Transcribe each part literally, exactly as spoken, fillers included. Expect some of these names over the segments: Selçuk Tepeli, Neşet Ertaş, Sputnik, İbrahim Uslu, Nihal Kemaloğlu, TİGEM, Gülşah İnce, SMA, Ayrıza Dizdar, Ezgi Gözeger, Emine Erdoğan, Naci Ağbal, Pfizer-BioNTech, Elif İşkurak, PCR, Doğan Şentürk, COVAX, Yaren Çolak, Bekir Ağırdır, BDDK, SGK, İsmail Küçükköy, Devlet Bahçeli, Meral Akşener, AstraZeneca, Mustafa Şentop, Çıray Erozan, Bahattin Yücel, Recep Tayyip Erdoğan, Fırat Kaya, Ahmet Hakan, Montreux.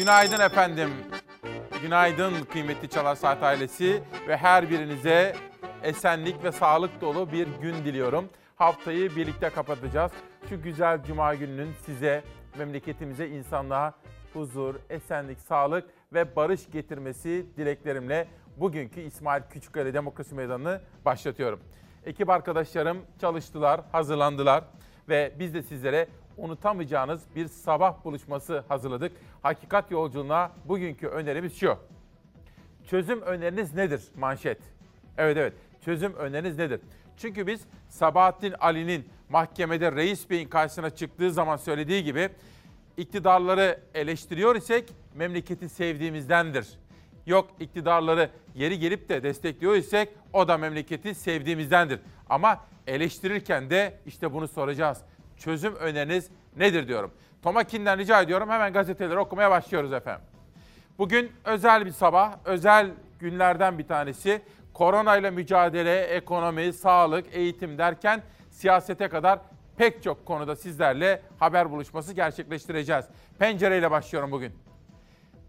Günaydın efendim. Günaydın kıymetli Çalar Saat ailesi ve her birinize esenlik ve sağlık dolu bir gün diliyorum. Haftayı birlikte kapatacağız. Şu güzel cuma gününün size, memleketimize, insanlığa huzur, esenlik, sağlık ve barış getirmesi dileklerimle bugünkü İsmail Küçükköy Demokrasi Meydanı'nı başlatıyorum. Ekip arkadaşlarım çalıştılar, hazırlandılar ve biz de sizlere unutamayacağınız bir sabah buluşması hazırladık. Hakikat yolculuğuna bugünkü önerimiz şu. Çözüm öneriniz nedir? Manşet. Evet evet, çözüm öneriniz nedir? Çünkü biz Sabahattin Ali'nin mahkemede Reis Bey'in karşısına çıktığı zaman söylediği gibi iktidarları eleştiriyor isek memleketi sevdiğimizdendir. Yok iktidarları yeri gelip de destekliyor isek o da memleketi sevdiğimizdendir. Ama eleştirirken de işte bunu soracağız. Çözüm öneriniz nedir diyorum. Tomakin'den rica ediyorum, hemen gazeteleri okumaya başlıyoruz efendim. Bugün özel bir sabah, özel günlerden bir tanesi. Koronayla mücadele, ekonomi, sağlık, eğitim derken siyasete kadar pek çok konuda sizlerle haber buluşması gerçekleştireceğiz. Pencereyle başlıyorum bugün.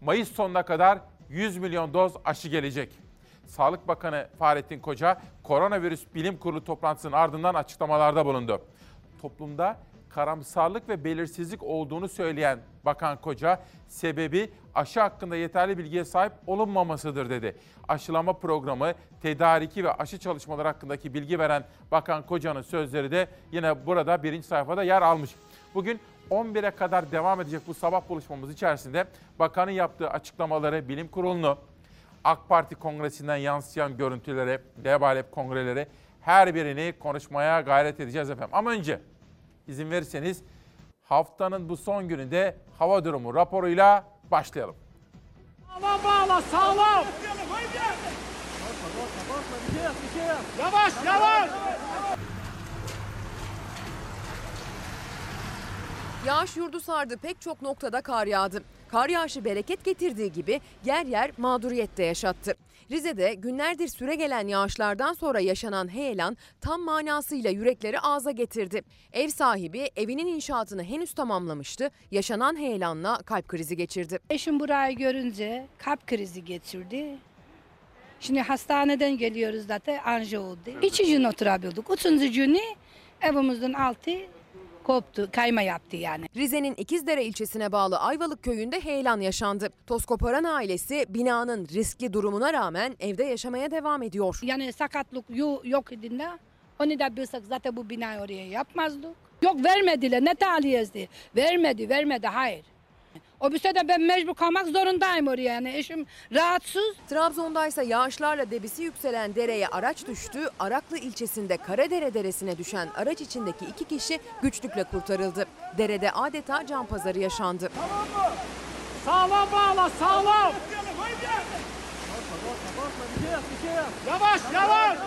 Mayıs sonuna kadar yüz milyon doz aşı gelecek. Sağlık Bakanı Fahrettin Koca, Koronavirüs Bilim Kurulu toplantısının ardından açıklamalarda bulundu. Toplumda karamsarlık ve belirsizlik olduğunu söyleyen Bakan Koca, sebebi aşı hakkında yeterli bilgiye sahip olunmamasıdır dedi. Aşılama programı, tedariki ve aşı çalışmaları hakkındaki bilgi veren Bakan Koca'nın sözleri de yine burada birinci sayfada yer almış. Bugün on bire kadar devam edecek bu sabah buluşmamız içerisinde Bakan'ın yaptığı açıklamaları, bilim kurulunu, AK Parti kongresinden yansıyan görüntülere, Lebalep kongrelere, her birini konuşmaya gayret edeceğiz efendim. Ama önce izin verirseniz haftanın bu son gününde hava durumu raporuyla başlayalım. Sağlam bağla, sağlam. Yavaş, yavaş. Yağış yurdu sardı, pek çok noktada kar yağdı. Kar yağışı bereket getirdiği gibi yer yer mağduriyet de yaşattı. Rize'de günlerdir süregelen yağışlardan sonra yaşanan heyelan tam manasıyla yürekleri ağza getirdi. Ev sahibi evinin inşaatını henüz tamamlamıştı. Yaşanan heyelanla kalp krizi geçirdi. Eşim burayı görünce kalp krizi geçirdi. Şimdi hastaneden geliyoruz zaten, anji oldu. İki gün oturabildik. Üçüncü günü evimizin altı koptu, kayma yaptı yani. Rize'nin İkizdere ilçesine bağlı Ayvalık köyünde heyelan yaşandı. Toskoparan ailesi binanın riskli durumuna rağmen evde yaşamaya devam ediyor. Yani sakatlık yok edinde, onu da bilsek zaten bu binayı oraya yapmazdık. Yok vermediler, ne talihizdi. Vermedi, vermedi, hayır. Obüste de ben mecbur kalmak zorundayım oraya, yani eşim rahatsız. Trabzon'daysa yağışlarla debisi yükselen dereye araç düştü. Araklı ilçesinde Karadere Deresi'ne düşen araç içindeki iki kişi güçlükle kurtarıldı. Derede adeta can pazarı yaşandı. Tamam mı? Sağlam bağla, sağlam. Yavaş, yavaş.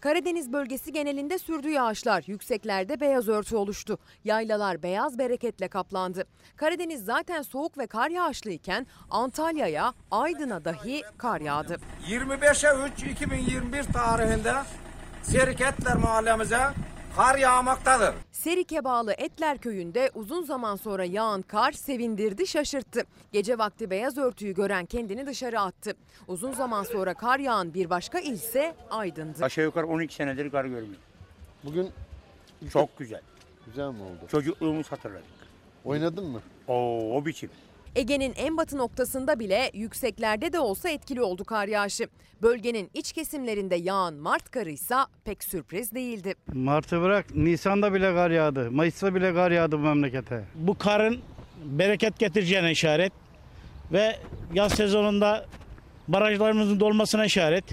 Karadeniz bölgesi genelinde sürdü yağışlar. Yükseklerde beyaz örtü oluştu. Yaylalar beyaz bereketle kaplandı. Karadeniz zaten soğuk ve kar yağışlıyken Antalya'ya, Aydın'a dahi kar yağdı. yirmi beş Eylül iki bin yirmi bir tarihinde Seriketler mahallemize kar yağmaktadır. Serik'e bağlı Etler köyünde uzun zaman sonra yağan kar sevindirdi, şaşırttı. Gece vakti beyaz örtüyü gören kendini dışarı attı. Uzun zaman sonra kar yağan bir başka il ise Aydın'dı. Aşağı yukarı on iki senedir kar görmüyorum. Bugün çok güzel. Güzel mi oldu? Çocukluğumuzu hatırladık. Oynadın mı? Oo, o biçim. Ege'nin en batı noktasında bile yükseklerde de olsa etkili oldu kar yağışı. Bölgenin iç kesimlerinde yağan Mart karıysa pek sürpriz değildi. Mart'ı bırak, Nisan'da bile kar yağdı, Mayıs'ta bile kar yağdı bu memlekete. Bu karın bereket getireceğine işaret ve yaz sezonunda barajlarımızın dolmasına işaret.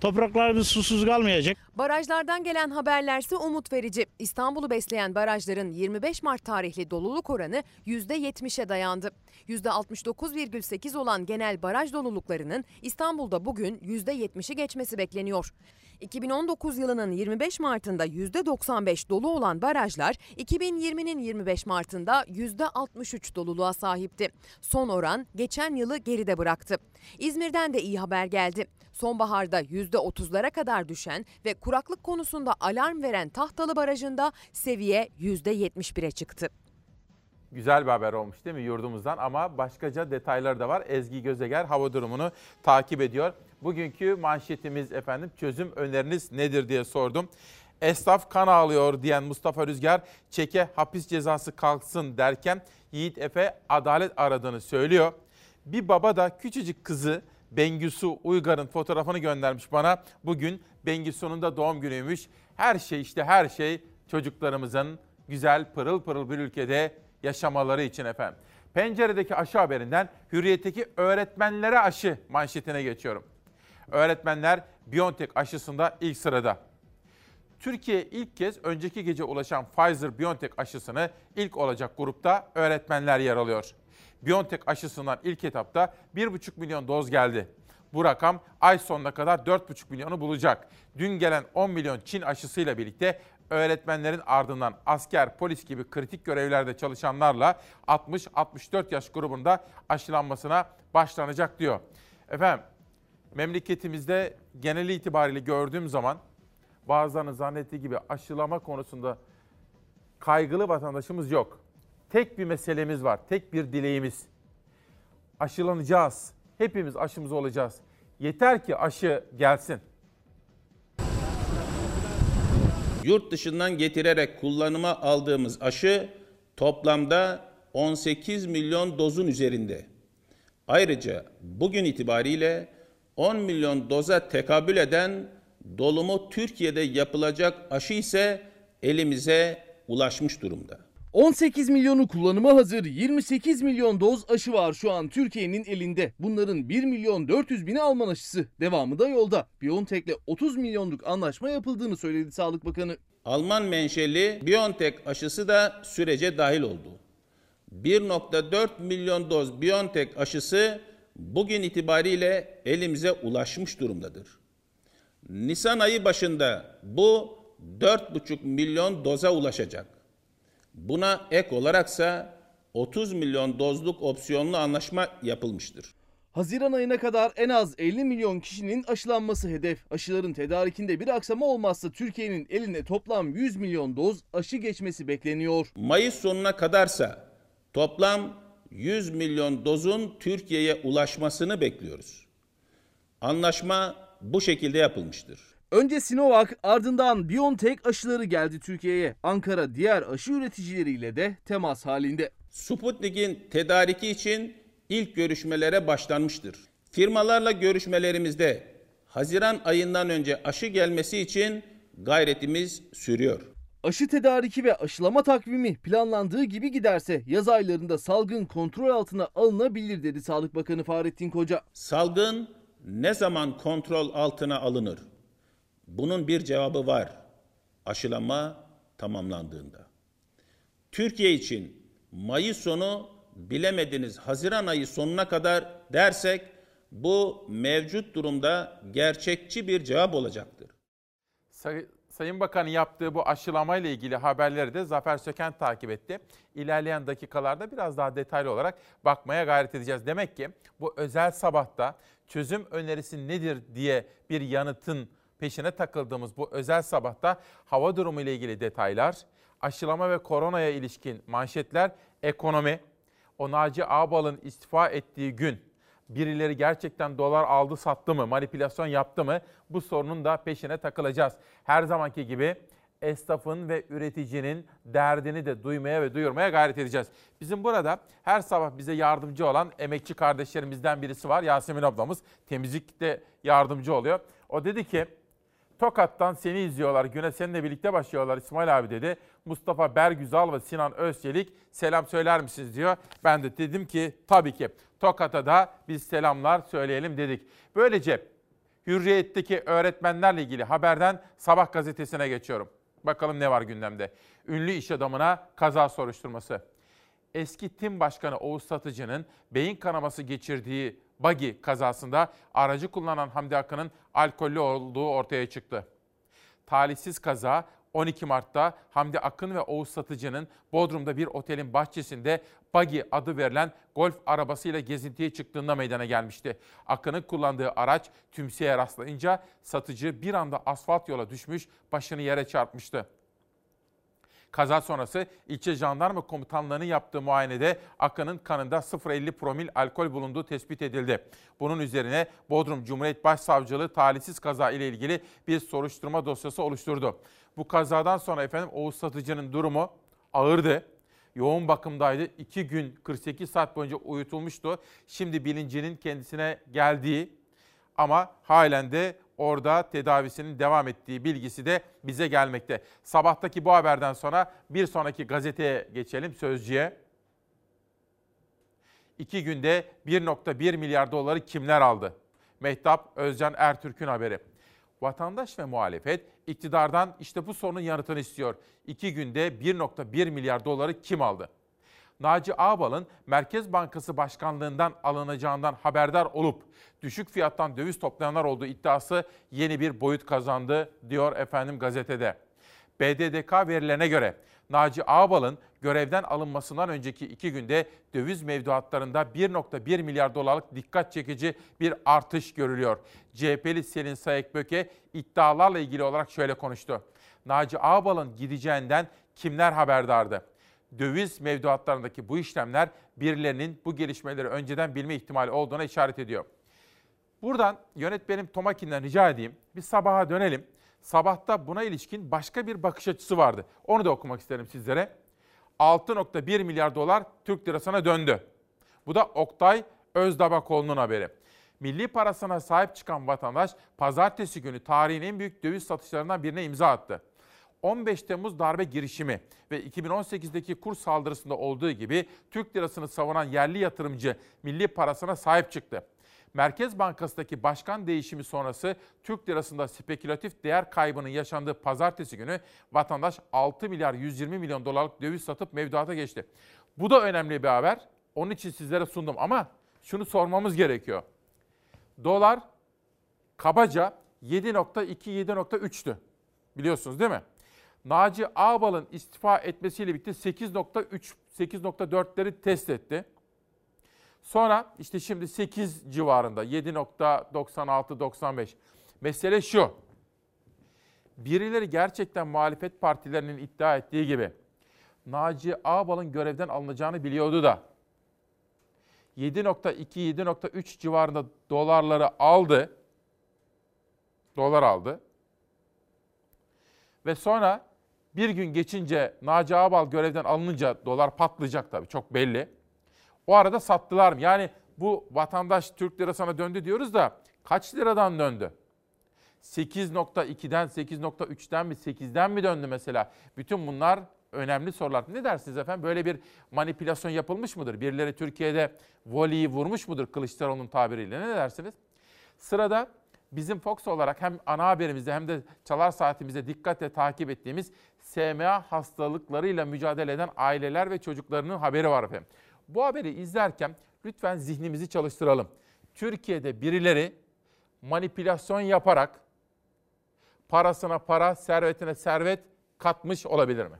Topraklarımız susuz kalmayacak. Barajlardan gelen haberlerse umut verici. İstanbul'u besleyen barajların yirmi beş Mart tarihli doluluk oranı yüzde yetmişe dayandı. yüzde altmış dokuz virgül sekiz olan genel baraj doluluklarının İstanbul'da bugün yüzde yetmişi geçmesi bekleniyor. iki bin on dokuz yılının yirmi beş Mart'ında yüzde doksan beş dolu olan barajlar iki bin yirminin yirmi beş Mart'ında yüzde altmış üç doluluğa sahipti. Son oran geçen yılı geride bıraktı. İzmir'den de iyi haber geldi. Sonbaharda yüzde otuzlara kadar düşen ve kuraklık konusunda alarm veren Tahtalı Barajı'nda seviye yüzde yetmiş bire çıktı. Güzel bir haber olmuş değil mi yurdumuzdan, ama başkaca detayları da var. Ezgi Gözeger hava durumunu takip ediyor. Bugünkü manşetimiz efendim, çözüm öneriniz nedir diye sordum. Esnaf kan ağlıyor diyen Mustafa Rüzgar, çeke hapis cezası kalksın derken Yiğit Efe adalet aradığını söylüyor. Bir baba da küçücük kızı Bengisu Uygar'ın fotoğrafını göndermiş bana. Bugün Bengisu'nun da doğum günüymüş. Her şey işte her şey çocuklarımızın güzel pırıl pırıl bir ülkede yaşamaları için efendim. Penceredeki aşı haberinden Hürriyet'teki öğretmenlere aşı manşetine geçiyorum. Öğretmenler BioNTech aşısında ilk sırada. Türkiye ilk kez önceki gece ulaşan Pfizer-BioNTech aşısını ilk olacak grupta öğretmenler yer alıyor. BioNTech aşısından ilk etapta bir buçuk milyon doz geldi. Bu rakam ay sonuna kadar dört buçuk milyonu bulacak. Dün gelen on milyon Çin aşısıyla birlikte öğretmenlerin ardından asker, polis gibi kritik görevlerde çalışanlarla altmış altmış dört yaş grubunda aşılanmasına başlanacak diyor. Efendim, memleketimizde genel itibariyle gördüğüm zaman bazılarının zannettiği gibi aşılama konusunda kaygılı vatandaşımız yok. Tek bir meselemiz var, tek bir dileğimiz. Aşılanacağız, hepimiz aşımız olacağız. Yeter ki aşı gelsin. Yurt dışından getirerek kullanıma aldığımız aşı toplamda on sekiz milyon dozun üzerinde. Ayrıca bugün itibariyle on milyon doza tekabül eden dolumu Türkiye'de yapılacak aşı ise elimize ulaşmış durumda. on sekiz milyonu kullanıma hazır yirmi sekiz milyon doz aşı var şu an Türkiye'nin elinde. Bunların bir milyon dört yüz bini Alman aşısı. Devamı da yolda. BioNTech'le otuz milyonluk anlaşma yapıldığını söyledi Sağlık Bakanı. Alman menşeli BioNTech aşısı da sürece dahil oldu. bir nokta dört milyon doz BioNTech aşısı bugün itibariyle elimize ulaşmış durumdadır. Nisan ayı başında bu dört buçuk milyon doza ulaşacak. Buna ek olaraksa otuz milyon dozluk opsiyonlu anlaşma yapılmıştır. Haziran ayına kadar en az elli milyon kişinin aşılanması hedef. Aşıların tedarikinde bir aksama olmazsa Türkiye'nin eline toplam yüz milyon doz aşı geçmesi bekleniyor. Mayıs sonuna kadarsa toplam yüz milyon dozun Türkiye'ye ulaşmasını bekliyoruz. Anlaşma bu şekilde yapılmıştır. Önce Sinovac, ardından BioNTech aşıları geldi Türkiye'ye. Ankara diğer aşı üreticileriyle de temas halinde. Sputnik'in tedariki için ilk görüşmelere başlanmıştır. Firmalarla görüşmelerimizde Haziran ayından önce aşı gelmesi için gayretimiz sürüyor. Aşı tedariki ve aşılama takvimi planlandığı gibi giderse yaz aylarında salgın kontrol altına alınabilir dedi Sağlık Bakanı Fahrettin Koca. Salgın ne zaman kontrol altına alınır? Bunun bir cevabı var. Aşılama tamamlandığında. Türkiye için Mayıs sonu bilemediniz Haziran ayı sonuna kadar dersek bu mevcut durumda gerçekçi bir cevap olacaktır. Say- Sayın Bakan'ın yaptığı bu aşılamayla ilgili haberleri de Zafer Söken takip etti. İlerleyen dakikalarda biraz daha detaylı olarak bakmaya gayret edeceğiz. Demek ki bu özel sabahta çözüm önerisi nedir diye bir yanıtın peşine takıldığımız bu özel sabahta hava durumu ile ilgili detaylar, aşılama ve koronaya ilişkin manşetler, ekonomi, o Naci Ağbal'ın istifa ettiği gün birileri gerçekten dolar aldı sattı mı, manipülasyon yaptı mı, bu sorunun da peşine takılacağız. Her zamanki gibi esnafın ve üreticinin derdini de duymaya ve duyurmaya gayret edeceğiz. Bizim burada her sabah bize yardımcı olan emekçi kardeşlerimizden birisi var, Yasemin ablamız, temizlikte yardımcı oluyor. O dedi ki, Tokat'tan seni izliyorlar. Güne seninle birlikte başlıyorlar İsmail abi dedi. Mustafa Bergüzal ve Sinan Özçelik selam söyler misiniz diyor. Ben de dedim ki tabii ki Tokat'a da biz selamlar söyleyelim dedik. Böylece Hürriyet'teki öğretmenlerle ilgili haberden Sabah gazetesine geçiyorum. Bakalım ne var gündemde. Ünlü iş adamına kaza soruşturması. Eski Tim Başkanı Oğuz Satıcı'nın beyin kanaması geçirdiği buggy kazasında aracı kullanan Hamdi Akın'ın alkollü olduğu ortaya çıktı. Talihsiz kaza on iki Mart'ta Hamdi Akın ve Oğuz Satıcı'nın Bodrum'da bir otelin bahçesinde buggy adı verilen golf arabasıyla gezintiye çıktığında meydana gelmişti. Akın'ın kullandığı araç tümseye rastlayınca Satıcı bir anda asfalt yola düşmüş, başını yere çarpmıştı. Kaza sonrası ilçe jandarma komutanlarının yaptığı muayenede Akın'ın kanında sıfır virgül elli promil alkol bulunduğu tespit edildi. Bunun üzerine Bodrum Cumhuriyet Başsavcılığı talihsiz kaza ile ilgili bir soruşturma dosyası oluşturdu. Bu kazadan sonra efendim Oğuz Satıcı'nın durumu ağırdı. Yoğun bakımdaydı. iki gün kırk sekiz saat boyunca uyutulmuştu. Şimdi bilincinin kendisine geldiği ama halen de orada tedavisinin devam ettiği bilgisi de bize gelmekte. Sabahtaki bu haberden sonra bir sonraki gazeteye geçelim, Sözcü'ye. İki günde bir virgül bir milyar doları kimler aldı? Mehtap Özcan Ertürk'ün haberi. Vatandaş ve muhalefet iktidardan işte bu sorunun yanıtını istiyor. İki günde bir virgül bir milyar doları kim aldı? Naci Ağbal'ın Merkez Bankası Başkanlığından alınacağından haberdar olup düşük fiyattan döviz toplayanlar olduğu iddiası yeni bir boyut kazandı diyor efendim gazetede. B D D K verilerine göre Naci Ağbal'ın görevden alınmasından önceki iki günde döviz mevduatlarında bir virgül bir milyar dolarlık dikkat çekici bir artış görülüyor. C H P'li Selin Sayek Böke iddialarla ilgili olarak şöyle konuştu. Naci Ağbal'ın gideceğinden kimler haberdardı? Döviz mevduatlarındaki bu işlemler birilerinin bu gelişmeleri önceden bilme ihtimali olduğuna işaret ediyor. Buradan yönetmenim Tomakin'den rica edeyim. Bir sabaha dönelim. Sabahta buna ilişkin başka bir bakış açısı vardı. Onu da okumak isterim sizlere. altı virgül bir milyar dolar Türk lirasına döndü. Bu da Oktay Özdabakoğlu'nun haberi. Milli parasına sahip çıkan vatandaş pazartesi günü tarihin en büyük döviz satışlarından birine imza attı. on beş Temmuz darbe girişimi ve iki bin on sekizdeki kur saldırısında olduğu gibi Türk lirasını savunan yerli yatırımcı milli parasına sahip çıktı. Merkez Bankası'ndaki başkan değişimi sonrası Türk lirasında spekülatif değer kaybının yaşandığı pazartesi günü vatandaş altı milyar yüz yirmi milyon dolarlık döviz satıp mevduata geçti. Bu da önemli bir haber. Onun için sizlere sundum ama şunu sormamız gerekiyor. Dolar kabaca yedi virgül iki yedi virgül üçtü. Biliyorsunuz değil mi? Naci Ağbal'ın istifa etmesiyle birlikte sekiz virgül üç sekiz virgül dörtleri test etti. Sonra işte şimdi sekiz civarında, yedi virgül doksan altı doksan beş. Mesele şu, birileri gerçekten muhalefet partilerinin iddia ettiği gibi Naci Ağbal'ın görevden alınacağını biliyordu da yedi virgül iki yedi virgül üç civarında dolarları aldı, dolar aldı ve sonra bir gün geçince Naci Ağbal görevden alınınca dolar patlayacak tabii, çok belli. O arada sattılar mı? Yani bu vatandaş Türk lirasına döndü diyoruz da kaç liradan döndü? sekiz virgül ikiden, sekiz virgül üçten mi, sekizden mi döndü mesela? Bütün bunlar önemli sorular. Ne dersiniz efendim? Böyle bir manipülasyon yapılmış mıdır? Birileri Türkiye'de voleyi vurmuş mudur Kılıçdaroğlu'nun tabiriyle? Ne dersiniz? Sırada bizim Fox olarak hem ana haberimizde hem de çalar saatimizde dikkatle takip ettiğimiz S M A hastalıklarıyla mücadele eden aileler ve çocuklarının haberi var efendim. Bu haberi izlerken lütfen zihnimizi çalıştıralım. Türkiye'de birileri manipülasyon yaparak parasına para, servetine servet katmış olabilir mi?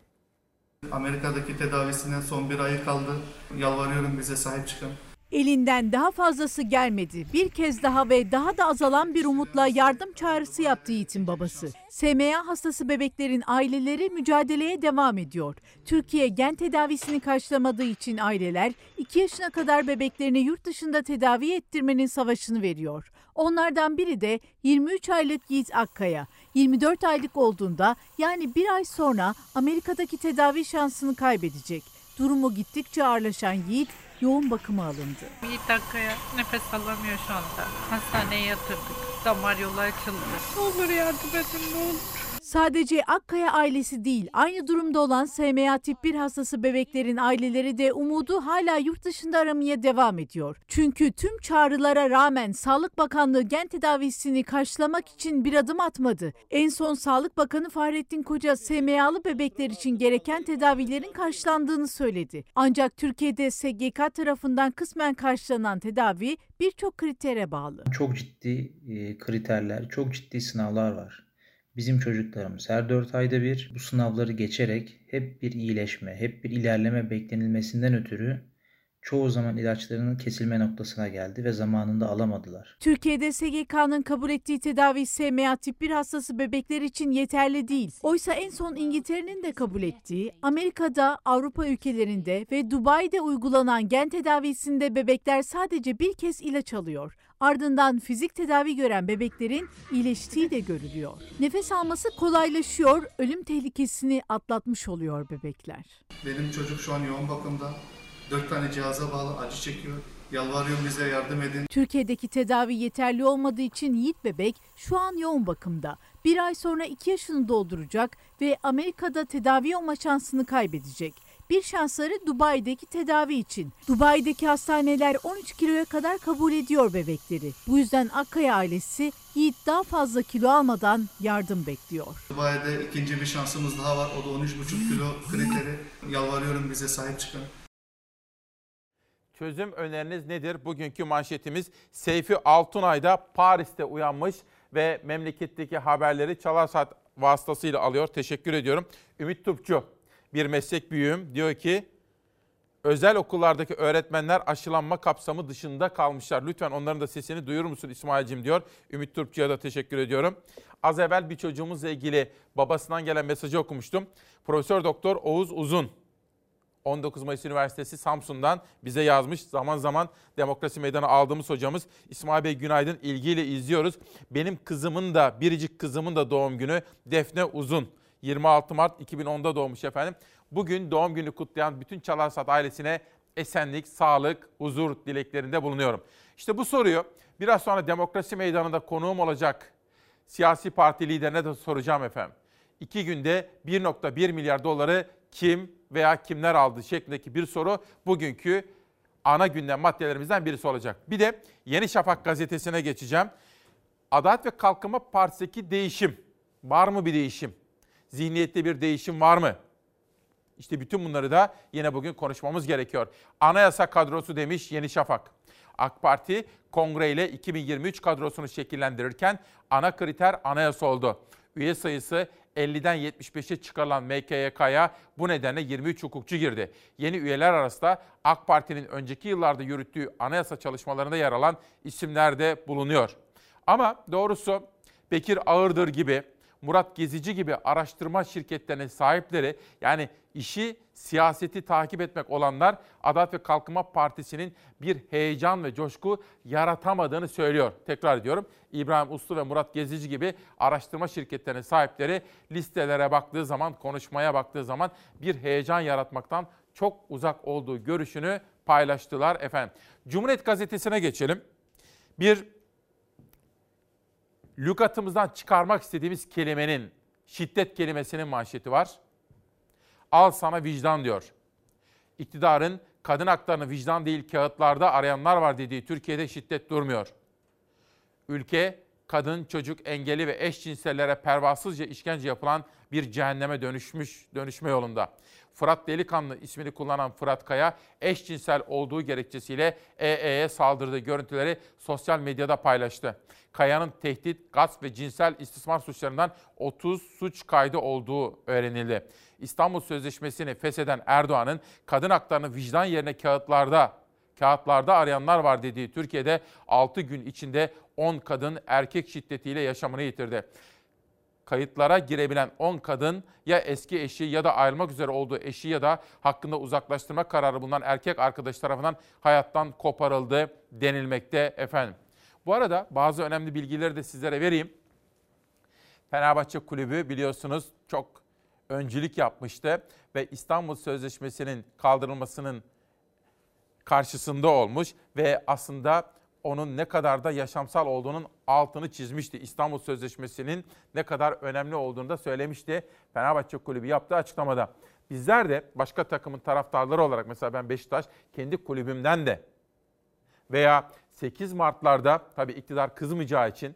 Amerika'daki tedavisinden son bir ay kaldı. Yalvarıyorum bize sahip çıkın. Elinden daha fazlası gelmedi. Bir kez daha ve daha da azalan bir umutla yardım çağrısı yaptı Yiğit'in babası. S M A hastası bebeklerin aileleri mücadeleye devam ediyor. Türkiye gen tedavisini karşılamadığı için aileler iki yaşına kadar bebeklerini yurt dışında tedavi ettirmenin savaşını veriyor. Onlardan biri de yirmi üç aylık Yiğit Akkaya. yirmi dört aylık olduğunda, yani bir ay sonra Amerika'daki tedavi şansını kaybedecek. Durumu gittikçe ağırlaşan Yiğit yoğun bakıma alındı. Bir dakikaya nefes alamıyor şu anda. Hastaneye yatırdık. Damar yolu açıldı. Ne olur yardım edin, ne olur. Sadece Akkaya ailesi değil, aynı durumda olan S M A tip bir hastası bebeklerin aileleri de umudu hala yurt dışında aramaya devam ediyor. Çünkü tüm çağrılara rağmen Sağlık Bakanlığı gen tedavisini karşılamak için bir adım atmadı. En son Sağlık Bakanı Fahrettin Koca S M A'lı bebekler için gereken tedavilerin karşılandığını söyledi. Ancak Türkiye'de S G K tarafından kısmen karşılanan tedavi birçok kritere bağlı. Çok ciddi kriterler, çok ciddi sınavlar var. Bizim çocuklarımız her dört ayda bir bu sınavları geçerek hep bir iyileşme, hep bir ilerleme beklenilmesinden ötürü çoğu zaman ilaçlarının kesilme noktasına geldi ve zamanında alamadılar. Türkiye'de S G K'nın kabul ettiği tedavi S M A tip bir hastası bebekler için yeterli değil. Oysa en son İngiltere'nin de kabul ettiği, Amerika'da, Avrupa ülkelerinde ve Dubai'de uygulanan gen tedavisinde bebekler sadece bir kez ilaç alıyor. Ardından fizik tedavi gören bebeklerin iyileştiği de görülüyor. Nefes alması kolaylaşıyor, ölüm tehlikesini atlatmış oluyor bebekler. Benim çocuk şu an yoğun bakımda. Dört tane cihaza bağlı, acı çekiyor. Yalvarıyorum bize yardım edin. Türkiye'deki tedavi yeterli olmadığı için Yiğit bebek şu an yoğun bakımda. Bir ay sonra iki yaşını dolduracak ve Amerika'da tedavi olma şansını kaybedecek. Bir şansları Dubai'deki tedavi için. Dubai'deki hastaneler on üç kiloya kadar kabul ediyor bebekleri. Bu yüzden Akkaya ailesi Yiğit daha fazla kilo almadan yardım bekliyor. Dubai'de ikinci bir şansımız daha var. O da on üç buçuk kilo kriteri. Yalvarıyorum bize sahip çıkın. Çözüm öneriniz nedir? Bugünkü manşetimiz Seyfi Altunay da Paris'te uyanmış ve memleketteki haberleri Çalar Saat vasıtasıyla alıyor. Teşekkür ediyorum. Ümit Tupçu, bir meslek büyüğüm, diyor ki özel okullardaki öğretmenler aşılanma kapsamı dışında kalmışlar. Lütfen onların da sesini duyurur musun İsmail'cim, diyor. Ümit Türkçü'ye da teşekkür ediyorum. Az evvel bir çocuğumuzla ilgili babasından gelen mesajı okumuştum. Profesör Doktor Oğuz Uzun, on dokuz Mayıs Üniversitesi Samsun'dan bize yazmış. Zaman zaman Demokrasi Meydanı aldığımız hocamız. İsmail Bey günaydın, ilgiyle izliyoruz. Benim kızımın da, biricik kızımın da doğum günü Defne Uzun. yirmi altı Mart iki bin onda doğmuş efendim. Bugün doğum günü kutlayan bütün Çalar Saat ailesine esenlik, sağlık, huzur dileklerinde bulunuyorum. İşte bu soruyu biraz sonra Demokrasi Meydanı'nda konuğum olacak siyasi parti liderine de soracağım efendim. İki günde bir virgül bir milyar doları kim veya kimler aldı şeklindeki bir soru bugünkü ana gündem maddelerimizden birisi olacak. Bir de Yeni Şafak gazetesine geçeceğim. Adalet ve Kalkınma Partisi'ndeki değişim. Var mı bir değişim? Zihniyette bir değişim var mı? İşte bütün bunları da yine bugün konuşmamız gerekiyor. Anayasa kadrosu demiş Yeni Şafak. AK Parti kongreyle iki bin yirmi üç kadrosunu şekillendirirken ana kriter anayasa oldu. Üye sayısı elliden yetmiş beşe çıkarılan M K Y K'ya bu nedenle yirmi üç hukukçu girdi. Yeni üyeler arasında AK Parti'nin önceki yıllarda yürüttüğü anayasa çalışmalarında yer alan isimler de bulunuyor. Ama doğrusu Bekir Ağırdır gibi, Murat Gezici gibi araştırma şirketlerinin sahipleri, yani işi siyaseti takip etmek olanlar Adalet ve Kalkınma Partisi'nin bir heyecan ve coşku yaratamadığını söylüyor. Tekrar ediyorum, İbrahim Uslu ve Murat Gezici gibi araştırma şirketlerinin sahipleri listelere baktığı zaman, konuşmaya baktığı zaman bir heyecan yaratmaktan çok uzak olduğu görüşünü paylaştılar efendim. Cumhuriyet Gazetesi'ne geçelim. Bir lügatımızdan çıkarmak istediğimiz kelimenin, şiddet kelimesinin manşeti var. Al sana vicdan, diyor. İktidarın kadın haklarını vicdan değil kağıtlarda arayanlar var dediği Türkiye'de şiddet durmuyor. Ülke, kadın, çocuk, engelli ve eşcinsellere pervasızca işkence yapılan bir cehenneme dönüşmüş, dönüşme yolunda. Fırat Delikanlı ismini kullanan Fırat Kaya, eşcinsel olduğu gerekçesiyle E E'ye saldırdığı görüntüleri sosyal medyada paylaştı. Kaya'nın tehdit, gasp ve cinsel istismar suçlarından otuz suç kaydı olduğu öğrenildi. İstanbul Sözleşmesi'ni fesheden Erdoğan'ın kadın haklarını vicdan yerine kağıtlarda, kağıtlarda arayanlar var dediği Türkiye'de altı gün içinde on kadın erkek şiddetiyle yaşamını yitirdi. Kayıtlara girebilen on kadın ya eski eşi ya da ayrılmak üzere olduğu eşi ya da hakkında uzaklaştırma kararı bulunan erkek arkadaş tarafından hayattan koparıldı denilmekte efendim. Bu arada bazı önemli bilgileri de sizlere vereyim. Fenerbahçe Kulübü biliyorsunuz çok öncülük yapmıştı ve İstanbul Sözleşmesi'nin kaldırılmasının karşısında olmuş ve aslında onun ne kadar da yaşamsal olduğunun altını çizmişti. İstanbul Sözleşmesi'nin ne kadar önemli olduğunu da söylemişti Fenerbahçe Kulübü yaptığı açıklamada. Bizler de başka takımın taraftarları olarak, mesela ben Beşiktaş, kendi kulübümden de veya sekiz Mart'larda, tabii iktidar kızmayacağı için,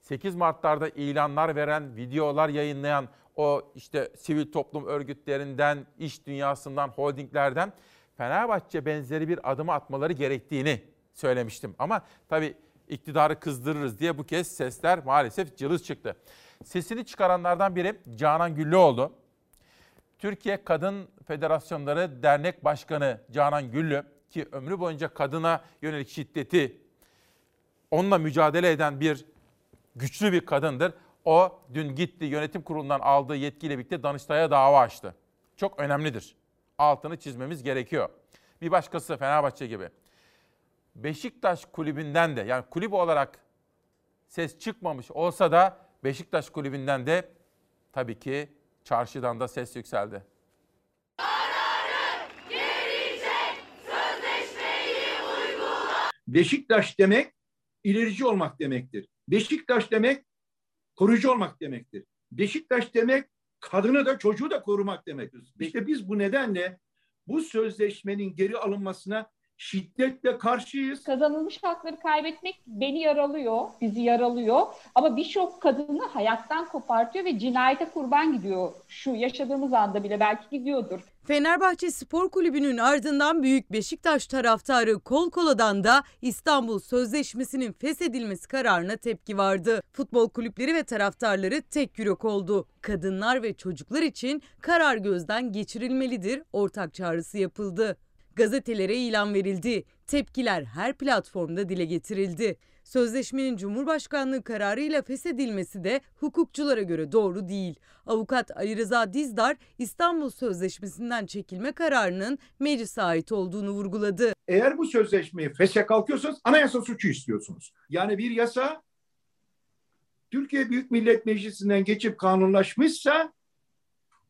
sekiz Mart'larda ilanlar veren, videolar yayınlayan o işte sivil toplum örgütlerinden, iş dünyasından, holdinglerden Fenerbahçe benzeri bir adımı atmaları gerektiğini söylemiştim. Ama tabii iktidarı kızdırırız diye bu kez sesler maalesef cılız çıktı. Sesini çıkaranlardan biri Canan Güllü oldu. Türkiye Kadın Federasyonları Dernek Başkanı Canan Güllü, ki ömrü boyunca kadına yönelik şiddeti onunla mücadele eden bir güçlü bir kadındır. O dün gitti yönetim kurulundan aldığı yetkiyle birlikte Danıştay'a dava açtı. Çok önemlidir. Altını çizmemiz gerekiyor. Bir başkası Fenerbahçe gibi. Beşiktaş kulübünden de, yani kulüp olarak ses çıkmamış olsa da Beşiktaş kulübünden de tabii ki çarşıdan da ses yükseldi. Kararı gelecek, sözleşmeyi uygula. Beşiktaş demek ilerici olmak demektir. Beşiktaş demek koruyucu olmak demektir. Beşiktaş demek kadını da çocuğu da korumak demektir. İşte biz bu nedenle bu sözleşmenin geri alınmasına şiddetle karşıyız. Kazanılmış hakları kaybetmek beni yaralıyor, bizi yaralıyor. Ama birçok kadını hayattan kopartıyor ve cinayete kurban gidiyor. Şu yaşadığımız anda bile belki gidiyordur. Fenerbahçe Spor Kulübü'nün ardından Büyük Beşiktaş taraftarı kol koladan da İstanbul Sözleşmesi'nin feshedilmesi kararına tepki vardı. Futbol kulüpleri ve taraftarları tek yürek oldu. Kadınlar ve çocuklar için karar gözden geçirilmelidir ortak çağrısı yapıldı. Gazetelere ilan verildi. Tepkiler her platformda dile getirildi. Sözleşmenin Cumhurbaşkanlığı kararıyla feshedilmesi de hukukçulara göre doğru değil. Avukat Ayrıza Dizdar, İstanbul Sözleşmesi'nden çekilme kararının meclise ait olduğunu vurguladı. Eğer bu sözleşmeyi feshe kalkıyorsanız anayasa suçu istiyorsunuz. Yani bir yasa Türkiye Büyük Millet Meclisi'nden geçip kanunlaşmışsa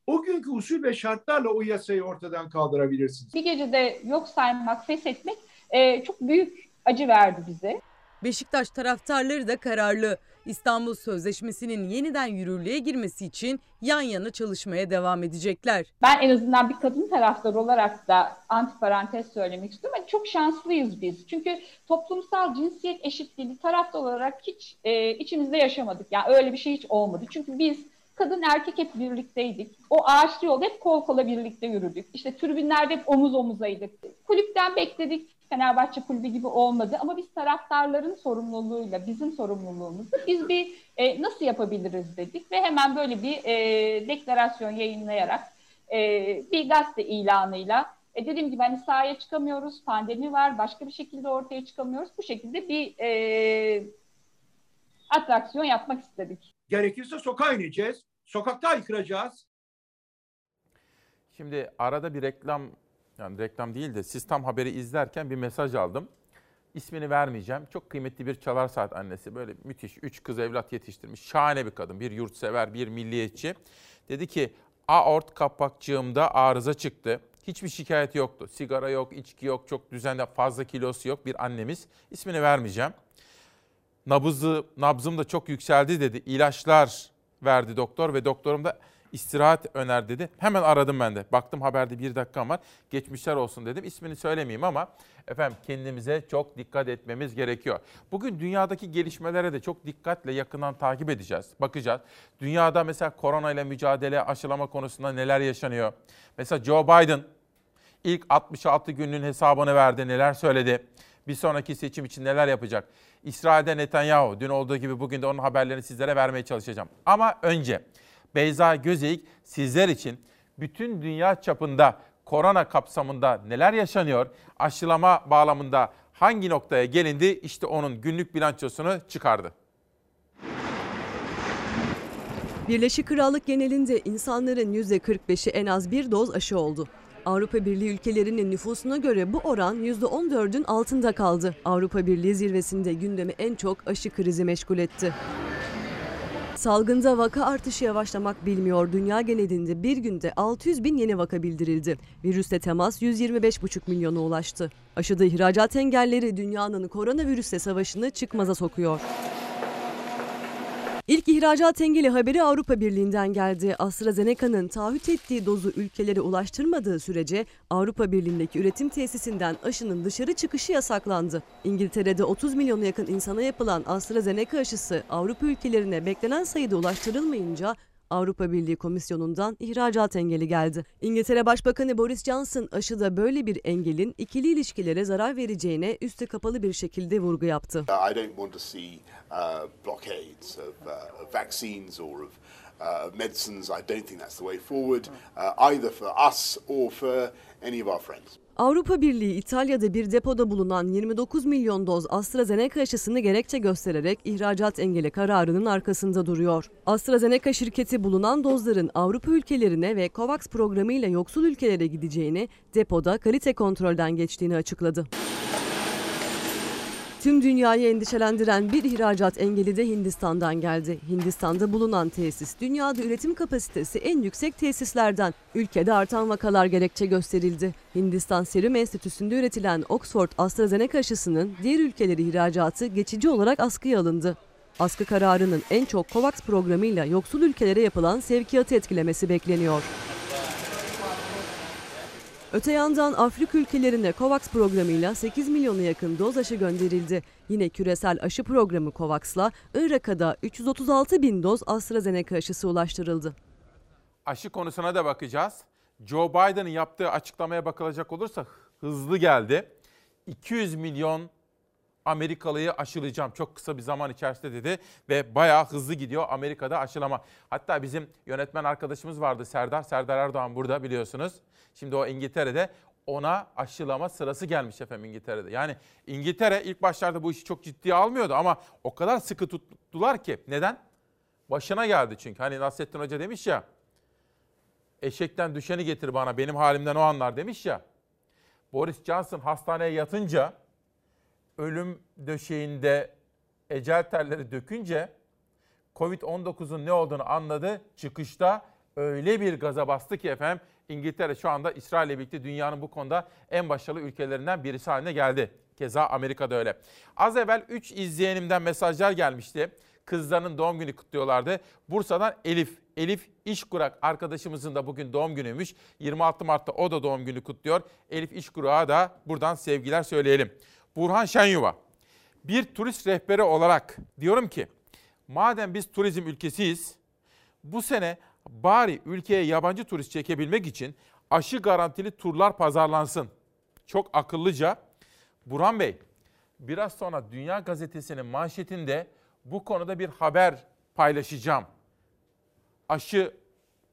o günkü usul ve şartlarla o yasayı ortadan kaldırabilirsiniz. Bir gecede yok saymak, feshetmek e, çok büyük acı verdi bize. Beşiktaş taraftarları da kararlı. İstanbul Sözleşmesi'nin yeniden yürürlüğe girmesi için yan yana çalışmaya devam edecekler. Ben en azından bir kadın taraftarı olarak da antiparantez söylemek istiyorum. Yani çok şanslıyız biz. Çünkü toplumsal cinsiyet eşitliği taraftar olarak hiç e, içimizde yaşamadık. Yani öyle bir şey hiç olmadı. Çünkü biz kadın erkek hep birlikteydik. O ağaçlı yolda hep kol kola birlikte yürüdük. İşte tribünlerde hep omuz omuzaydık. Kulüpten bekledik. Fenerbahçe kulübü gibi olmadı ama biz taraftarların sorumluluğuyla, bizim sorumluluğumuzla biz bir e, nasıl yapabiliriz dedik ve hemen böyle bir e, deklarasyon yayınlayarak e, bir gazete ilanıyla e, dediğim gibi hani sahaya çıkamıyoruz, pandemi var, başka bir şekilde ortaya çıkamıyoruz. Bu şekilde bir e, atraksiyon yapmak istedik. Gerekirse sokağa ineceğiz, sokakta haykıracağız. Şimdi arada bir reklam, yani reklam değil de siz tam haberi izlerken bir mesaj aldım. İsmini vermeyeceğim. Çok kıymetli bir çalar saat annesi. Böyle müthiş, üç kız evlat yetiştirmiş. Şahane bir kadın, bir yurtsever, bir milliyetçi. Dedi ki aort kapakçığımda arıza çıktı. Hiçbir şikayet yoktu. Sigara yok, içki yok, çok düzenli, fazla kilosu yok bir annemiz. İsmini vermeyeceğim. Nabızı, nabzım da çok yükseldi dedi. İlaçlar verdi doktor ve doktorum da istirahat öner dedi. Hemen aradım ben de. Baktım haberde bir dakikam var. Geçmişler olsun dedim. İsmini söylemeyeyim ama efendim kendimize çok dikkat etmemiz gerekiyor. Bugün dünyadaki gelişmelere de çok dikkatle yakından takip edeceğiz. Bakacağız. Dünyada mesela koronayla mücadele, aşılama konusunda neler yaşanıyor? Mesela Joe Biden ilk altmış altı gününün hesabını verdi. Neler söyledi? Bir sonraki seçim için neler yapacak? İsrail'de Netanyahu, dün olduğu gibi bugün de onun haberlerini sizlere vermeye çalışacağım. Ama önce Beyza Gözeyik sizler için bütün dünya çapında korona kapsamında neler yaşanıyor, aşılama bağlamında hangi noktaya gelindi, işte onun günlük bilançosunu çıkardı. Birleşik Krallık genelinde insanların yüzde kırk beşi en az bir doz aşı oldu. Avrupa Birliği ülkelerinin nüfusuna göre bu oran yüzde on dördün altında kaldı. Avrupa Birliği zirvesinde gündemi en çok aşı krizi meşgul etti. Salgında vaka artışı yavaşlamak bilmiyor. Dünya genelinde bir günde altı yüz bin yeni vaka bildirildi. Virüsle temas yüz yirmi beş buçuk milyona ulaştı. Aşıda ihracat engelleri dünyanın koronavirüsle savaşını çıkmaza sokuyor. İlk ihracat engeli haberi Avrupa Birliği'nden geldi. AstraZeneca'nın taahhüt ettiği dozu ülkelere ulaştırmadığı sürece Avrupa Birliği'ndeki üretim tesisinden aşının dışarı çıkışı yasaklandı. İngiltere'de otuz milyona yakın insana yapılan AstraZeneca aşısı Avrupa ülkelerine beklenen sayıda ulaştırılmayınca Avrupa Birliği Komisyonu'ndan ihracat engeli geldi. İngiltere Başbakanı Boris Johnson aşıda böyle bir engelin ikili ilişkilere zarar vereceğine üstü kapalı bir şekilde vurgu yaptı. Avrupa Birliği İtalya'da bir depoda bulunan yirmi dokuz milyon doz AstraZeneca aşısını gerekçe göstererek ihracat engeli kararının arkasında duruyor. AstraZeneca şirketi bulunan dozların Avrupa ülkelerine ve COVAX programıyla yoksul ülkelere gideceğini, depoda kalite kontrolden geçtiğini açıkladı. Tüm dünyayı endişelendiren bir ihracat engeli de Hindistan'dan geldi. Hindistan'da bulunan tesis, dünyada üretim kapasitesi en yüksek tesislerden. Ülkede artan vakalar gerekçe gösterildi. Hindistan Serum Enstitüsü'nde üretilen Oxford AstraZeneca aşısının diğer ülkeleri ihracatı geçici olarak askıya alındı. Askı kararının en çok COVAX programıyla yoksul ülkelere yapılan sevkiyatı etkilemesi bekleniyor. Öte yandan Afrika ülkelerine COVAX programıyla sekiz milyona yakın doz aşı gönderildi. Yine küresel aşı programı COVAX'la Irak'a da üç yüz otuz altı bin doz AstraZeneca aşısı ulaştırıldı. Aşı konusuna da bakacağız. Joe Biden'ın yaptığı açıklamaya bakılacak olursa hızlı geldi. iki yüz milyon Amerikalıyı aşılayacağım çok kısa bir zaman içerisinde dedi ve bayağı hızlı gidiyor Amerika'da aşılama. Hatta bizim yönetmen arkadaşımız vardı Serdar, Serdar Erdoğan burada biliyorsunuz. Şimdi o İngiltere'de ona aşılama sırası gelmiş efendim İngiltere'de. Yani İngiltere ilk başlarda bu işi çok ciddiye almıyordu ama o kadar sıkı tuttular ki. Neden? Başına geldi çünkü. Hani Nasrettin Hoca demiş ya, eşekten düşeni getir bana benim halimden o anlar demiş ya. Boris Johnson hastaneye yatınca, ölüm döşeğinde ecel terleri dökünce Covid on dokuzun ne olduğunu anladı. Çıkışta öyle bir gaza bastı ki efendim İngiltere şu anda İsrail ile birlikte dünyanın bu konuda en başarılı ülkelerinden birisi haline geldi. Keza Amerika'da öyle. Az evvel üç izleyenimden mesajlar gelmişti. Kızlarının doğum günü kutluyorlardı. Bursa'dan Elif, Elif İşkurak arkadaşımızın da bugün doğum günüymüş. yirmi altı Mart'ta o da doğum günü kutluyor. Elif İşkurak'a da buradan sevgiler söyleyelim. Burhan Şenyuva, bir turist rehberi olarak diyorum ki, madem biz turizm ülkesiyiz, bu sene bari ülkeye yabancı turist çekebilmek için aşı garantili turlar pazarlansın. Çok akıllıca. Burhan Bey, biraz sonra Dünya Gazetesi'nin manşetinde bu konuda bir haber paylaşacağım. Aşı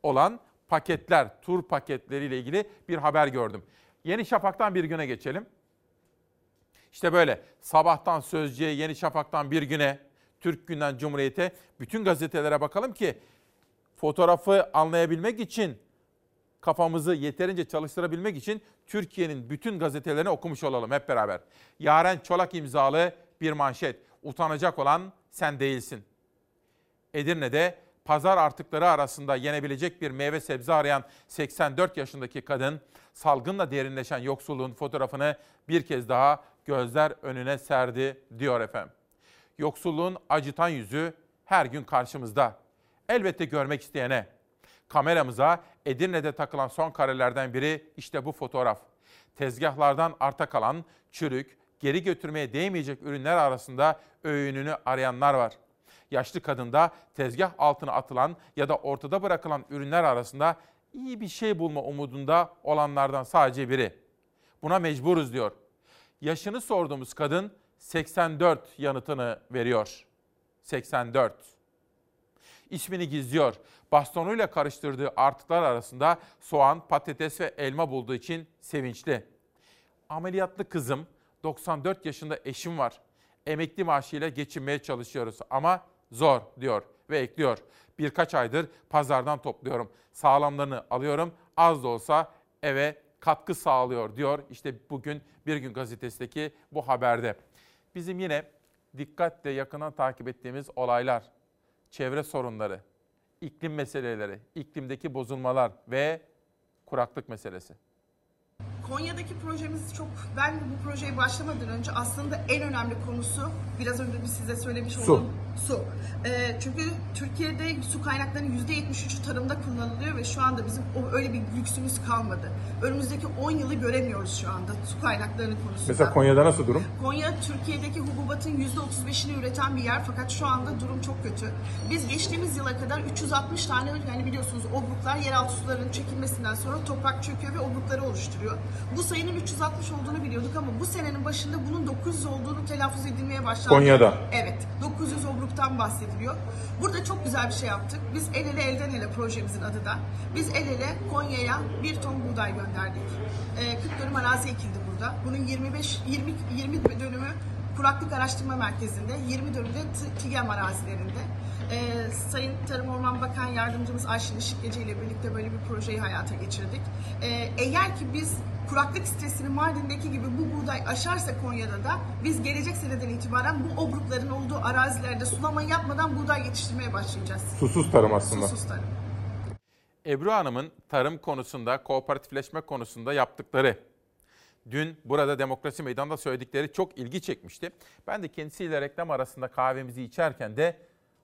olan paketler, tur paketleriyle ilgili bir haber gördüm. Yeni Şafak'tan bir güne geçelim. İşte böyle Sabah'tan Sözcü'ye, Yeni Şafak'tan Bir Güne, Türk Günden Cumhuriyet'e bütün gazetelere bakalım ki fotoğrafı anlayabilmek için, kafamızı yeterince çalıştırabilmek için Türkiye'nin bütün gazetelerini okumuş olalım hep beraber. Yaren Çolak imzalı bir manşet. Utanacak olan sen değilsin. Edirne'de pazar artıkları arasında yenebilecek bir meyve sebze arayan seksen dört yaşındaki kadın salgınla derinleşen yoksulluğun fotoğrafını bir kez daha gözler önüne serdi diyor efendim. Yoksulluğun acıtan yüzü her gün karşımızda. Elbette görmek isteyene. Kameramıza Edirne'de takılan son karelerden biri işte bu fotoğraf. Tezgahlardan arta kalan çürük, geri götürmeye değmeyecek ürünler arasında öğününü arayanlar var. Yaşlı kadında tezgah altına atılan ya da ortada bırakılan ürünler arasında iyi bir şey bulma umudunda olanlardan sadece biri. Buna mecburuz diyor. Yaşını sorduğumuz kadın seksen dört yanıtını veriyor. seksen dört. İsmini gizliyor. Bastonuyla karıştırdığı artıklar arasında soğan, patates ve elma bulduğu için sevinçli. Ameliyatlı kızım, doksan dört yaşında eşim var. Emekli maaşıyla geçinmeye çalışıyoruz ama zor diyor ve ekliyor. Birkaç aydır pazardan topluyorum. Sağlamlarını alıyorum. Az da olsa eve katkı sağlıyor diyor. İşte bugün Bir Gün gazetesindeki bu haberde. Bizim yine dikkatle yakından takip ettiğimiz olaylar, çevre sorunları, iklim meseleleri, iklimdeki bozulmalar ve kuraklık meselesi. Konya'daki projemiz çok, ben bu projeye başlamadan önce aslında en önemli konusu, biraz önce size söylemiş olduğum su. su. Ee, çünkü Türkiye'de su kaynaklarının yüzde yetmiş üçü tarımda kullanılıyor ve şu anda bizim öyle bir lüksümüz kalmadı. Önümüzdeki on yılı göremiyoruz şu anda su kaynaklarının konusunda. Mesela Konya'da nasıl durum? Konya, Türkiye'deki hububatın yüzde otuz beşini üreten bir yer fakat şu anda durum çok kötü. Biz geçtiğimiz yıla kadar üç yüz altmış tane, yani biliyorsunuz obruklar yeraltı sularının çekilmesinden sonra toprak çöküyor ve obrukları oluşturuyor. Bu sayının üç yüz altmış olduğunu biliyorduk ama bu senenin başında bunun dokuz yüz olduğunu telaffuz edilmeye başlandı. Konya'da. Evet. dokuz yüz obruktan bahsediliyor. Burada çok güzel bir şey yaptık. Biz el ele elden ele projemizin adı da. Biz el ele Konya'ya bir ton buğday gönderdik. E, kırk dönüm arazi ekildi burada. Bunun yirmi beş yirmi yirmi dönümü Kuraklık Araştırma Merkezi'nde, yirmi dönümde TİGEM arazilerinde. Ee, Sayın Tarım Orman Bakan Yardımcımız Ayşin Işık Gece ile birlikte böyle bir projeyi hayata geçirdik. Ee, eğer ki biz kuraklık stresini Mardin'deki gibi bu buğday aşarsa Konya'da da biz gelecek seneden itibaren bu obrukların olduğu arazilerde sulama yapmadan buğday yetiştirmeye başlayacağız. Susuz tarım aslında. Susuz tarım. Ebru Hanım'ın tarım konusunda, kooperatifleşme konusunda yaptıkları, dün burada Demokrasi Meydanı'nda söyledikleri çok ilgi çekmişti. Ben de kendisiyle reklam arasında kahvemizi içerken de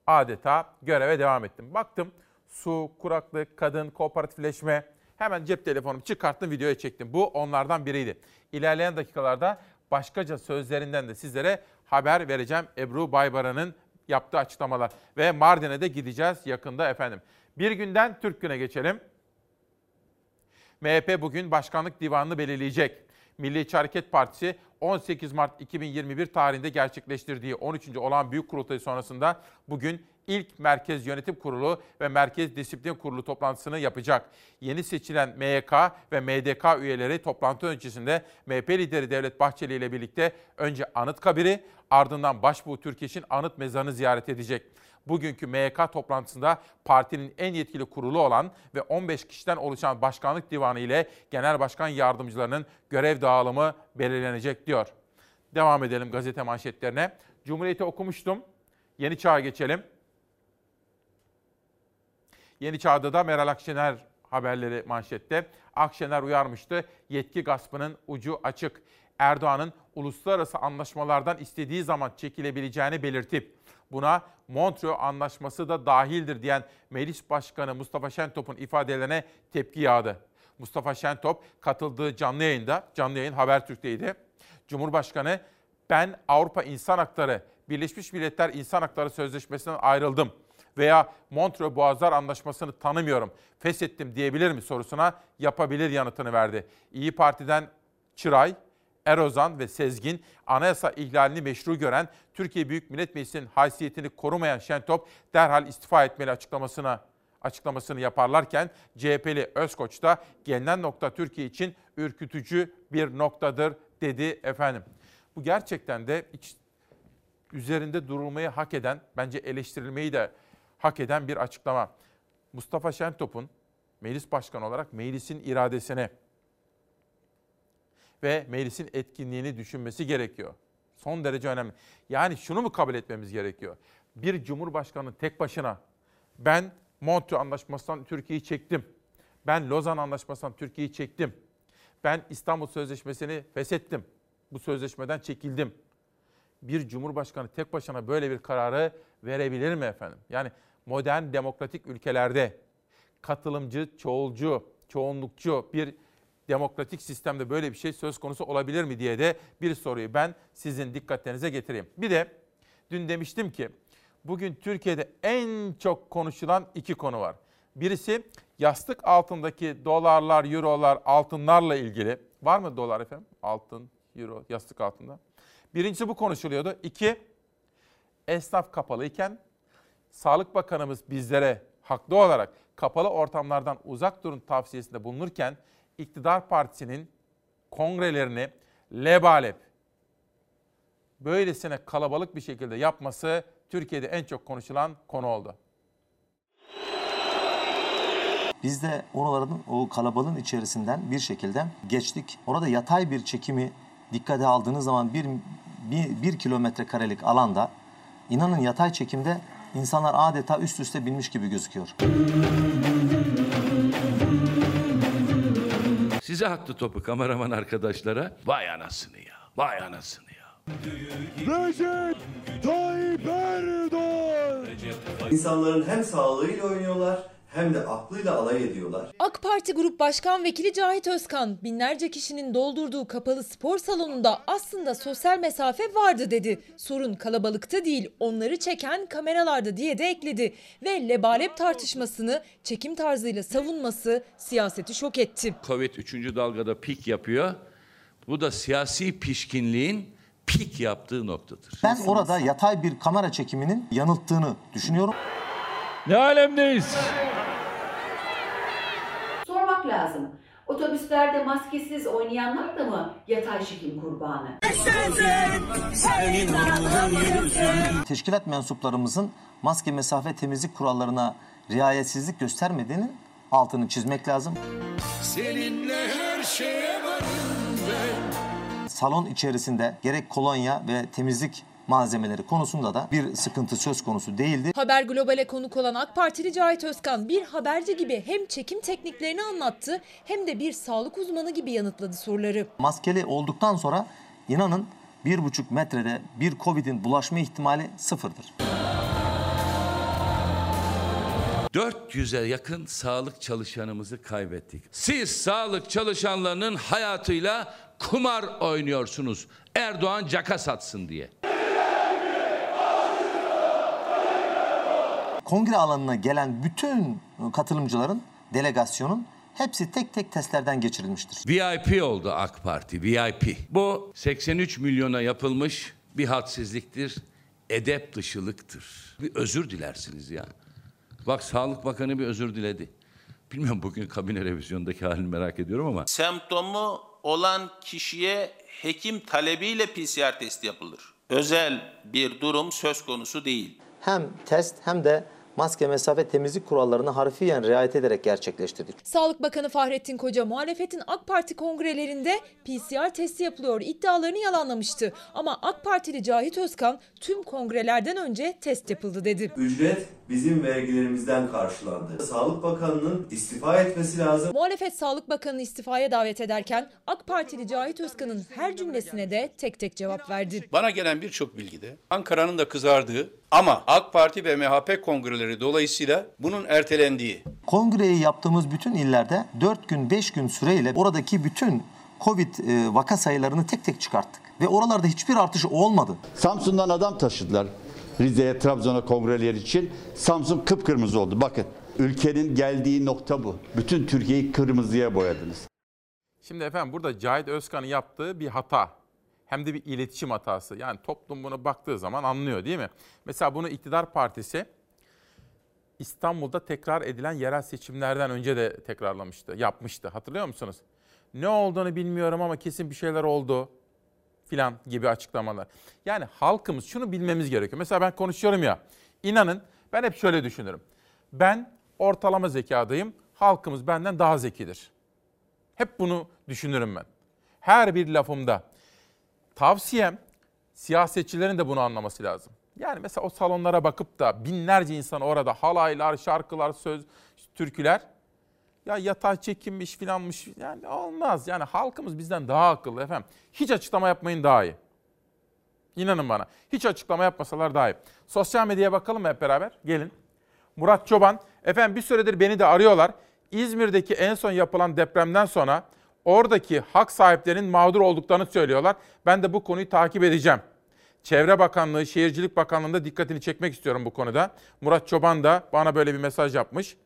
adeta göreve devam ettim. Baktım su, kuraklık, kadın, kooperatifleşme, hemen cep telefonumu çıkarttım, videoya çektim. Bu onlardan biriydi. İlerleyen dakikalarda başkaca sözlerinden de sizlere haber vereceğim. Ebru Baybaran'ın yaptığı açıklamalar ve Mardin'e de gideceğiz yakında efendim. Bir günden Türk Günü'ne geçelim. M H P bugün başkanlık divanını belirleyecek. Milliyetçi Hareket Partisi on sekiz Mart iki bin yirmi bir tarihinde gerçekleştirdiği on üçüncü Olağan Büyük Kurultayı sonrasında bugün ilk Merkez Yönetim Kurulu ve Merkez Disiplin Kurulu toplantısını yapacak. Yeni seçilen M Y K ve M D K üyeleri toplantı öncesinde M H P lideri Devlet Bahçeli ile birlikte önce Anıtkabir'i ardından Başbuğ Türkeş'in anıt mezarını ziyaret edecek. Bugünkü M Y K toplantısında partinin en yetkili kurulu olan ve on beş kişiden oluşan başkanlık divanı ile genel başkan yardımcılarının görev dağılımı belirlenecek diyor. Devam edelim gazete manşetlerine. Cumhuriyeti okumuştum. Yeni Çağ'a geçelim. Yeni Çağ'da da Meral Akşener haberleri manşette. Akşener uyarmıştı. Yetki gaspının ucu açık. Erdoğan'ın uluslararası anlaşmalardan istediği zaman çekilebileceğini belirtip buna Montreux Anlaşması da dahildir diyen Meclis Başkanı Mustafa Şentop'un ifadelerine tepki yağdı. Mustafa Şentop katıldığı canlı yayında, canlı yayın Habertürk'teydi. Cumhurbaşkanı, ben Avrupa İnsan Hakları, Birleşmiş Milletler İnsan Hakları Sözleşmesi'nden ayrıldım veya Montreux Boğazlar Anlaşması'nı tanımıyorum, feshettim diyebilir mi sorusuna yapabilir yanıtını verdi. İyi Parti'den Çıray, Erozan ve Sezgin, anayasa ihlalini meşru gören, Türkiye Büyük Millet Meclisi'nin haysiyetini korumayan Şentop derhal istifa etmeli açıklamasına açıklamasını yaparlarken C H P'li Özkoç da gelinen nokta Türkiye için ürkütücü bir noktadır dedi efendim. Bu gerçekten de iç, üzerinde durulmayı hak eden, bence eleştirilmeyi de hak eden bir açıklama. Mustafa Şentop'un meclis başkanı olarak meclisin iradesini ve meclisin etkinliğini düşünmesi gerekiyor. Son derece önemli. Yani şunu mu kabul etmemiz gerekiyor? Bir cumhurbaşkanı tek başına ben Montreux Anlaşması'ndan Türkiye'yi çektim. Ben Lozan Anlaşması'ndan Türkiye'yi çektim. Ben İstanbul Sözleşmesi'ni feshettim. Bu sözleşmeden çekildim. Bir cumhurbaşkanı tek başına böyle bir kararı verebilir mi efendim? Yani modern demokratik ülkelerde katılımcı, çoğulcu, çoğunlukçu bir demokratik sistemde böyle bir şey söz konusu olabilir mi diye de bir soruyu ben sizin dikkatlerinize getireyim. Bir de dün demiştim ki bugün Türkiye'de en çok konuşulan iki konu var. Birisi yastık altındaki dolarlar, eurolar, altınlarla ilgili. Var mı dolar efendim? Altın, euro, yastık altında. Birincisi bu konuşuluyordu. İki, esnaf kapalıyken Sağlık Bakanımız bizlere haklı olarak kapalı ortamlardan uzak durun tavsiyesinde bulunurken İktidar Partisi'nin kongrelerini lebalep böylesine kalabalık bir şekilde yapması Türkiye'de en çok konuşulan konu oldu. Biz de oraların o kalabalığın içerisinden bir şekilde geçtik. Orada yatay bir çekimi dikkate aldığınız zaman bir, bir, bir kilometre karelik alanda inanın yatay çekimde insanlar adeta üst üste binmiş gibi gözüküyor. Size haklı topu kameraman arkadaşlara. Vay anasını ya, vay anasını ya. Recep Tayyip Erdoğan. İnsanların hem sağlığıyla oynuyorlar, hem de aklıyla alay ediyorlar. AK Parti Grup Başkan Vekili Cahit Özkan binlerce kişinin doldurduğu kapalı spor salonunda aslında sosyal mesafe vardı dedi. Sorun kalabalıkta değil, onları çeken kameralarda diye de ekledi. Ve lebalep tartışmasını çekim tarzıyla savunması siyaseti şok etti. Covid üçüncü dalgada pik yapıyor. Bu da siyasi pişkinliğin pik yaptığı noktadır. Ben orada yatay bir kamera çekiminin yanılttığını düşünüyorum. Ne alemdeyiz? Sormak lazım. Otobüslerde maskesiz oynayanlar da mı yatay çekim kurbanı? Teşkilat mensuplarımızın maske, mesafe, temizlik kurallarına riayetsizlik göstermediğinin altını çizmek lazım. Seninle her şeye varım ben. Salon içerisinde gerek kolonya ve temizlik malzemeleri konusunda da bir sıkıntı söz konusu değildi. Haber Global'e konuk olan AK Partili Cahit Özkan bir haberci gibi hem çekim tekniklerini anlattı hem de bir sağlık uzmanı gibi yanıtladı soruları. Maskeli olduktan sonra inanın bir buçuk metrede bir Covid'in bulaşma ihtimali sıfırdır. dört yüze yakın sağlık çalışanımızı kaybettik. Siz sağlık çalışanlarının hayatıyla kumar oynuyorsunuz. Erdoğan caka satsın diye. Kongre alanına gelen bütün katılımcıların, delegasyonun hepsi tek tek testlerden geçirilmiştir. V I P oldu AK Parti, V I P. Bu seksen üç milyona yapılmış bir hadsizliktir, edep dışılıktır. Bir özür dilersiniz ya. Bak, Sağlık Bakanı bir özür diledi. Bilmiyorum, bugün kabine revizyondaki halini merak ediyorum ama. Semptomu olan kişiye hekim talebiyle P C R testi yapılır. Özel bir durum söz konusu değil. Hem test hem de maske, mesafe, temizlik kurallarına harfiyen riayet ederek gerçekleştirdik. Sağlık Bakanı Fahrettin Koca muhalefetin AK Parti kongrelerinde P C R testi yapılıyor iddialarını yalanlamıştı. Ama AK Partili Cahit Özkan tüm kongrelerden önce test yapıldı dedi. Ücret bizim vergilerimizden karşılandı. Sağlık Bakanı'nın istifa etmesi lazım. Muhalefet Sağlık Bakanı'nı istifaya davet ederken AK Partili Cahit Özkan'ın her cümlesine de tek tek cevap verdi. Bana gelen birçok bilgide Ankara'nın da kızardığı ama AK Parti ve M H P kongreleri dolayısıyla bunun ertelendiği. Kongreyi yaptığımız bütün illerde dört gün beş gün süreyle oradaki bütün Covid vaka sayılarını tek tek çıkarttık. Ve oralarda hiçbir artış olmadı. Samsun'dan adam taşıdılar. Rize'ye, Trabzon'a kongreler için. Samsun kıpkırmızı oldu. Bakın, ülkenin geldiği nokta bu. Bütün Türkiye'yi kırmızıya boyadınız. Şimdi efendim, burada Cahit Özkan'ın yaptığı bir hata. Hem de bir iletişim hatası. Yani toplum buna baktığı zaman anlıyor, değil mi? Mesela bunu iktidar partisi İstanbul'da tekrar edilen yerel seçimlerden önce de tekrarlamıştı, yapmıştı. Hatırlıyor musunuz? Ne olduğunu bilmiyorum ama kesin bir şeyler oldu filan gibi açıklamalar. Yani halkımız şunu bilmemiz gerekiyor. Mesela ben konuşuyorum ya, inanın ben hep şöyle düşünürüm. Ben ortalama zekadayım, halkımız benden daha zekidir. Hep bunu düşünürüm ben. Her bir lafımda. Tavsiyem, siyasetçilerin de bunu anlaması lazım. Yani mesela o salonlara bakıp da binlerce insan orada halaylar, şarkılar, söz, türküler. Ya yatağa çekinmiş filanmış, yani olmaz. Yani halkımız bizden daha akıllı efendim. Hiç açıklama yapmayın daha iyi. İnanın bana, hiç açıklama yapmasalar daha iyi. Sosyal medyaya bakalım mı hep beraber? Gelin. Murat Çoban, efendim bir süredir beni de arıyorlar. İzmir'deki en son yapılan depremden sonra oradaki hak sahiplerinin mağdur olduklarını söylüyorlar. Ben de bu konuyu takip edeceğim. Çevre Bakanlığı, Şehircilik Bakanlığı'nda dikkatini çekmek istiyorum bu konuda. Murat Çoban da bana böyle bir mesaj yapmış.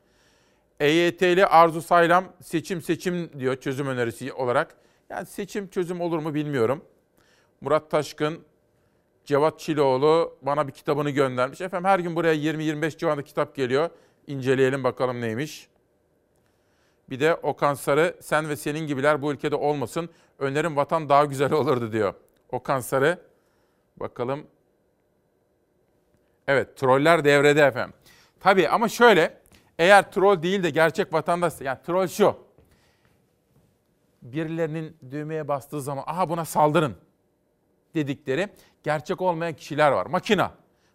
E Y T'li Arzu Saylam seçim seçim diyor çözüm önerisi olarak. Yani seçim çözüm olur mu bilmiyorum. Murat Taşkın, Cevat Çiloğlu bana bir kitabını göndermiş. Efendim her gün buraya yirmi yirmi beş civarında kitap geliyor. İnceleyelim bakalım neymiş. Bir de Okan Sarı, sen ve senin gibiler bu ülkede olmasın. Önerim vatan daha güzel olurdu diyor. Okan Sarı, bakalım. Evet, troller devrede efendim. Tabii ama şöyle, eğer troll değil de gerçek vatandaşsa, yani troll şu. Birilerinin düğmeye bastığı zaman, aha buna saldırın dedikleri gerçek olmayan kişiler var. Makina.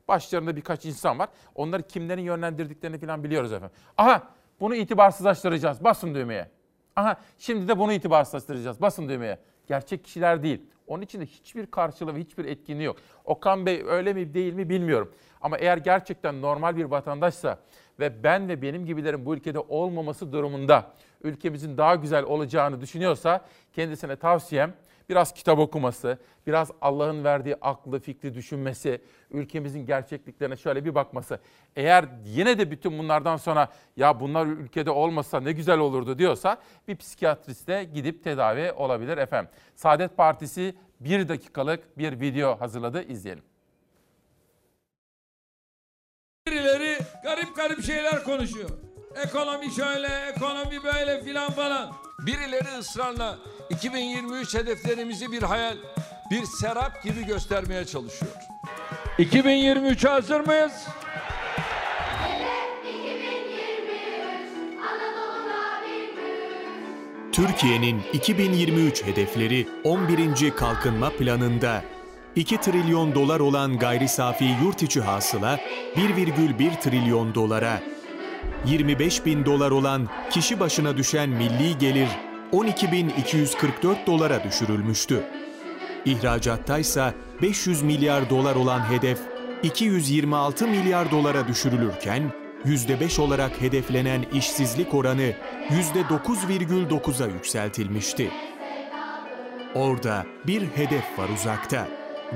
Başlarında birkaç insan var. Onları kimlerin yönlendirdiklerini falan biliyoruz efendim. Aha! Bunu itibarsızlaştıracağız. Basın düğmeye. Aha şimdi de bunu itibarsızlaştıracağız. Basın düğmeye. Gerçek kişiler değil. Onun için de hiçbir karşılığı ve hiçbir etkinliği yok. Okan Bey öyle mi değil mi bilmiyorum. Ama eğer gerçekten normal bir vatandaşsa ve ben ve benim gibilerin bu ülkede olmaması durumunda ülkemizin daha güzel olacağını düşünüyorsa kendisine tavsiyem biraz kitap okuması, biraz Allah'ın verdiği aklı, fikri düşünmesi, ülkemizin gerçekliklerine şöyle bir bakması. Eğer yine de bütün bunlardan sonra ya bunlar ülkede olmasa ne güzel olurdu diyorsa bir psikiyatriste gidip tedavi olabilir efendim. Saadet Partisi bir dakikalık bir video hazırladı, izleyelim. Birileri garip garip şeyler konuşuyor. Ekonomi şöyle, ekonomi böyle filan falan. Birileri ısrarla iki bin yirmi üç hedeflerimizi bir hayal, bir serap gibi göstermeye çalışıyor. iki bin yirmi üç'e hazır mıyız? Evet, iki bin yirmi üç, Anadolu'da bir büyük. Türkiye'nin iki bin yirmi üç hedefleri on birinci Kalkınma Planı'nda iki trilyon dolar olan gayri safi yurt içi hasıla bir virgül bir trilyon dolara, yirmi beş bin dolar olan kişi başına düşen milli gelir on iki bin iki yüz kırk dört dolara düşürülmüştü. İhracattaysa beş yüz milyar dolar olan hedef iki yüz yirmi altı milyar dolara düşürülürken yüzde beş olarak hedeflenen işsizlik oranı yüzde dokuz virgül dokuz'a yükseltilmişti. Orada bir hedef var uzakta.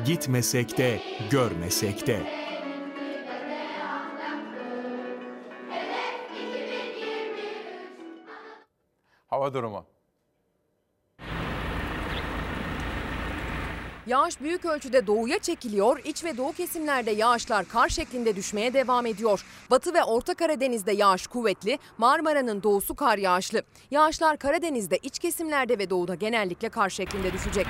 Gitmesek de, görmesek de. Hava durumu. Yağış büyük ölçüde doğuya çekiliyor, iç ve doğu kesimlerde yağışlar kar şeklinde düşmeye devam ediyor. Batı ve Orta Karadeniz'de yağış kuvvetli, Marmara'nın doğusu kar yağışlı. Yağışlar Karadeniz'de, iç kesimlerde ve doğuda genellikle kar şeklinde düşecek.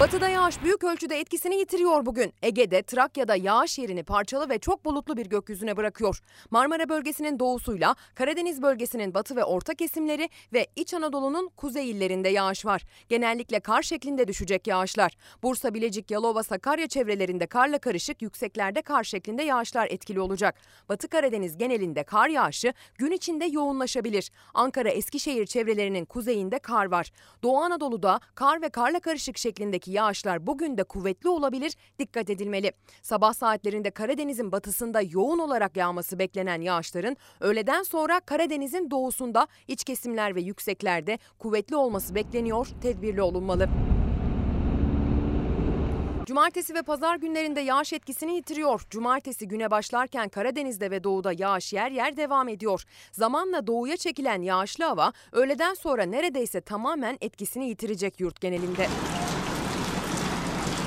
Batıda yağış büyük ölçüde etkisini yitiriyor bugün. Ege'de, Trakya'da yağış yerini parçalı ve çok bulutlu bir gökyüzüne bırakıyor. Marmara bölgesinin doğusuyla, Karadeniz bölgesinin batı ve orta kesimleri ve İç Anadolu'nun kuzey illerinde yağış var. Genellikle kar şeklinde düşecek yağışlar. Bursa, Bilecik, Yalova, Sakarya çevrelerinde karla karışık, yükseklerde kar şeklinde yağışlar etkili olacak. Batı Karadeniz genelinde kar yağışı gün içinde yoğunlaşabilir. Ankara, Eskişehir çevrelerinin kuzeyinde kar var. Doğu Anadolu'da kar ve karla karışık şeklindeki yağışlar bugün de kuvvetli olabilir, dikkat edilmeli. Sabah saatlerinde Karadeniz'in batısında yoğun olarak yağması beklenen yağışların öğleden sonra Karadeniz'in doğusunda, iç kesimler ve yükseklerde kuvvetli olması bekleniyor, tedbirli olunmalı. Cumartesi ve pazar günlerinde yağış etkisini yitiriyor. Cumartesi güne başlarken Karadeniz'de ve doğuda yağış yer yer devam ediyor. Zamanla doğuya çekilen yağışlı hava öğleden sonra neredeyse tamamen etkisini yitirecek yurt genelinde.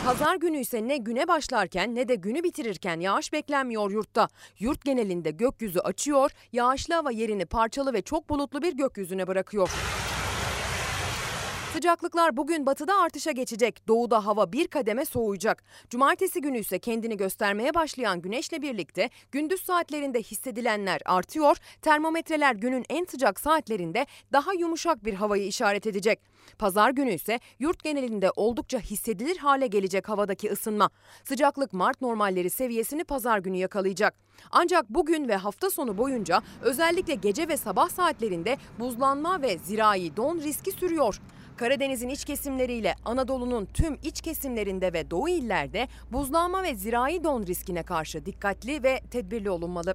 Pazar günü ise ne güne başlarken ne de günü bitirirken yağış beklenmiyor yurtta. Yurt genelinde gökyüzü açıyor, yağışlı hava yerini parçalı ve çok bulutlu bir gökyüzüne bırakıyor. Sıcaklıklar bugün batıda artışa geçecek, doğuda hava bir kademe soğuyacak. Cumartesi günü ise kendini göstermeye başlayan güneşle birlikte gündüz saatlerinde hissedilenler artıyor, termometreler günün en sıcak saatlerinde daha yumuşak bir havayı işaret edecek. Pazar günü ise yurt genelinde oldukça hissedilir hale gelecek havadaki ısınma. Sıcaklık Mart normalleri seviyesini pazar günü yakalayacak. Ancak bugün ve hafta sonu boyunca özellikle gece ve sabah saatlerinde buzlanma ve zirai don riski sürüyor. Karadeniz'in iç kesimleriyle Anadolu'nun tüm iç kesimlerinde ve doğu illerde buzlanma ve zirai don riskine karşı dikkatli ve tedbirli olunmalı.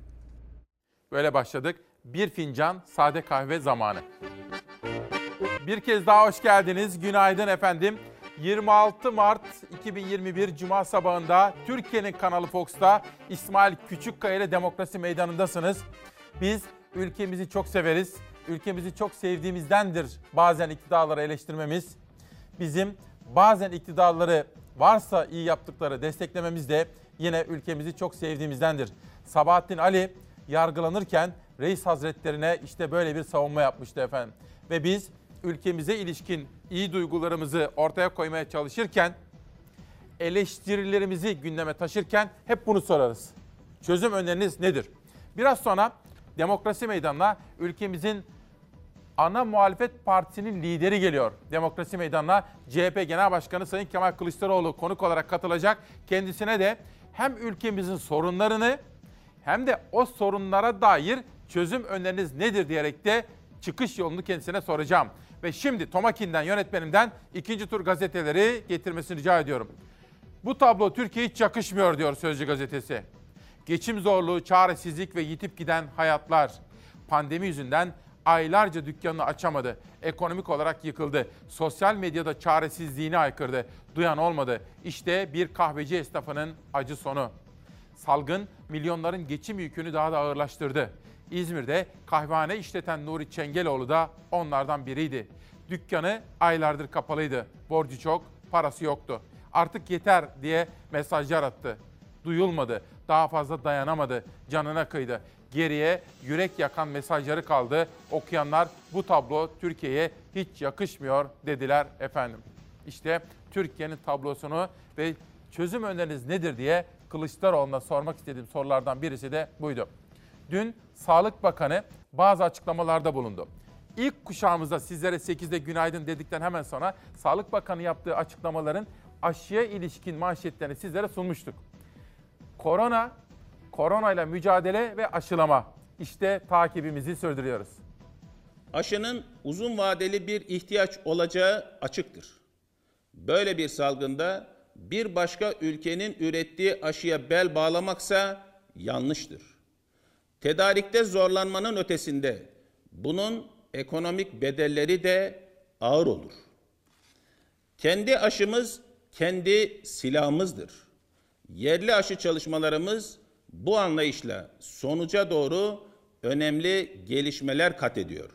Böyle başladık. Bir fincan sade kahve zamanı. Bir kez daha hoş geldiniz. Günaydın efendim. yirmi altı Mart iki bin yirmi bir Cuma sabahında Türkiye'nin kanalı Fox'ta İsmail Küçükkaya ile Demokrasi Meydanı'ndasınız. Biz ülkemizi çok severiz. Ülkemizi çok sevdiğimizdendir bazen iktidarları eleştirmemiz. Bizim bazen iktidarları varsa iyi yaptıkları desteklememiz de yine ülkemizi çok sevdiğimizdendir. Sabahattin Ali yargılanırken Reis Hazretlerine işte böyle bir savunma yapmıştı efendim. Ve biz ülkemize ilişkin iyi duygularımızı ortaya koymaya çalışırken, eleştirilerimizi gündeme taşırken hep bunu sorarız. Çözüm öneriniz nedir? Biraz sonra Demokrasi Meydanı'na ülkemizin ana muhalefet partisinin lideri geliyor. Demokrasi Meydanı'na C H P Genel Başkanı Sayın Kemal Kılıçdaroğlu konuk olarak katılacak. Kendisine de hem ülkemizin sorunlarını hem de o sorunlara dair çözüm öneriniz nedir diyerek de çıkış yolunu kendisine soracağım. Ve şimdi Tomakin'den, yönetmenimden ikinci tur gazeteleri getirmesini rica ediyorum. Bu tablo Türkiye'ye hiç yakışmıyor diyor Sözcü gazetesi. Geçim zorluğu, çaresizlik ve yitip giden hayatlar. Pandemi yüzünden aylarca dükkanını açamadı. Ekonomik olarak yıkıldı. Sosyal medyada çaresizliğini aykırdı. Duyan olmadı. İşte bir kahveci esnafının acı sonu. Salgın milyonların geçim yükünü daha da ağırlaştırdı. İzmir'de kahvehane işleten Nuri Çengeloğlu da onlardan biriydi. Dükkanı aylardır kapalıydı. Borcu çok, parası yoktu. Artık yeter diye mesajlar attı. Duyulmadı. Daha fazla dayanamadı. Canına kıydı. Geriye yürek yakan mesajları kaldı. Okuyanlar bu tablo Türkiye'ye hiç yakışmıyor dediler efendim. İşte Türkiye'nin tablosunu ve çözüm öneriniz nedir diye Kılıçdaroğlu'na sormak istediğim sorulardan birisi de buydu. Dün Sağlık Bakanı bazı açıklamalarda bulundu. İlk kuşağımızda sizlere sekizde günaydın dedikten hemen sonra Sağlık Bakanı yaptığı açıklamaların aşıya ilişkin manşetlerini sizlere sunmuştuk. Korona, koronayla mücadele ve aşılama. İşte takibimizi sürdürüyoruz. Aşının uzun vadeli bir ihtiyaç olacağı açıktır. Böyle bir salgında bir başka ülkenin ürettiği aşıya bel bağlamaksa yanlıştır. Tedarikte zorlanmanın ötesinde bunun ekonomik bedelleri de ağır olur. Kendi aşımız kendi silahımızdır. Yerli aşı çalışmalarımız bu anlayışla sonuca doğru önemli gelişmeler kat ediyor.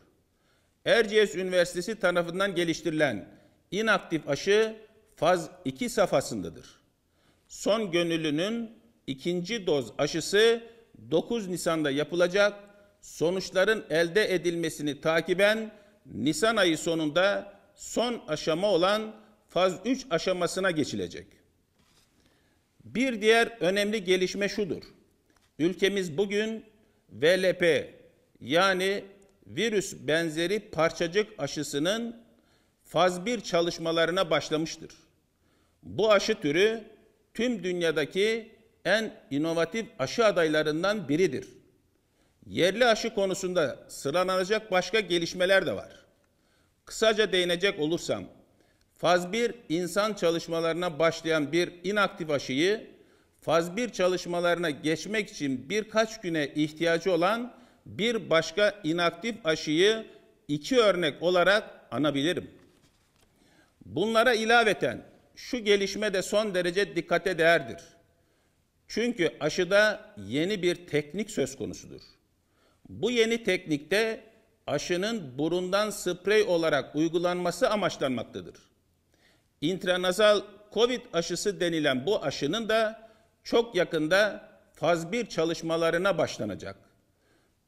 Erciyes Üniversitesi tarafından geliştirilen inaktif aşı faz iki safhasındadır. Son gönüllünün ikinci doz aşısı dokuz Nisan'da yapılacak. Sonuçların elde edilmesini takiben Nisan ayı sonunda son aşama olan faz üç aşamasına geçilecek. Bir diğer önemli gelişme şudur. Ülkemiz bugün V L P yani virüs benzeri parçacık aşısının faz bir çalışmalarına başlamıştır. Bu aşı türü tüm dünyadaki en inovatif aşı adaylarından biridir. Yerli aşı konusunda sıralanacak başka gelişmeler de var. Kısaca değinecek olursam, faz bir insan çalışmalarına başlayan bir inaktif aşıyı, faz bir çalışmalarına geçmek için birkaç güne ihtiyacı olan bir başka inaktif aşıyı iki örnek olarak anabilirim. Bunlara ilaveten şu gelişme de son derece dikkate değerdir. Çünkü aşıda yeni bir teknik söz konusudur. Bu yeni teknikte aşının burundan sprey olarak uygulanması amaçlanmaktadır. İntranazal COVID aşısı denilen bu aşının da çok yakında faz bir çalışmalarına başlanacak.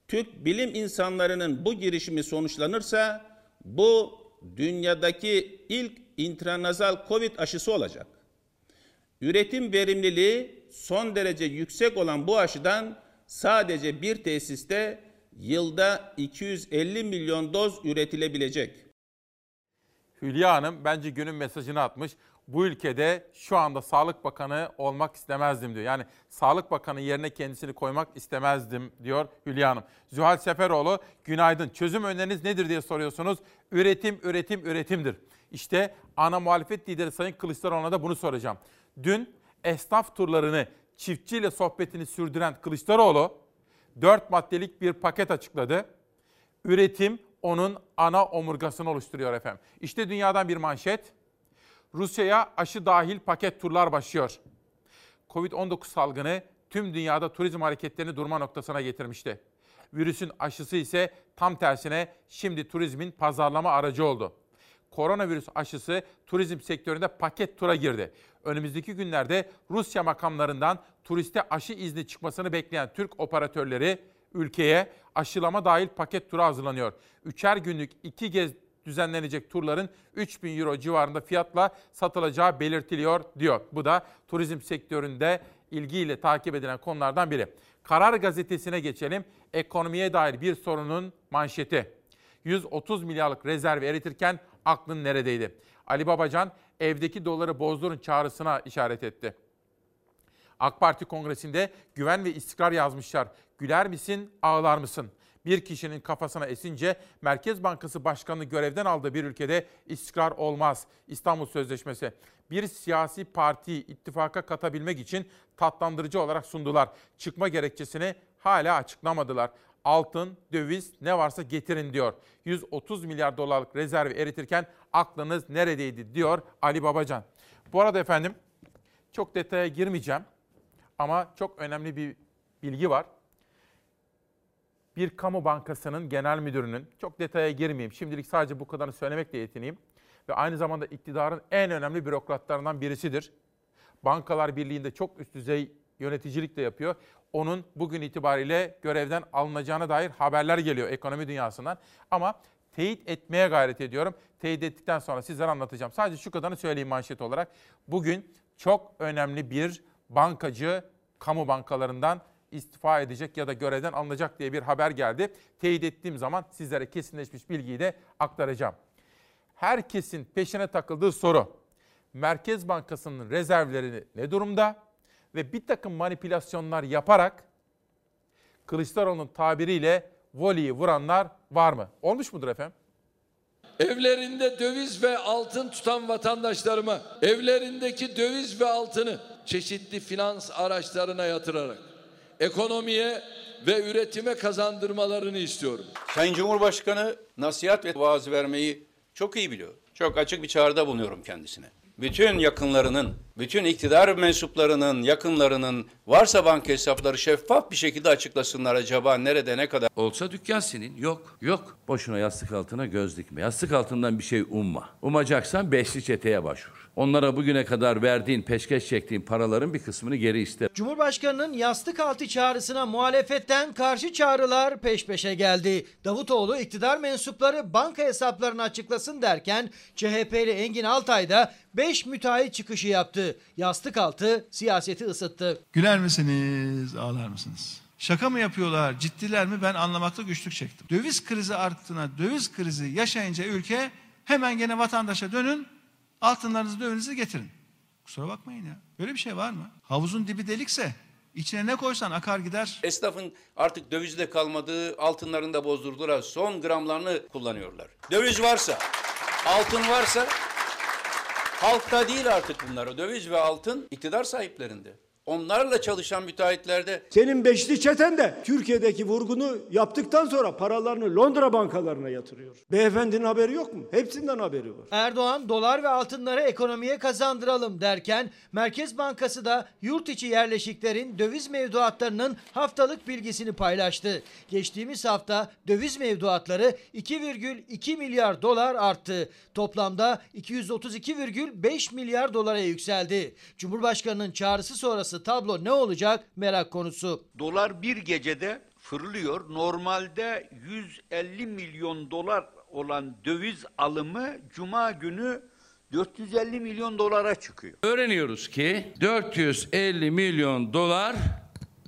Türk bilim insanlarının bu girişimi sonuçlanırsa bu dünyadaki ilk intranazal COVID aşısı olacak. Üretim verimliliği son derece yüksek olan bu aşıdan sadece bir tesiste yılda iki yüz elli milyon doz üretilebilecek. Hülya Hanım bence günün mesajını atmış. Bu ülkede şu anda Sağlık Bakanı olmak istemezdim diyor. Yani Sağlık Bakanı yerine kendisini koymak istemezdim diyor Hülya Hanım. Zühal Seferoğlu günaydın. Çözüm öneriniz nedir diye soruyorsunuz. Üretim, üretim, üretimdir. İşte ana muhalefet lideri Sayın Kılıçdaroğlu'na da bunu soracağım. Dün esnaf turlarını, çiftçiyle sohbetini sürdüren Kılıçdaroğlu dört maddelik bir paket açıkladı. Üretim onun ana omurgasını oluşturuyor efendim. İşte dünyadan bir manşet. Rusya'ya aşı dahil paket turlar başlıyor. kovid on dokuz salgını tüm dünyada turizm hareketlerini durma noktasına getirmişti. Virüsün aşısı ise tam tersine şimdi turizmin pazarlama aracı oldu. Koronavirüs aşısı turizm sektöründe paket tura girdi. Önümüzdeki günlerde Rusya makamlarından turiste aşı izni çıkmasını bekleyen Türk operatörleri ülkeye aşılama dahil paket tura hazırlanıyor. Üçer günlük iki kez düzenlenecek turların üç bin euro civarında fiyatla satılacağı belirtiliyor diyor. Bu da turizm sektöründe ilgiyle takip edilen konulardan biri. Karar Gazetesi'ne geçelim. Ekonomiye dair bir sorunun manşeti. yüz otuz milyarlık rezervi eritirken aklın neredeydi? Ali Babacan evdeki doları bozdurun çağrısına işaret etti. AK Parti kongresinde güven ve istikrar yazmışlar. Güler misin, ağlar mısın? bir kişinin kafasına esince Merkez Bankası Başkanı görevden aldığı bir ülkede istikrar olmaz. İstanbul Sözleşmesi. Bir siyasi partiyi ittifaka katabilmek için tatlandırıcı olarak sundular. Çıkma gerekçesini hala açıklamadılar. Altın, döviz ne varsa getirin diyor. yüz otuz milyar dolarlık rezervi eritirken aklınız neredeydi diyor Ali Babacan. Bu arada efendim çok detaya girmeyeceğim ama çok önemli bir bilgi var. Bir kamu bankasının genel müdürünün, çok detaya girmeyeyim, şimdilik sadece bu kadarını söylemekle yetineyim. Ve aynı zamanda iktidarın en önemli bürokratlarından birisidir. Bankalar Birliği'nde çok üst düzey yöneticilik de yapıyor. Onun bugün itibariyle görevden alınacağına dair haberler geliyor ekonomi dünyasından. Ama teyit etmeye gayret ediyorum. Teyit ettikten sonra sizlere anlatacağım. Sadece şu kadarını söyleyeyim manşet olarak. Bugün çok önemli bir bankacı kamu bankalarından istifa edecek ya da görevden alınacak diye bir haber geldi. Teyit ettiğim zaman sizlere kesinleşmiş bilgiyi de aktaracağım. Herkesin peşine takıldığı soru, Merkez Bankası'nın rezervleri ne durumda? Ve bir takım manipülasyonlar yaparak Kılıçdaroğlu'nun tabiriyle voleyi vuranlar var mı? Olmuş mudur efendim? Evlerinde döviz ve altın tutan vatandaşlarıma evlerindeki döviz ve altını çeşitli finans araçlarına yatırarak ekonomiye ve üretime kazandırmalarını istiyorum. Sayın Cumhurbaşkanı nasihat ve vaaz vermeyi çok iyi biliyor. Çok açık bir çağrıda bulunuyorum kendisine. Bütün yakınlarının, bütün iktidar mensuplarının, yakınlarının varsa banka hesapları şeffaf bir şekilde açıklasınlar acaba nerede ne kadar. Olsa dükkan senin, yok, yok. Boşuna yastık altına göz dikme. Yastık altından bir şey umma. Umacaksan beşli çeteye başvur. Onlara bugüne kadar verdiğin, peşkeş çektiğin paraların bir kısmını geri iste. Cumhurbaşkanının yastık altı çağrısına muhalefetten karşı çağrılar peş peşe geldi. Davutoğlu iktidar mensupları banka hesaplarını açıklasın derken C H P'li Engin Altay da beş müteahhit çıkışı yaptı. Yastık altı siyaseti ısıttı. Güler misiniz, ağlar mısınız? Şaka mı yapıyorlar, ciddiler mi? Ben anlamakta güçlük çektim. Döviz krizi arttığına, döviz krizi yaşayınca ülke hemen gene vatandaşa dönün, altınlarınızı, dövizinizi getirin. Kusura bakmayın ya. Böyle bir şey var mı? Havuzun dibi delikse içine ne koysan akar gider. Esnafın artık dövizi de kalmadığı, altınlarını da bozdurdular. Son gramlarını kullanıyorlar. Döviz varsa, altın varsa... Halkta değil artık bunlar. Döviz ve altın iktidar sahiplerinde. Onlarla çalışan müteahhitlerde. Senin beşli çeten de Türkiye'deki vurgunu yaptıktan sonra paralarını Londra bankalarına yatırıyor. Beyefendinin haberi yok mu? Hepsinden haberi var. Erdoğan dolar ve altınları ekonomiye kazandıralım derken Merkez Bankası da yurt içi yerleşiklerin döviz mevduatlarının haftalık bilgisini paylaştı. Geçtiğimiz hafta döviz mevduatları iki virgül iki milyar dolar arttı. Toplamda iki yüz otuz iki virgül beş milyar dolara yükseldi. Cumhurbaşkanının çağrısı sonrası tablo ne olacak merak konusu. Dolar bir gecede fırlıyor. Normalde yüz elli milyon dolar olan döviz alımı cuma günü dört yüz elli milyon dolara çıkıyor. Öğreniyoruz ki dört yüz elli milyon dolar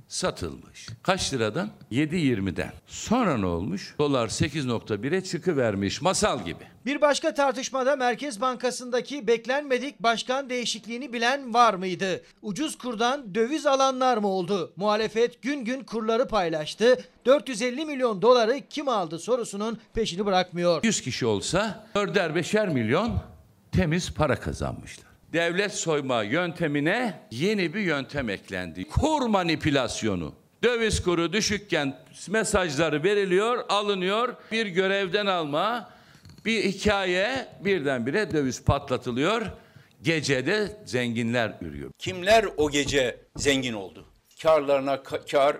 satılmış. Kaç liradan? yedi yirmiden. Sonra ne olmuş? Dolar sekiz nokta bire çıkıvermiş masal gibi. Bir başka tartışmada Merkez Bankası'ndaki beklenmedik başkan değişikliğini bilen var mıydı? Ucuz kurdan döviz alanlar mı oldu? Muhalefet gün gün kurları paylaştı. dört yüz elli milyon doları kim aldı sorusunun peşini bırakmıyor. yüz kişi olsa dörder beşer milyon temiz para kazanmışlar. Devlet soyma yöntemine yeni bir yöntem eklendi. Kur manipülasyonu. Döviz kuru düşükken mesajları veriliyor, alınıyor. Bir görevden alma, bir hikaye, birdenbire döviz patlatılıyor. Gecede zenginler ürüyor. Kimler o gece zengin oldu? Karlarına kar,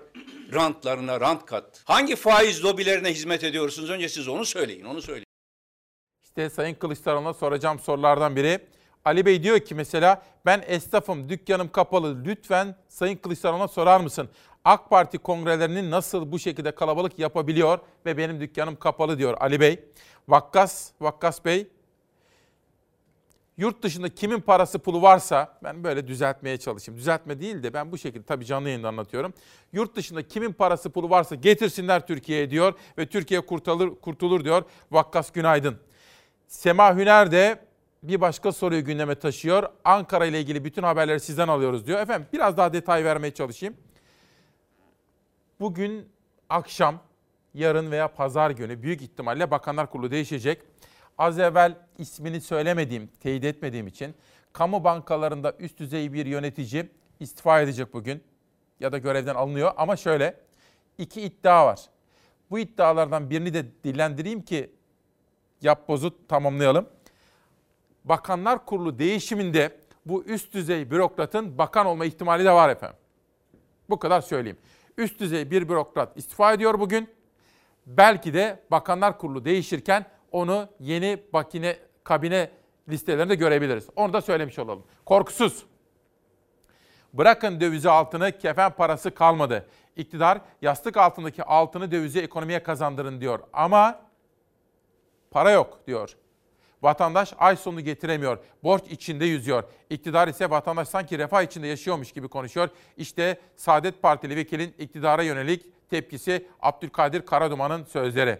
rantlarına rant kat. Hangi faiz lobilerine hizmet ediyorsunuz? Önce siz onu söyleyin, onu söyleyin. İşte Sayın Kılıçdaroğlu'na soracağım sorulardan biri. Ali Bey diyor ki mesela ben esnafım, dükkanım kapalı, lütfen Sayın Kılıçdaroğlu'na sorar mısın? AK Parti kongrelerini nasıl bu şekilde kalabalık yapabiliyor ve benim dükkanım kapalı diyor Ali Bey. Vakkas, Vakkas Bey, yurt dışında kimin parası pulu varsa, ben böyle düzeltmeye çalışayım. Düzeltme değil de ben bu şekilde tabii canlı yayında anlatıyorum. Yurt dışında kimin parası pulu varsa getirsinler Türkiye'ye diyor ve Türkiye kurtulur, kurtulur diyor. Vakkas günaydın. Sema Hüner de bir başka soruyu gündeme taşıyor. Ankara ile ilgili bütün haberleri sizden alıyoruz diyor. Efendim biraz daha detay vermeye çalışayım. Bugün akşam yarın veya pazar günü büyük ihtimalle Bakanlar Kurulu değişecek. Az evvel ismini söylemediğim, teyit etmediğim için kamu bankalarında üst düzey bir yönetici istifa edecek bugün ya da görevden alınıyor. Ama şöyle iki iddia var. Bu iddialardan birini de dillendireyim ki yapbozu tamamlayalım. Bakanlar Kurulu değişiminde bu üst düzey bürokratın bakan olma ihtimali de var efendim. Bu kadar söyleyeyim. Üst düzey bir bürokrat istifa ediyor bugün. Belki de Bakanlar Kurulu değişirken onu yeni bakine, kabine listelerinde görebiliriz. Onu da söylemiş olalım. Korkusuz. Bırakın dövizi altını, kefen parası kalmadı. İktidar yastık altındaki altını dövizi ekonomiye kazandırın diyor. Ama para yok diyor. Vatandaş ay sonu getiremiyor. Borç içinde yüzüyor. İktidar ise vatandaş sanki refah içinde yaşıyormuş gibi konuşuyor. İşte Saadet Partili vekilin iktidara yönelik tepkisi Abdülkadir Karaduman'ın sözleri.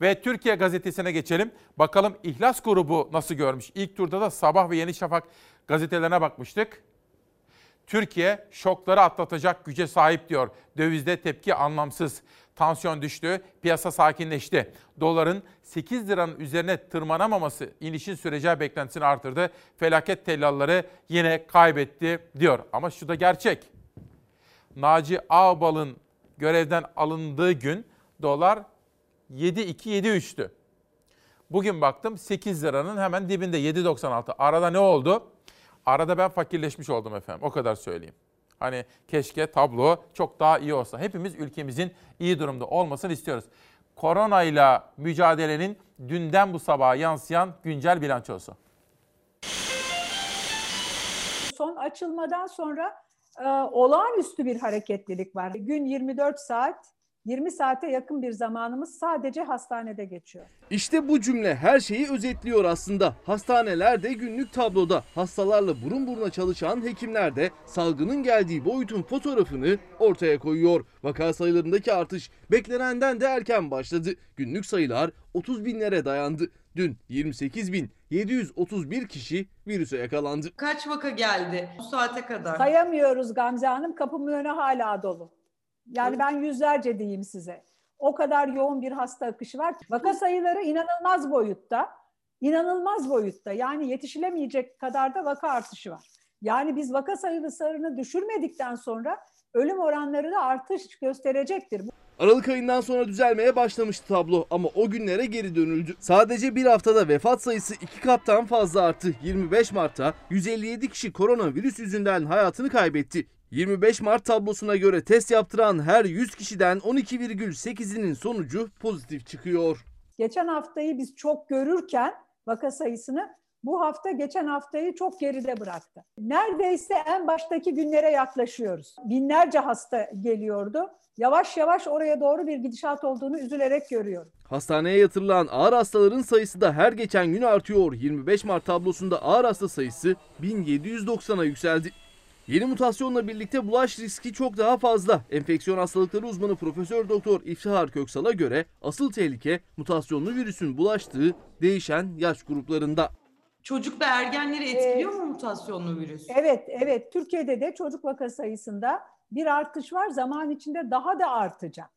Ve Türkiye Gazetesi'ne geçelim. Bakalım İhlas Grubu nasıl görmüş? İlk turda da Sabah ve Yeni Şafak gazetelerine bakmıştık. Türkiye şokları atlatacak güce sahip diyor. Dövizde tepki anlamsız. Tansiyon düştü, piyasa sakinleşti. Doların sekiz liranın üzerine tırmanamaması inişin süreceği beklentisini artırdı. Felaket tellalları yine kaybetti diyor. Ama şu da gerçek. Naci Ağbal'ın görevden alındığı gün dolar yedi iki yedi üçtü. Bugün baktım sekiz liranın hemen dibinde yedi doksan altı. Arada ne oldu? Arada ben fakirleşmiş oldum efendim. O kadar söyleyeyim. Hani keşke tablo çok daha iyi olsa. Hepimiz ülkemizin iyi durumda olmasını istiyoruz. Koronayla mücadelenin dünden bu sabaha yansıyan güncel bilançosu. Son açılmadan sonra e, olağanüstü bir hareketlilik var. Gün yirmi dört saat, yirmi saate yakın bir zamanımız sadece hastanede geçiyor. İşte bu cümle her şeyi özetliyor aslında. Hastanelerde günlük tabloda, hastalarla burun buruna çalışan hekimler de salgının geldiği boyutun fotoğrafını ortaya koyuyor. Vaka sayılarındaki artış beklenenden de erken başladı. Günlük sayılar otuz binlere dayandı. Dün yirmi sekiz bin yedi yüz otuz bir kişi virüse yakalandı. Kaç vaka geldi bu saate kadar? Sayamıyoruz Gamze Hanım, kapımın önü hala dolu. Yani ben yüzlerce diyeyim size. O kadar yoğun bir hasta akışı var. Vaka sayıları inanılmaz boyutta. İnanılmaz boyutta. Yani yetişilemeyecek kadar da vaka artışı var. Yani biz vaka sayısını düşürmedikten sonra ölüm oranları da artış gösterecektir. Aralık ayından sonra düzelmeye başlamıştı tablo ama o günlere geri dönüldü. Sadece bir haftada vefat sayısı iki kattan fazla arttı. yirmi beş Mart'ta yüz elli yedi kişi koronavirüs yüzünden hayatını kaybetti. yirmi beş Mart tablosuna göre test yaptıran her yüz kişiden on iki virgül sekizinin sonucu pozitif çıkıyor. Geçen haftayı biz çok görürken vaka sayısını bu hafta geçen haftayı çok geride bıraktı. Neredeyse en baştaki günlere yaklaşıyoruz. Binlerce hasta geliyordu. Yavaş yavaş oraya doğru bir gidişat olduğunu üzülerek görüyorum. Hastaneye yatırılan ağır hastaların sayısı da her geçen gün artıyor. yirmi beş Mart tablosunda ağır hasta sayısı bin yedi yüz doksana yükseldi. Yeni mutasyonla birlikte bulaş riski çok daha fazla. Enfeksiyon hastalıkları uzmanı Profesör Doktor İftihar Köksal'a göre asıl tehlike mutasyonlu virüsün bulaştığı değişen yaş gruplarında. Çocuk ve ergenleri etkiliyor ee, mu mutasyonlu virüs? Evet, evet. Türkiye'de de çocuk vaka sayısında bir artış var. Zaman içinde daha da artacak.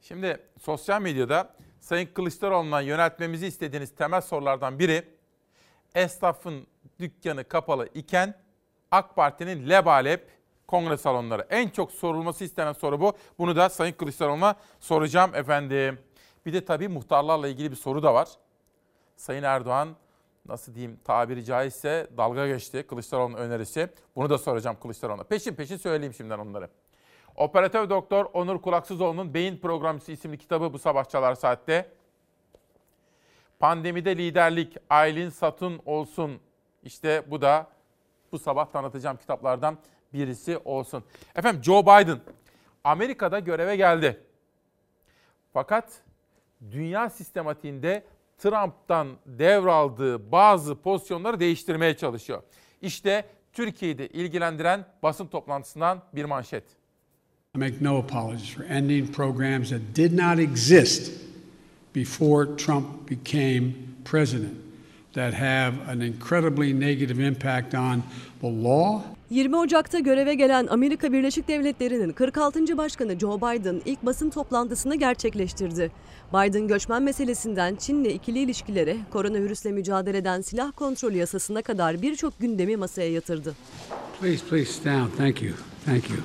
Şimdi sosyal medyada Sayın Kılıçdaroğlu'na yöneltmemizi istediğiniz temel sorulardan biri esnafın dükkanı kapalı iken A K Parti'nin lebalep kongre salonları. En çok sorulması istenen soru bu. Bunu da Sayın Kılıçdaroğlu'na soracağım efendim. Bir de tabii muhtarlarla ilgili bir soru da var. Sayın Erdoğan nasıl diyeyim tabiri caizse dalga geçti Kılıçdaroğlu'nun önerisi. Bunu da soracağım Kılıçdaroğlu'na. Peşin peşin söyleyeyim şimdiden onları. Operatör Doktor Onur Kulaksızoğlu'nun Beyin Programcısı isimli kitabı bu sabah Çalar Saat'te. Pandemide liderlik Aylin Satun olsun. İşte bu da bu sabah tanıtacağım kitaplardan birisi olsun. Efendim Joe Biden Amerika'da göreve geldi. Fakat dünya sistematiğinde Trump'tan devraldığı bazı pozisyonları değiştirmeye çalışıyor. İşte Türkiye'yi de ilgilendiren basın toplantısından bir manşet. I make no apologies for ending programs that did not exist before Trump became president. That have an incredibly negative impact on the law. yirmi Ocak'ta göreve gelen Amerika Birleşik Devletleri'nin kırk altıncı Başkanı Joe Biden ilk basın toplantısını gerçekleştirdi. Biden göçmen meselesinden Çin'le ikili ilişkileri, koronavirüsle mücadeleden silah kontrolü yasasına kadar birçok gündemi masaya yatırdı. Please, please stand. Thank you. Thank you.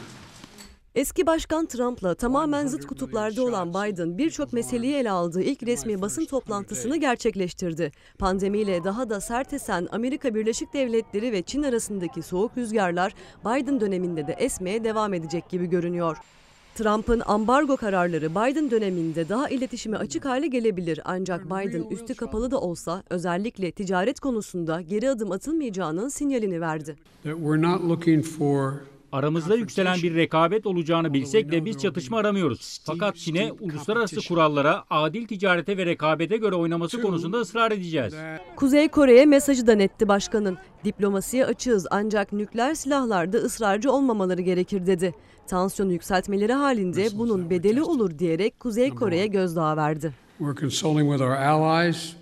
Eski Başkan Trump'la tamamen zıt kutuplarda olan Biden birçok meseleyi ele aldığı ilk resmi basın toplantısını gerçekleştirdi. Pandemiyle daha da sert esen Amerika Birleşik Devletleri ve Çin arasındaki soğuk rüzgarlar Biden döneminde de esmeye devam edecek gibi görünüyor. Trump'ın ambargo kararları Biden döneminde daha iletişime açık hale gelebilir, ancak Biden üstü kapalı da olsa özellikle ticaret konusunda geri adım atılmayacağının sinyalini verdi. Aramızda yükselen bir rekabet olacağını bilsek de biz çatışma aramıyoruz. Fakat Çin'e uluslararası kurallara, adil ticarete ve rekabete göre oynaması konusunda ısrar edeceğiz. Kuzey Kore'ye mesajı da netti başkanın. Diplomasiye açığız ancak nükleer silahlarda ısrarcı olmamaları gerekir dedi. Tansiyonu yükseltmeleri halinde bunun bedeli olur diyerek Kuzey Kore'ye gözdağı verdi.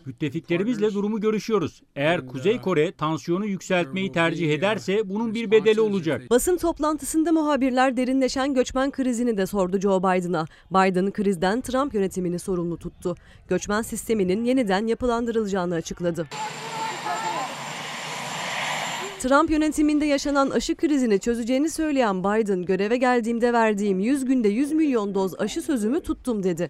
Müttefiklerimizle durumu görüşüyoruz. Eğer Kuzey Kore tansiyonu yükseltmeyi tercih ederse bunun bir bedeli olacak. Basın toplantısında muhabirler derinleşen göçmen krizini de sordu Joe Biden'a. Biden krizden Trump yönetimini sorumlu tuttu. Göçmen sisteminin yeniden yapılandırılacağını açıkladı. Trump yönetiminde yaşanan aşı krizini çözeceğini söyleyen Biden, göreve geldiğimde verdiğim yüz günde yüz milyon doz aşı sözümü tuttum dedi.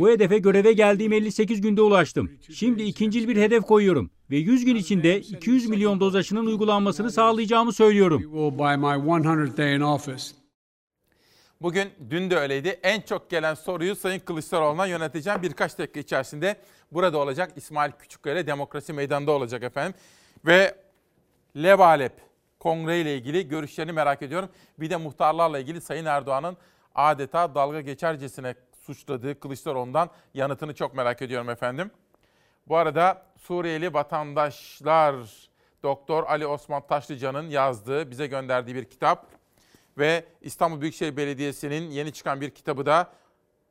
Bu hedefe göreve geldiğim elli sekiz günde ulaştım. Şimdi ikincil bir hedef koyuyorum ve yüz gün içinde iki yüz milyon doz aşının uygulanmasını sağlayacağımı söylüyorum. Bugün, dün de öyleydi. En çok gelen soruyu Sayın Kılıçdaroğlu'na yöneteceğim. Birkaç dakika içerisinde burada olacak. İsmail Küçükköy Demokrasi Meydanı'nda olacak efendim. Ve Levalep Kongre ile ilgili görüşlerini merak ediyorum. Bir de muhtarlarla ilgili Sayın Erdoğan'ın adeta dalga geçercesine suçladığı Kılıçdaroğlu'ndan yanıtını çok merak ediyorum efendim. Bu arada Suriyeli vatandaşlar Doktor Ali Osman Taşlıca'nın yazdığı, bize gönderdiği bir kitap ve İstanbul Büyükşehir Belediyesi'nin yeni çıkan bir kitabı da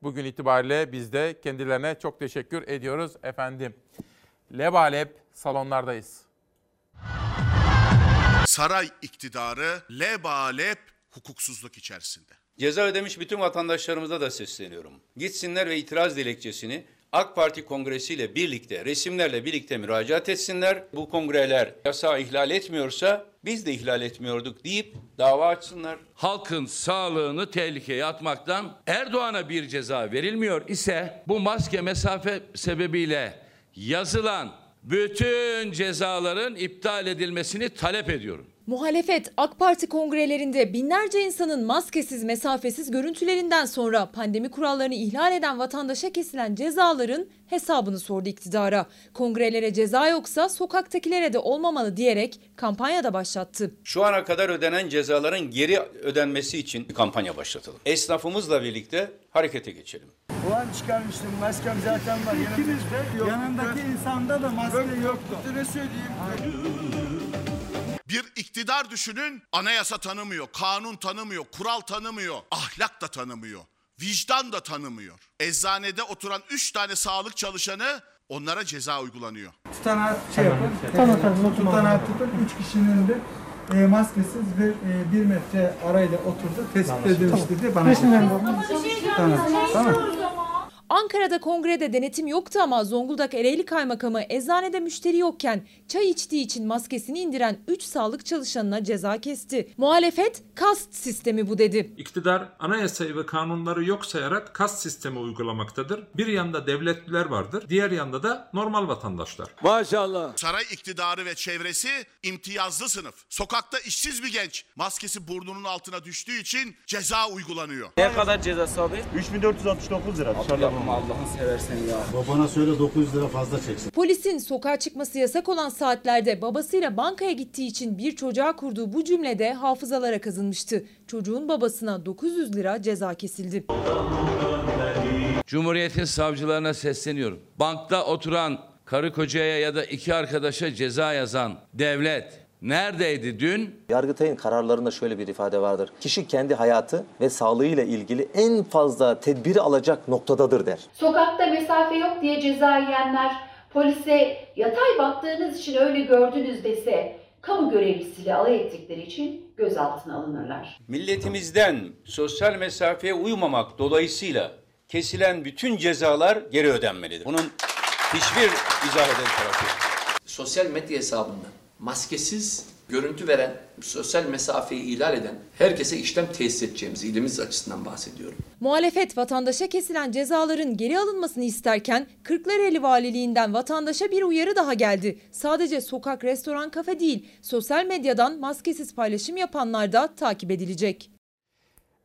bugün itibariyle bizde, kendilerine çok teşekkür ediyoruz efendim. Levalep salonlardayız. Saray iktidarı lebalep hukuksuzluk içerisinde. Ceza ödemiş bütün vatandaşlarımıza da sesleniyorum. Gitsinler ve itiraz dilekçesini AK Parti kongresiyle birlikte, resimlerle birlikte müracaat etsinler. Bu kongreler yasağı ihlal etmiyorsa biz de ihlal etmiyorduk deyip dava açsınlar. Halkın sağlığını tehlikeye atmaktan Erdoğan'a bir ceza verilmiyor ise bu maske mesafe sebebiyle yazılan bütün cezaların iptal edilmesini talep ediyorum. Muhalefet AK Parti kongrelerinde binlerce insanın maskesiz, mesafesiz görüntülerinden sonra pandemi kurallarını ihlal eden vatandaşa kesilen cezaların hesabını sordu iktidara. Kongrelere ceza yoksa sokaktakilere de olmamalı diyerek kampanya da başlattı. Şu ana kadar ödenen cezaların geri ödenmesi için bir kampanya başlatalım. Esnafımızla birlikte harekete geçelim. Ulan çıkarmıştım, maskem zaten var yanımızda. Yanındaki insanda da maske yoktu. Ne söyleyeyim? Bir iktidar düşünün, anayasa tanımıyor, kanun tanımıyor, kural tanımıyor, ahlak da tanımıyor, vicdan da tanımıyor. Eczanede oturan üç tane sağlık çalışanı, onlara ceza uygulanıyor. Tutanağı şey yapın, tamam, tamam, tutanağı tutun, üç kişinin de e, maskesiz ve e, bir metre arayla oturdu, tespit edilmişti diye bana tutanağı. Ankara'da kongrede denetim yoktu ama Zonguldak Ereğli Kaymakamı eczanede müşteri yokken çay içtiği için maskesini indiren üç sağlık çalışanına ceza kesti. Muhalefet kast sistemi bu dedi. İktidar anayasayı ve kanunları yok sayarak kast sistemi uygulamaktadır. Bir yanda devletliler vardır, diğer yanda da normal vatandaşlar. Maşallah. Saray iktidarı ve çevresi imtiyazlı sınıf. Sokakta işsiz bir genç maskesi burnunun altına düştüğü için ceza uygulanıyor. Ne kadar cezası abi? üç bin dört yüz altmış dokuz lira dışarıda. Allah'ını seversen ya. Babana söyle dokuz yüz lira fazla çeksin. Polisin sokağa çıkması yasak olan saatlerde babasıyla bankaya gittiği için bir çocuğa kurduğu bu cümlede hafızalara kazınmıştı. Çocuğun babasına dokuz yüz lira ceza kesildi. Cumhuriyetin savcılarına sesleniyorum. Bankta oturan karı kocaya ya da iki arkadaşa ceza yazan devlet neredeydi dün? Yargıtay'ın kararlarında şöyle bir ifade vardır. Kişi kendi hayatı ve sağlığıyla ilgili en fazla tedbiri alacak noktadadır der. Sokakta mesafe yok diye ceza yiyenler, polise yatay baktığınız için öyle gördünüz dese, kamu görevlisiyle alay ettikleri için gözaltına alınırlar. Milletimizden sosyal mesafeye uymamak dolayısıyla kesilen bütün cezalar geri ödenmelidir. Bunun hiçbir izah eden tarafı yok. Sosyal medya hesabında maskesiz görüntü veren, sosyal mesafeyi ihlal eden herkese işlem tesis edeceğimiz ilimiz açısından bahsediyorum. Muhalefet vatandaşa kesilen cezaların geri alınmasını isterken Kırklareli Valiliğinden vatandaşa bir uyarı daha geldi. Sadece sokak, restoran, kafe değil, sosyal medyadan maskesiz paylaşım yapanlar da takip edilecek.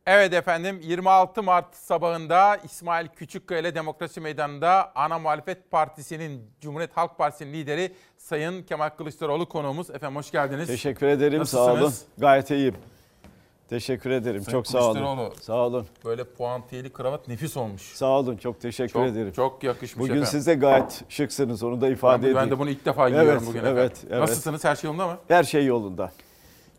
Evet efendim, yirmi altı Mart sabahında İsmail Küçükköy ile Demokrasi Meydanı'nda ana muhalefet partisinin, Cumhuriyet Halk Partisi'nin lideri Sayın Kemal Kılıçdaroğlu konuğumuz. Efendim hoş geldiniz. Teşekkür ederim. Nasılsınız? Sağ olun. Gayet iyiyim. Teşekkür ederim. Sayın çok sağ olun. Sağ olun. Böyle puantiyeli kravat nefis olmuş. Sağ olun. Çok teşekkür çok, ederim. Çok yakışmış bugün efendim. Bugün siz de gayet şıksınız. Onu da ifade ben, edeyim. Ben de bunu ilk defa giyiyorum evet, bugün efendim. Evet, evet. Nasılsınız? Her şey yolunda mı? Her şey yolunda.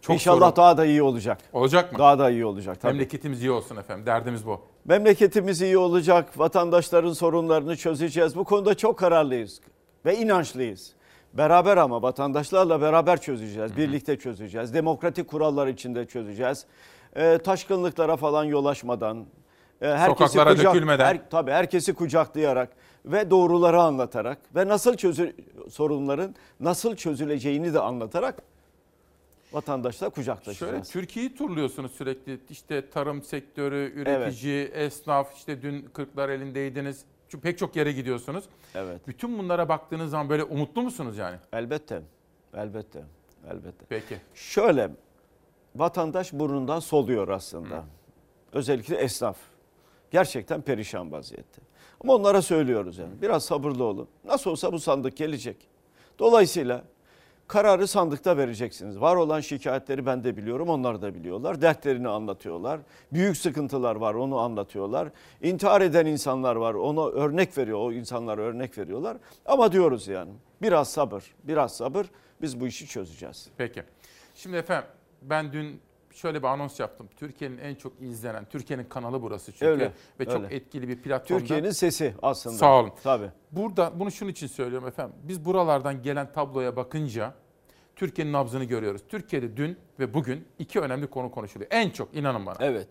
Çok İnşallah sorun. daha da iyi olacak. Olacak mı? Daha da iyi olacak. Tabii. Memleketimiz iyi olsun efendim. Derdimiz bu. Memleketimiz iyi olacak. Vatandaşların sorunlarını çözeceğiz. Bu konuda çok kararlıyız ve inançlıyız. Beraber ama vatandaşlarla beraber çözeceğiz. Hı-hı. Birlikte çözeceğiz. Demokratik kurallar içinde çözeceğiz. E, taşkınlıklara falan yol açmadan. E, herkesi Sokaklara kucak, dökülmeden. Her, tabii herkesi kucaklayarak ve doğruları anlatarak ve nasıl çözü, sorunların nasıl çözüleceğini de anlatarak vatandaşla kucaklaşacağız. Şöyle Türkiye'yi turluyorsunuz sürekli. İşte tarım sektörü, üretici, evet. esnaf, işte dün Kırklareli'ndeydiniz. Çünkü pek çok yere gidiyorsunuz. Evet. Bütün bunlara baktığınız zaman böyle umutlu musunuz yani? Elbette. Elbette. Elbette. Peki. Şöyle vatandaş burnundan soluyor aslında. Hı. Özellikle esnaf. Gerçekten perişan vaziyette. Ama onlara söylüyoruz yani. Biraz sabırlı olun. Nasıl olsa bu sandık gelecek. Dolayısıyla kararı sandıkta vereceksiniz. Var olan şikayetleri ben de biliyorum, onlar da biliyorlar. Dertlerini anlatıyorlar. Büyük sıkıntılar var, onu anlatıyorlar. İntihar eden insanlar var, ona örnek veriyor, o insanlara örnek veriyorlar. Ama diyoruz yani biraz sabır, biraz sabır, biz bu işi çözeceğiz. Peki. Şimdi efendim ben dün şöyle bir anons yaptım. Türkiye'nin en çok izlenen, Türkiye'nin kanalı burası çünkü. Öyle, ve çok öyle. etkili bir platformda. Türkiye'nin sesi aslında. Sağ olun. Tabii. Burada bunu şunun için söylüyorum efendim. Biz buralardan gelen tabloya bakınca Türkiye'nin nabzını görüyoruz. Türkiye'de dün ve bugün iki önemli konu konuşuluyor. En çok inanın bana. Evet.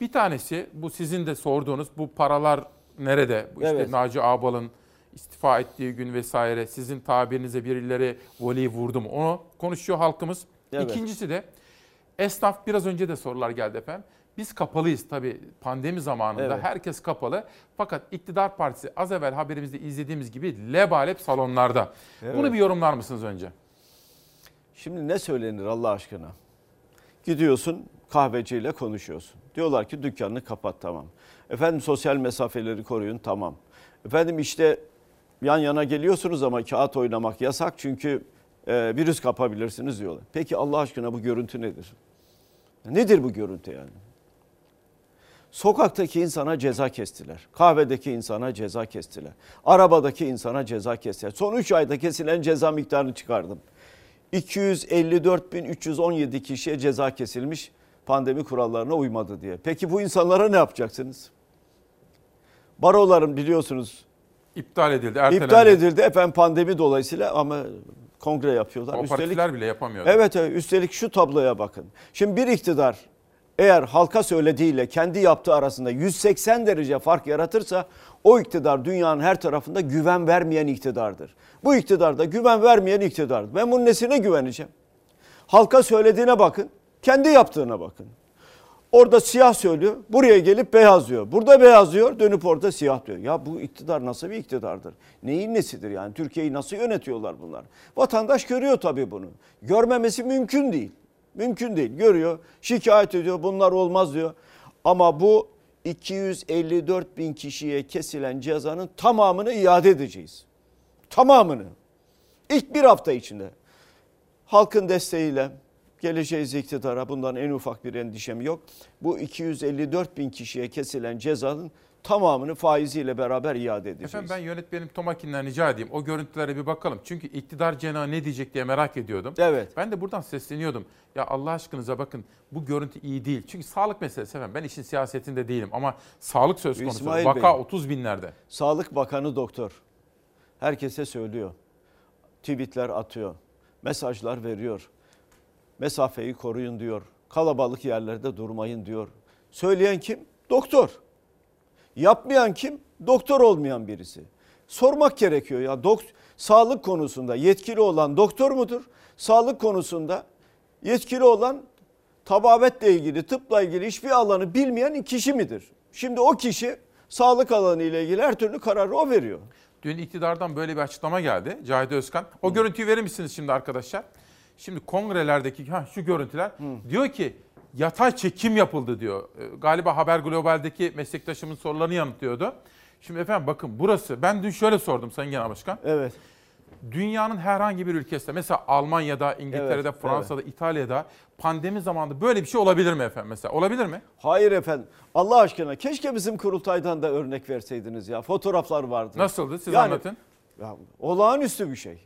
Bir tanesi bu sizin de sorduğunuz bu paralar nerede? Bu işte evet. Naci Ağbal'ın istifa ettiği gün vesaire sizin tabirinize birileri voleyi vurdu mu? Onu konuşuyor halkımız. Evet. İkincisi de esnaf biraz önce de sorular geldi efendim. Biz kapalıyız tabii pandemi zamanında evet. herkes kapalı. Fakat iktidar partisi az evvel haberimizde izlediğimiz gibi lebalep salonlarda. Evet. Bunu bir yorumlar mısınız önce? Şimdi ne söylenir Allah aşkına? Gidiyorsun kahveciyle konuşuyorsun. Diyorlar ki dükkanını kapat, tamam. Efendim sosyal mesafeleri koruyun, tamam. Efendim işte yan yana geliyorsunuz ama kağıt oynamak yasak çünkü e, virüs kapabilirsiniz diyorlar. Peki Allah aşkına bu görüntü nedir? Nedir bu görüntü yani? Sokaktaki insana ceza kestiler. Kahvedeki insana ceza kestiler. Arabadaki insana ceza kestiler. Son üç ayda kesilen ceza miktarını çıkardım. iki yüz elli dört bin üç yüz on yedi kişiye ceza kesilmiş pandemi kurallarına uymadı diye. Peki bu insanlara ne yapacaksınız? Baroların biliyorsunuz iptal edildi. Ertelendi. İptal edildi efendim pandemi dolayısıyla ama kongre yapıyorlar. Kooperatifler bile yapamıyor. Evet, evet üstelik şu tabloya bakın. Şimdi bir iktidar eğer halka söylediğiyle kendi yaptığı arasında yüz seksen derece fark yaratırsa o iktidar dünyanın her tarafında güven vermeyen iktidardır. Bu iktidar da güven vermeyen iktidardır. Ben bunun nesine güveneceğim? Halka söylediğine bakın, kendi yaptığına bakın. Orada siyah söylüyor, buraya gelip beyaz diyor. Burada beyaz diyor, dönüp orada siyah diyor. Ya bu iktidar nasıl bir iktidardır? Neyin nesidir yani? Türkiye'yi nasıl yönetiyorlar bunlar? Vatandaş görüyor tabii bunu. Görmemesi mümkün değil. Mümkün değil. Görüyor, şikayet ediyor, bunlar olmaz diyor. Ama bu iki yüz elli dört bin kişiye kesilen cezanın tamamını iade edeceğiz. Tamamını. İlk bir hafta içinde. Halkın desteğiyle geleceğiz iktidara. Bundan en ufak bir endişem yok. Bu iki yüz elli dört bin kişiye kesilen cezanın tamamını faiziyle beraber iade edeceğiz. Efendim ben yönetmenim Tomakin'den rica edeyim. O görüntülere bir bakalım. Çünkü iktidar cenahı ne diyecek diye merak ediyordum. Evet. Ben de buradan sesleniyordum. Ya Allah aşkınıza bakın bu görüntü iyi değil. Çünkü sağlık meselesi efendim. Ben işin siyasetinde değilim ama sağlık söz konusu. İsmail Vaka Bey, otuz binlerde. Sağlık Bakanı doktor. Herkese söylüyor. Tweetler atıyor. mesajlar veriyor. Mesafeyi koruyun diyor. Kalabalık yerlerde durmayın diyor. Söyleyen kim? Doktor. Yapmayan kim? Doktor olmayan birisi. Sormak gerekiyor ya. Dok- Sağlık konusunda yetkili olan doktor mudur? Sağlık konusunda yetkili olan tababetle ilgili, tıpla ilgili hiçbir alanı bilmeyen kişi midir? Şimdi o kişi sağlık alanı ile ilgili her türlü kararı o veriyor. Dün iktidardan böyle bir açıklama geldi. Cahit Özkan. O Hı. görüntüyü verir misiniz şimdi arkadaşlar? Şimdi kongrelerdeki ha, şu görüntüler. Hı. Diyor ki yatay çekim yapıldı diyor. Galiba Haber Global'deki meslektaşımın sorularını yanıtlıyordu. Şimdi efendim bakın burası. Ben dün şöyle sordum Sayın Genel Başkan. Evet. Dünyanın herhangi bir ülkesinde mesela Almanya'da, İngiltere'de, evet, Fransa'da, evet. İtalya'da pandemi zamanında böyle bir şey olabilir mi efendim mesela? Olabilir mi? Hayır efendim. Allah aşkına keşke bizim kurultaydan da örnek verseydiniz ya. Fotoğraflar vardı. Nasıldı? Siz yani, anlatın. Ya, olağanüstü bir şey.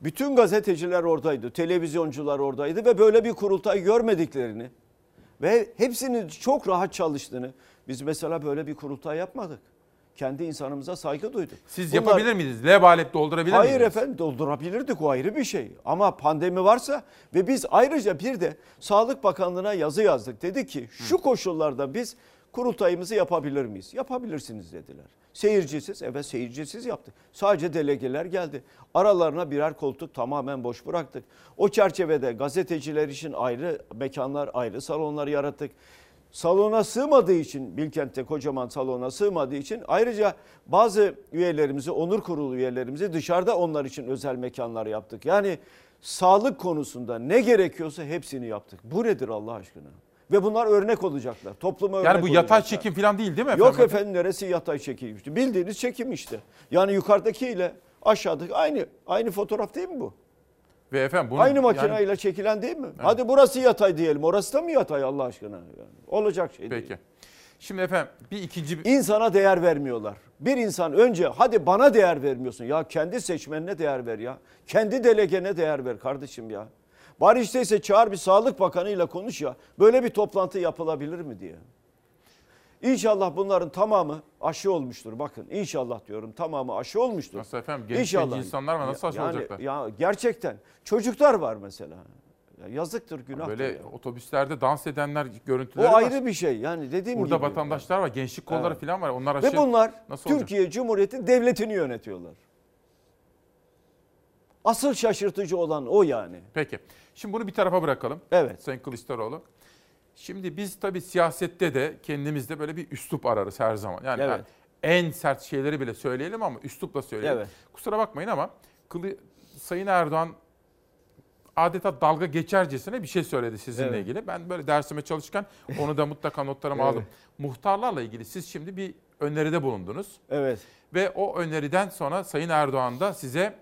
Bütün gazeteciler oradaydı, televizyoncular oradaydı ve böyle bir kurultay görmediklerini ve hepsinin çok rahat çalıştığını, biz mesela böyle bir kurultay yapmadık. Kendi insanımıza saygı duyduk. Siz bunlar, yapabilir miydiniz? Lebalep doldurabilir hayır miydiniz? Hayır efendim, doldurabilirdik, o ayrı bir şey. Ama pandemi varsa ve biz ayrıca bir de Sağlık Bakanlığı'na yazı yazdık. Dedi ki şu koşullarda biz kurultayımızı yapabilir miyiz? Yapabilirsiniz dediler. Seyircisiz, evet seyircisiz yaptık. Sadece delegeler geldi. Aralarına birer koltuk tamamen boş bıraktık. O çerçevede gazeteciler için ayrı mekanlar, ayrı salonlar yarattık. Salona sığmadığı için, Bilkent'te kocaman salona sığmadığı için ayrıca bazı üyelerimizi, onur kurulu üyelerimizi dışarıda onlar için özel mekanlar yaptık. Yani sağlık konusunda ne gerekiyorsa hepsini yaptık. Bu nedir Allah aşkına? Ve bunlar örnek olacaklar. Topluma örnek olacaklar. Yani bu yatay olacaklar. Çekim falan değil değil mi efendim? Yok efendim, neresi yatay çekim? Bildiğiniz çekim işte. Yani yukarıdakiyle aşağıdaki aynı aynı fotoğraf değil mi bu? Ve efendim bunu, aynı makineyle yani, çekilen değil mi? Evet. Hadi burası yatay diyelim. Orası da mı yatay Allah aşkına? Yani olacak şey değil. Peki. Şimdi efendim bir ikinci... İnsana değer vermiyorlar. Bir insan önce hadi bana değer vermiyorsun. Ya kendi seçmenine değer ver ya. Kendi delegene değer ver kardeşim ya. Bari işteyse çağır bir Sağlık Bakanı'yla konuş ya. Böyle bir toplantı yapılabilir mi diye. İnşallah bunların tamamı aşı olmuştur. Bakın inşallah diyorum, tamamı aşı olmuştur. Nasıl efendim? Genç insanlar var, nasıl aşı yani, olacaklar? Ya gerçekten çocuklar var mesela. Ya yazıktır, günahtır. Böyle ya. Otobüslerde dans edenler görüntüleri var. O ayrı var. Bir şey yani dediğim Burada gibi. Burada vatandaşlar yani. Var, gençlik kolları evet. falan var. Onlar aşı. Ve bunlar nasıl Türkiye olacak? Cumhuriyeti devletini yönetiyorlar. Asıl şaşırtıcı olan o yani. Peki. Şimdi bunu bir tarafa bırakalım. Evet. Sayın Kılıçdaroğlu. Şimdi biz tabii siyasette de kendimizde böyle bir üslup ararız her zaman. Yani evet. en sert şeyleri bile söyleyelim ama üslupla söyleyelim. Evet. Kusura bakmayın ama Kılı, Sayın Erdoğan adeta dalga geçercesine bir şey söyledi sizinle evet. ilgili. Ben böyle dersime çalışırken onu da mutlaka notlarıma evet. aldım. Muhtarlarla ilgili siz şimdi bir öneride bulundunuz. Evet. Ve o öneriden sonra Sayın Erdoğan da size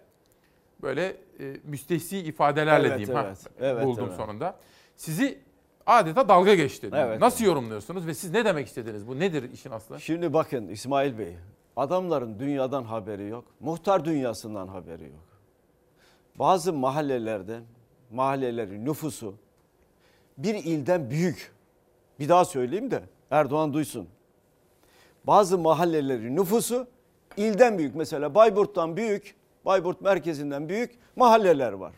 böyle e, müstehsi ifadelerle evet, diyeyim. Evet, ha, evet, buldum evet. sonunda. Sizi adeta dalga geçti. Evet, Nasıl evet. yorumluyorsunuz ve siz ne demek istediniz? Bu nedir işin aslı? Şimdi bakın İsmail Bey, adamların dünyadan haberi yok. Muhtar dünyasından haberi yok. Bazı mahallelerde, mahallelerin nüfusu bir ilden büyük. Bir daha söyleyeyim de Erdoğan duysun. Bazı mahallelerin nüfusu ilden büyük. Mesela Bayburt'tan büyük, Bayburt merkezinden büyük mahalleler var.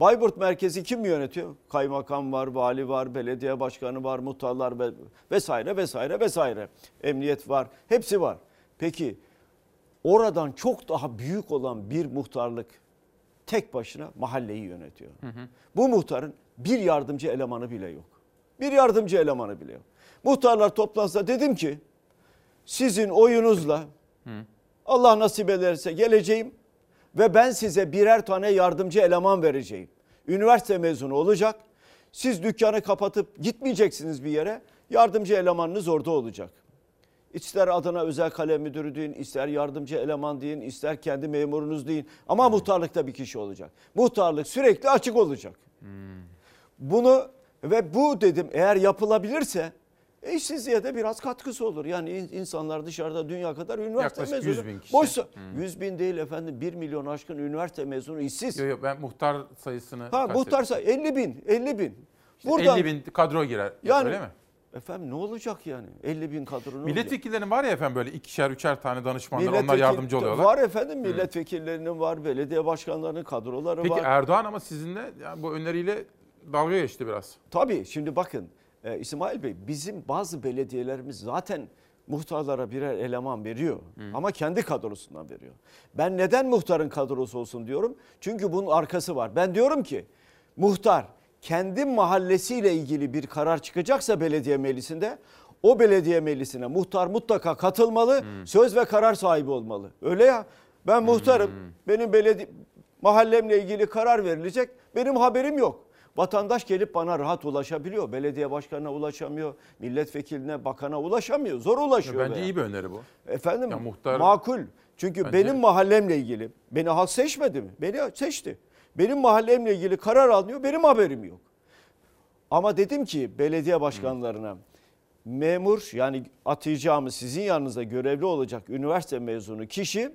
Bayburt merkezi kim yönetiyor? Kaymakam var, vali var, belediye başkanı var, muhtarlar vesaire vesaire vesaire. Emniyet var, hepsi var. Peki oradan çok daha büyük olan bir muhtarlık tek başına mahalleyi yönetiyor. Hı hı. Bu muhtarın bir yardımcı elemanı bile yok. Bir yardımcı elemanı bile yok. Muhtarlar toplansa dedim ki sizin oyunuzla hı. Allah nasip ederse geleceğim. Ve ben size birer tane yardımcı eleman vereceğim. Üniversite mezunu olacak. Siz dükkanı kapatıp gitmeyeceksiniz bir yere. Yardımcı elemanınız orada olacak. İster adına özel kalem müdürü deyin, ister yardımcı eleman deyin, ister kendi memurunuz deyin. Ama muhtarlıkta bir kişi olacak. Muhtarlık sürekli açık olacak. Hmm. Bunu ve bu dedim eğer yapılabilirse... İşsizliğe de biraz katkısı olur. Yani insanlar dışarıda dünya kadar üniversite yaklaşık mezunu. Yaklaşık yüz bin kişi. Boşsa, hmm. yüz bin değil efendim, bir milyon aşkın üniversite mezunu işsiz. Yok yok, ben muhtar sayısını... Ha muhtar sayısı elli bin, elli bin. İşte burada, elli bin kadro girer yani, öyle mi? Efendim ne olacak yani? elli bin kadro ne Milletvekillerinin olacak? Var ya efendim böyle ikişer üçer tane danışmanlar, Milletvekil, onlar yardımcı oluyorlar. Var efendim milletvekillerinin var, belediye başkanlarının kadroları Peki, var. Peki Erdoğan ama sizinle yani bu öneriyle dalga geçti biraz. Tabii şimdi bakın İsmail Bey, bizim bazı belediyelerimiz zaten muhtarlara birer eleman veriyor. Hı. Ama kendi kadrosundan veriyor. Ben neden muhtarın kadrosu olsun diyorum? Çünkü bunun arkası var. Ben diyorum ki muhtar kendi mahallesiyle ilgili bir karar çıkacaksa belediye meclisinde, o belediye meclisine muhtar mutlaka katılmalı, hmm. söz ve karar sahibi olmalı. Öyle ya, ben muhtarım, hmm. benim belediye mahallemle ilgili karar verilecek, benim haberim yok. Vatandaş gelip bana rahat ulaşabiliyor. Belediye başkanına ulaşamıyor, milletvekiline, bakana ulaşamıyor. Zor ulaşıyor. Ya bence veya. iyi bir öneri bu. Efendim ya muhtar, makul. Çünkü bence... benim mahallemle ilgili, beni halk seçmedi mi? Beni seçti. Benim mahallemle ilgili karar alınıyor, benim haberim yok. Ama dedim ki belediye başkanlarına, memur yani atayacağımız sizin yanınıza görevli olacak üniversite mezunu kişi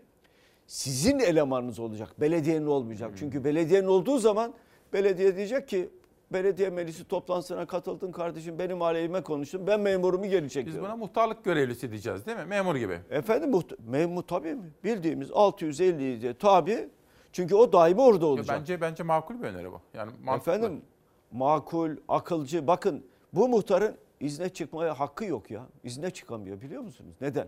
sizin elemanınız olacak, belediyenin olmayacak. Çünkü belediyenin olduğu zaman belediye diyecek ki belediye meclisi toplantısına katıldın kardeşim, benim aleyhime konuştun, ben memurumu geri çekiyorum. Biz buna muhtarlık görevlisi diyeceğiz değil mi? Memur gibi. Efendim memur tabii mi? Bildiğimiz altı yüz elli tabi. Çünkü o daima orada olacak. Ya bence bence makul bir öneri bu. Yani mantıklı. Efendim makul, akılcı. Bakın bu muhtarın izne çıkmaya hakkı yok ya. İzne çıkamıyor biliyor musunuz? Neden?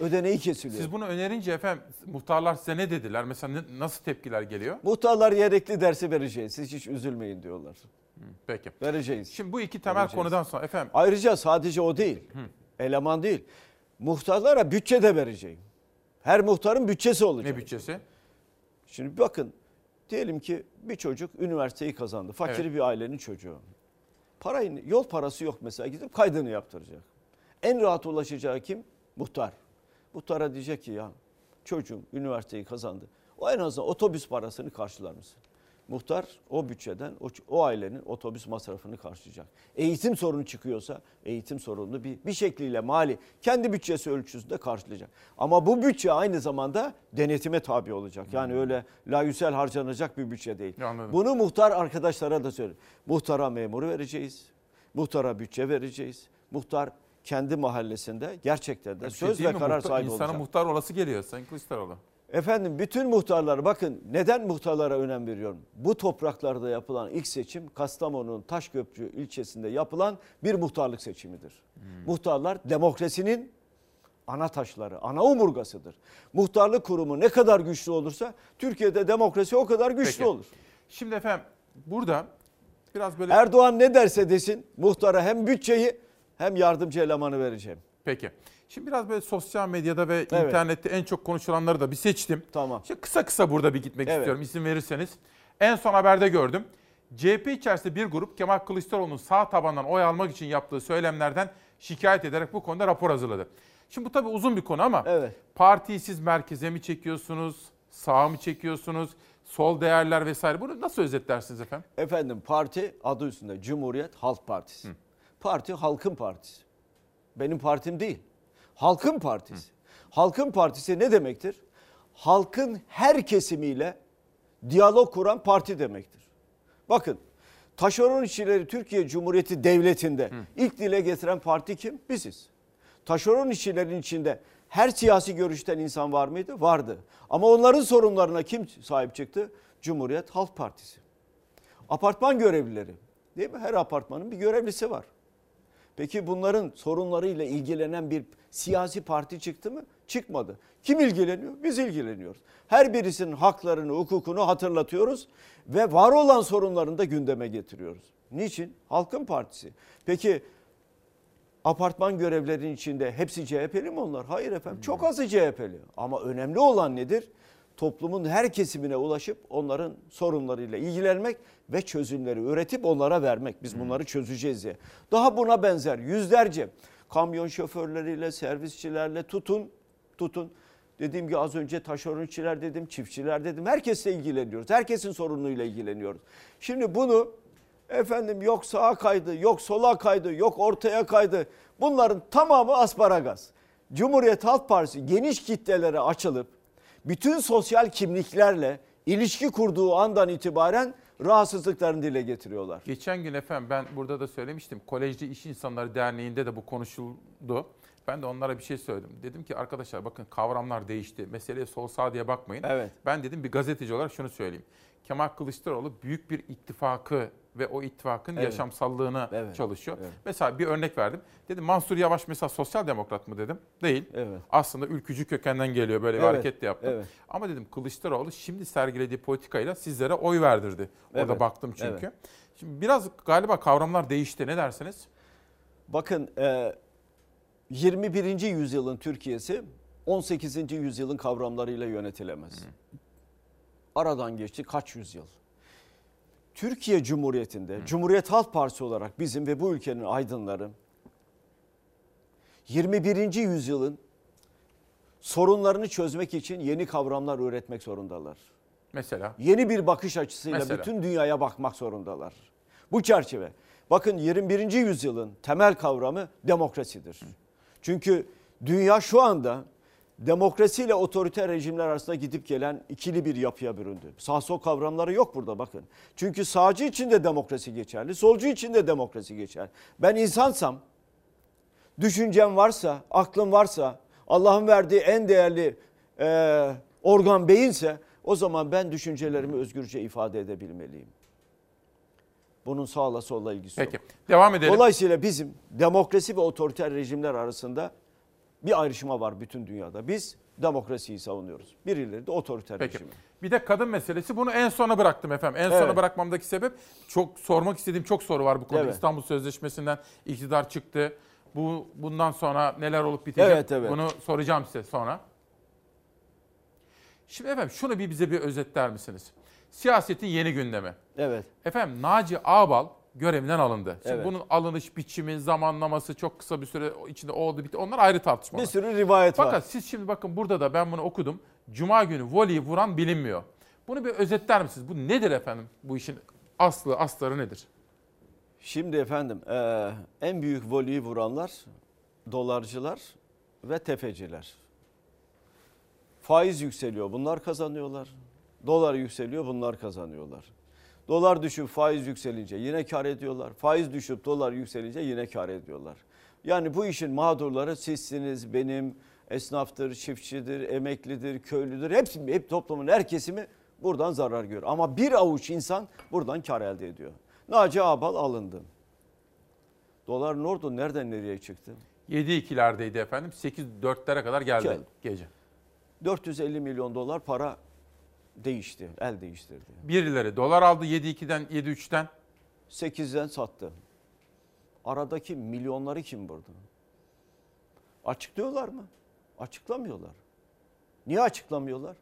Ödeneği kesiliyor. Siz bunu önerince efendim muhtarlar size ne dediler? Mesela nasıl tepkiler geliyor? Muhtarlar gerekli dersi vereceğiz. Siz hiç üzülmeyin diyorlar. Peki. Vereceğiz. Şimdi bu iki temel vereceğiz. konudan sonra efendim. Ayrıca sadece o değil. Hı. Eleman değil. Muhtarlara bütçe de vereceğim. Her muhtarın bütçesi olacak. Ne bütçesi? Şimdi bakın diyelim ki bir çocuk üniversiteyi kazandı. Fakir evet. bir ailenin çocuğu. Parayı, yol parası yok mesela, gidip kaydını yaptıracak. En rahat ulaşacağı kim? Muhtar. Muhtara diyecek ki ya çocuğum üniversiteyi kazandı. O en azından otobüs parasını karşılar mısın? Muhtar o bütçeden o, o ailenin otobüs masrafını karşılayacak. Eğitim sorunu çıkıyorsa eğitim sorununu bir, bir şekliyle mali kendi bütçesi ölçüsünde karşılayacak. Ama bu bütçe aynı zamanda denetime tabi olacak. Yani hmm. öyle layüsel harcanacak bir bütçe değil. Anladım. Bunu muhtar arkadaşlara da söylüyor. Muhtara memuru vereceğiz. Muhtara bütçe vereceğiz. Muhtar kendi mahallesinde gerçekten de yani söz şey ve mi? karar muhtar, sahibi olacak. İnsana muhtar olası geliyor Sayın Kılıçdaroğlu. Efendim bütün muhtarlar, bakın neden muhtarlara önem veriyorum? Bu topraklarda yapılan ilk seçim Kastamonu'nun Taşköprü ilçesinde yapılan bir muhtarlık seçimidir. Hmm. Muhtarlar demokrasinin ana taşları, ana omurgasıdır. Muhtarlık kurumu ne kadar güçlü olursa Türkiye'de demokrasi o kadar güçlü Peki. olur. Şimdi efendim burada biraz böyle... Erdoğan ne derse desin muhtara hem bütçeyi hem yardımcı elemanı vereceğim. Peki. Şimdi biraz böyle sosyal medyada ve evet. internette en çok konuşulanları da bir seçtim. Tamam. İşte kısa kısa burada bir gitmek evet. istiyorum izin verirseniz. En son haberde gördüm. C H P içerisinde bir grup Kemal Kılıçdaroğlu'nun sağ tabandan oy almak için yaptığı söylemlerden şikayet ederek bu konuda rapor hazırladı. Şimdi bu tabii uzun bir konu ama evet. partiyi siz merkeze mi çekiyorsunuz, sağa mı çekiyorsunuz, sol değerler vesaire, bunu nasıl özetlersiniz efendim? Efendim parti adı üstünde Cumhuriyet Halk Partisi. Hı. Parti halkın partisi. Benim partim değil. Halkın partisi. Hı. Halkın partisi ne demektir? Halkın her kesimiyle diyalog kuran parti demektir. Bakın, taşeron işçileri Türkiye Cumhuriyeti Devleti'nde Hı. ilk dile getiren parti kim? Biziz. Taşeron işçilerin içinde her siyasi görüşten insan var mıydı? Vardı. Ama onların sorunlarına kim sahip çıktı? Cumhuriyet Halk Partisi. Apartman görevlileri, değil mi? Her apartmanın bir görevlisi var. Peki bunların sorunlarıyla ilgilenen bir siyasi parti çıktı mı? Çıkmadı. Kim ilgileniyor? Biz ilgileniyoruz. Her birisinin haklarını, hukukunu hatırlatıyoruz ve var olan sorunlarını da gündeme getiriyoruz. Niçin? Halkın partisi. Peki apartman görevlerinin içinde hepsi C H P'li mi onlar? Hayır efendim. Çok azı C H P'li. Ama önemli olan nedir? Toplumun her kesimine ulaşıp onların sorunlarıyla ilgilenmek ve çözümleri üretip onlara vermek. Biz bunları çözeceğiz diye. Daha buna benzer yüzlerce kamyon şoförleriyle, servisçilerle tutun, tutun. Dediğim gibi az önce taşeronçiler dedim, çiftçiler dedim. Herkesle ilgileniyoruz. Herkesin sorunuyla ilgileniyoruz. Şimdi bunu efendim yok sağa kaydı, yok sola kaydı, yok ortaya kaydı. Bunların tamamı asparagas. Cumhuriyet Halk Partisi geniş kitlelere açılıp bütün sosyal kimliklerle ilişki kurduğu andan itibaren rahatsızlıklarını dile getiriyorlar. Geçen gün efendim ben burada da söylemiştim. Kolejci İş İnsanları Derneği'nde de bu konuşuldu. Ben de onlara bir şey söyledim. Dedim ki arkadaşlar bakın kavramlar değişti. Meseleye sol sağ diye bakmayın. Evet. Ben dedim bir gazeteci olarak şunu söyleyeyim. Kemal Kılıçdaroğlu büyük bir ittifakı ve o ittifakın evet. yaşamsallığına evet. çalışıyor. Evet. Mesela bir örnek verdim. Dedim Mansur Yavaş mesela sosyal demokrat mı dedim. Değil. Evet. Aslında ülkücü kökenden geliyor böyle evet. bir hareket de yaptım. Evet. Ama dedim Kılıçdaroğlu şimdi sergilediği politikayla sizlere oy verdirdi. Orada evet. baktım çünkü. Evet. Şimdi biraz galiba kavramlar değişti. Ne dersiniz? Bakın e, yirmi birinci yüzyılın Türkiye'si on sekizinci yüzyılın kavramlarıyla yönetilemez. Hı. Aradan geçti kaç yüzyıl? Türkiye Cumhuriyeti'nde Hı. Cumhuriyet Halk Partisi olarak bizim ve bu ülkenin aydınları yirmi birinci yüzyılın sorunlarını çözmek için yeni kavramlar üretmek zorundalar. Mesela? Yeni bir bakış açısıyla mesela. Bütün dünyaya bakmak zorundalar. Bu çerçeve. Bakın yirmi birinci yüzyılın temel kavramı demokrasidir. Hı. Çünkü dünya şu anda demokrasiyle otoriter rejimler arasında gidip gelen ikili bir yapıya büründü. Sağ sol kavramları yok burada bakın. Çünkü sağcı için de demokrasi geçerli, solcu için de demokrasi geçerli. Ben insansam, düşüncem varsa, aklım varsa, Allah'ın verdiği en değerli e, organ beyinse o zaman ben düşüncelerimi özgürce ifade edebilmeliyim. Bunun sağla solla ilgisi Peki, yok. Devam edelim. Dolayısıyla bizim demokrasi ve otoriter rejimler arasında bir ayrışma var bütün dünyada. Biz demokrasiyi savunuyoruz. Birileri de otoriter Peki. rejimi. Bir de kadın meselesi. Bunu en sona bıraktım efendim. En evet. sona bırakmamdaki sebep çok sormak istediğim çok soru var bu konuda. Evet. İstanbul Sözleşmesi'nden iktidar çıktı. Bu bundan sonra neler olup bitecek? Evet, evet. Bunu soracağım size sonra. Şimdi efendim şunu bir bize bir özetler misiniz? Siyasetin yeni gündemi. Evet. Efendim Naci Ağbal görevinden alındı. Şimdi evet. bunun alınış biçimi, zamanlaması çok kısa bir süre içinde oldu bitti. Onlar ayrı tartışmalar. Bir sürü rivayet Fakat var. Fakat siz şimdi bakın burada da ben bunu okudum. Cuma günü voleyi vuran bilinmiyor. Bunu bir özetler misiniz? Bu nedir efendim? Bu işin aslı, asları nedir? Şimdi efendim e, en büyük voleyi vuranlar dolarcılar ve tefeciler. Faiz yükseliyor, bunlar kazanıyorlar. Dolar yükseliyor, bunlar kazanıyorlar. Dolar düşüp faiz yükselince yine kar ediyorlar. Faiz düşüp dolar yükselince yine kar ediyorlar. Yani bu işin mağdurları sizsiniz, benim, esnaftır, çiftçidir, emeklidir, köylüdür. Hepsi, hep toplumun her kesimi buradan zarar görüyor. Ama bir avuç insan buradan kar elde ediyor. Naci Ağbal alındı. Dolar ne oldu? Nereden nereye çıktı? yedi virgül ikilerdeydi efendim. sekiz virgül dörtlere kadar geldi Gel. gece. dört yüz elli milyon dolar para değişti, el değiştirdi. Birileri dolar aldı yedi virgül ikiden, yedi virgül üçten. sekizden sattı. Aradaki milyonları kim vurdu? Açıklıyorlar mı? Açıklamıyorlar. Niye açıklamıyorlar?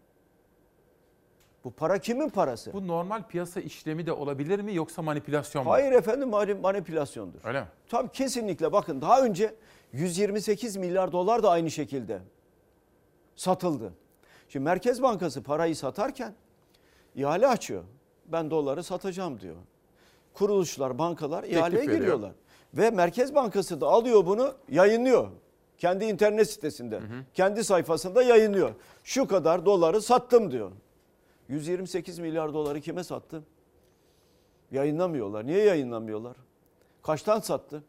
Bu para kimin parası? Bu normal piyasa işlemi de olabilir mi yoksa manipülasyon mu? Hayır efendim manipülasyondur. Öyle mi? Tabii kesinlikle bakın daha önce yüz yirmi sekiz milyar dolar da aynı şekilde satıldı. Şimdi Merkez Bankası parayı satarken ihale açıyor. Ben doları satacağım diyor. Kuruluşlar, bankalar Teklif ihaleye veriyor. giriyorlar. Ve Merkez Bankası da alıyor bunu yayınlıyor. Kendi internet sitesinde, hı hı. kendi sayfasında yayınlıyor. Şu kadar doları sattım diyor. yüz yirmi sekiz milyar doları kime sattı? Yayınlamıyorlar. Niye yayınlamıyorlar? Kaçtan sattı?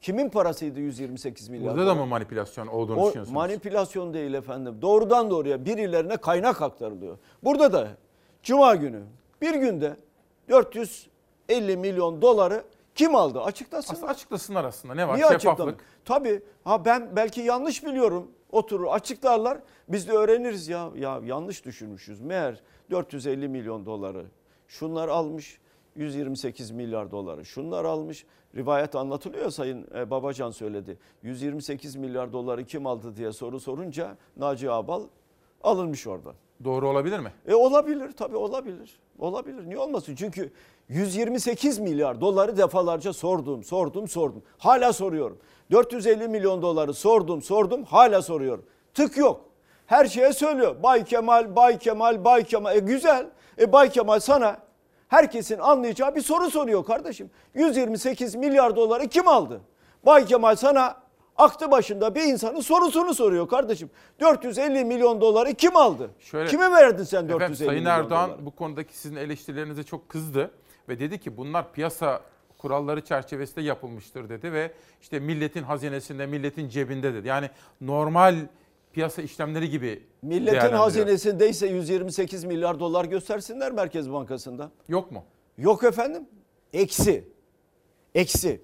Kimin parasıydı yüz yirmi sekiz milyar? Burada da mı manipülasyon olduğunu o düşünüyorsunuz? Manipülasyon değil efendim. Doğrudan doğruya birilerine kaynak aktarılıyor. Burada da Cuma günü bir günde dört yüz elli milyon doları kim aldı? Açıklasın. Aslında açıklasınlar aslında. Ne var? Niye açıklamıyor? Tabii. Ha ben belki yanlış biliyorum. Oturur açıklarlar. Biz de öğreniriz ya. Ya yanlış düşünmüşüz. Meğer dört yüz elli milyon doları şunlar almış. yüz yirmi sekiz milyar doları şunlar almış. Rivayet anlatılıyor Sayın Babacan söyledi. yüz yirmi sekiz milyar doları kim aldı diye soru sorunca Naci Ağbal alınmış orada. Doğru olabilir mi? E olabilir tabii olabilir. Olabilir niye olmasın? Çünkü yüz yirmi sekiz milyar doları defalarca sordum sordum sordum. Hala soruyorum. dört yüz elli milyon doları sordum sordum hala soruyorum. Tık yok. Her şeye söylüyor. Bay Kemal, Bay Kemal, Bay Kemal. E güzel. E Bay Kemal sana... Herkesin anlayacağı bir soru soruyor kardeşim. yüz yirmi sekiz milyar doları kim aldı? Bay Kemal sana aklı başında bir insanın sorusunu soruyor kardeşim. dört yüz elli milyon doları kim aldı? Şöyle, kime verdin sen efendim, dört yüz elli Sayın milyon Sayın Erdoğan doları? Bu konudaki sizin eleştirilerinize çok kızdı ve dedi ki bunlar piyasa kuralları çerçevesinde yapılmıştır dedi ve işte milletin hazinesinde, milletin cebinde dedi. Yani normal piyasa işlemleri gibi. Milletin hazinesindeyse yüz yirmi sekiz milyar dolar göstersinler Merkez Bankası'nda. Yok mu? Yok efendim. Eksi. Eksi.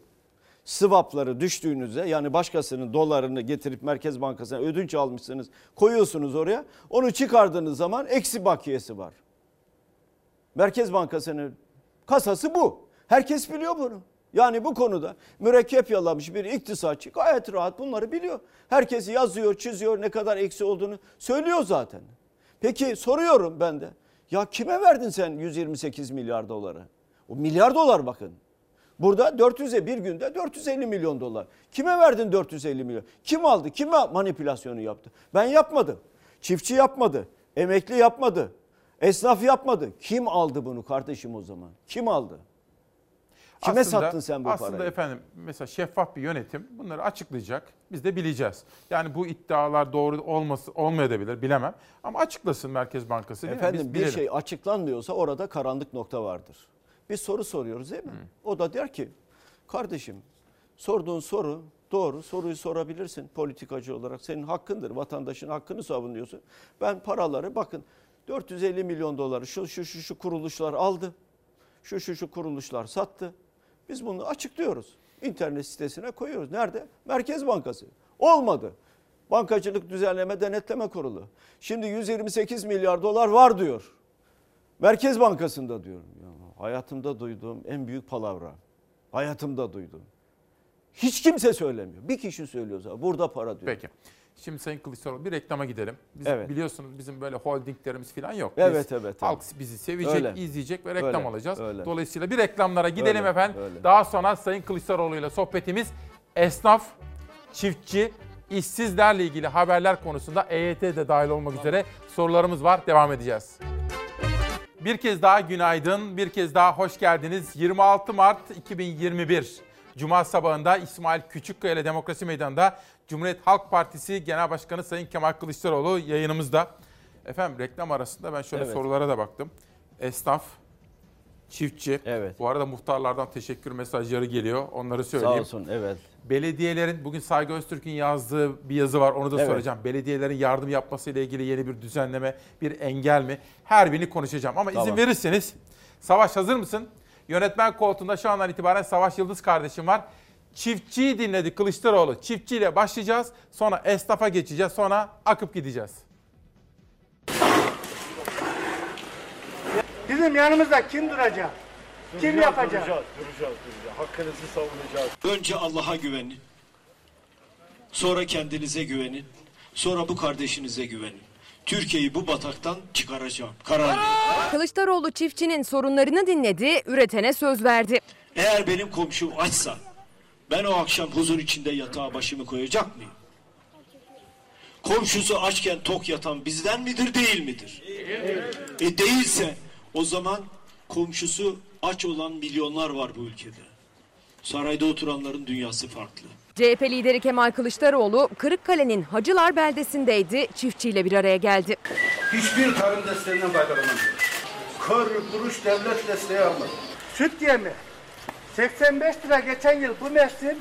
Swap'ları düştüğünüzde, yani başkasının dolarını getirip Merkez Bankası'na ödünç almışsınız, koyuyorsunuz oraya. Onu çıkardığınız zaman eksi bakiyesi var. Merkez Bankası'nın kasası bu. Herkes biliyor bunu. Yani bu konuda mürekkep yalamış bir iktisatçı gayet rahat bunları biliyor. Herkes yazıyor, çiziyor, ne kadar eksi olduğunu söylüyor zaten. Peki soruyorum ben de. Ya kime verdin sen yüz yirmi sekiz milyar doları? O milyar dolar bakın. Burada dört yüze bir günde dört yüz elli milyon dolar. Kime verdin dört yüz elli milyon? Kim aldı? Kime manipülasyonu yaptı? Ben yapmadım. Çiftçi yapmadı. Emekli yapmadı. Esnaf yapmadı. Kim aldı bunu kardeşim o zaman? Kim aldı? Kime aslında, sattın sen bu aslında parayı? Aslında efendim mesela şeffaf bir yönetim bunları açıklayacak. Biz de bileceğiz. Yani bu iddialar doğru olması olmayabilir, bilemem. Ama açıklasın Merkez Bankası. Efendim bir şey açıklanmıyorsa orada karanlık nokta vardır. Biz soru soruyoruz değil mi? Hı. O da der ki kardeşim sorduğun soru doğru. Soruyu sorabilirsin politikacı olarak. Senin hakkındır. Vatandaşın hakkını savunuyorsun. Ben paraları bakın dört yüz elli milyon doları şu şu şu, şu kuruluşlar aldı. Şu şu şu kuruluşlar sattı. Biz bunu açıklıyoruz. İnternet sitesine koyuyoruz. Nerede? Merkez Bankası. Olmadı. Bankacılık Düzenleme Denetleme Kurulu. Şimdi yüz yirmi sekiz milyar dolar var diyor. Merkez Bankası'nda diyor. Hayatımda duyduğum en büyük palavra. Hayatımda duyduğum. Hiç kimse söylemiyor. Bir kişi söylüyor zaten. Burada para diyor. Peki. Şimdi Sayın Kılıçdaroğlu bir reklama gidelim. Biz evet. Biliyorsunuz bizim böyle holdinglerimiz falan yok. Biz, evet evet. Halk evet. Bizi sevecek, öyle. izleyecek ve reklam öyle. alacağız. Öyle. Dolayısıyla bir reklamlara gidelim öyle. efendim. Öyle. Daha sonra Sayın Kılıçdaroğlu ile sohbetimiz esnaf, çiftçi, işsizlerle ilgili haberler konusunda E Y T'de dahil olmak üzere sorularımız var. Devam edeceğiz. Bir kez daha günaydın, bir kez daha hoş geldiniz. yirmi altı Mart iki bin yirmi bir. Cuma sabahında İsmail Küçükköy ile Demokrasi Meydanı'nda Cumhuriyet Halk Partisi Genel Başkanı Sayın Kemal Kılıçdaroğlu yayınımızda. Efendim reklam arasında ben şöyle evet. sorulara da baktım. Esnaf, çiftçi, evet. bu arada muhtarlardan teşekkür mesajları geliyor. Onları söyleyeyim. Sağ olsun, evet. Belediyelerin, bugün Saygı Öztürk'ün yazdığı bir yazı var, onu da evet. soracağım. Belediyelerin yardım yapmasıyla ilgili yeni bir düzenleme, bir engel mi? Her birini konuşacağım ama tamam. izin verirseniz. Savaş hazır mısın? Yönetmen koltuğunda şu andan itibaren Savaş Yıldız kardeşim var. Çiftçiyi dinledi Kılıçdaroğlu. Çiftçiyle başlayacağız. Sonra esnafa geçeceğiz. Sonra akıp gideceğiz. Bizim yanımızda kim duracak? Duracağız, kim yapacak? Duracağız, duracağız, duracağız. Hakkınızı savunacağız. Önce Allah'a güvenin. Sonra kendinize güvenin. Sonra bu kardeşinize güvenin. Türkiye'yi bu bataktan çıkaracağım. Karar. Kılıçdaroğlu çiftçinin sorunlarını dinledi, üretene söz verdi. Eğer benim komşum açsa ben o akşam huzur içinde yatağa başımı koyacak mıyım? Komşusu açken tok yatan bizden midir, değil midir? Evet. E değilse o zaman komşusu aç olan milyonlar var bu ülkede. Sarayda oturanların dünyası farklı. C H P lideri Kemal Kılıçdaroğlu Kırıkkale'nin Hacılar beldesindeydi, çiftçiyle bir araya geldi. Hiçbir tarım desteğinden faydalanamıyor. Kör kuruş devlet desteği almadı. Süt yemi seksen beş lira geçen yıl, bu mevsim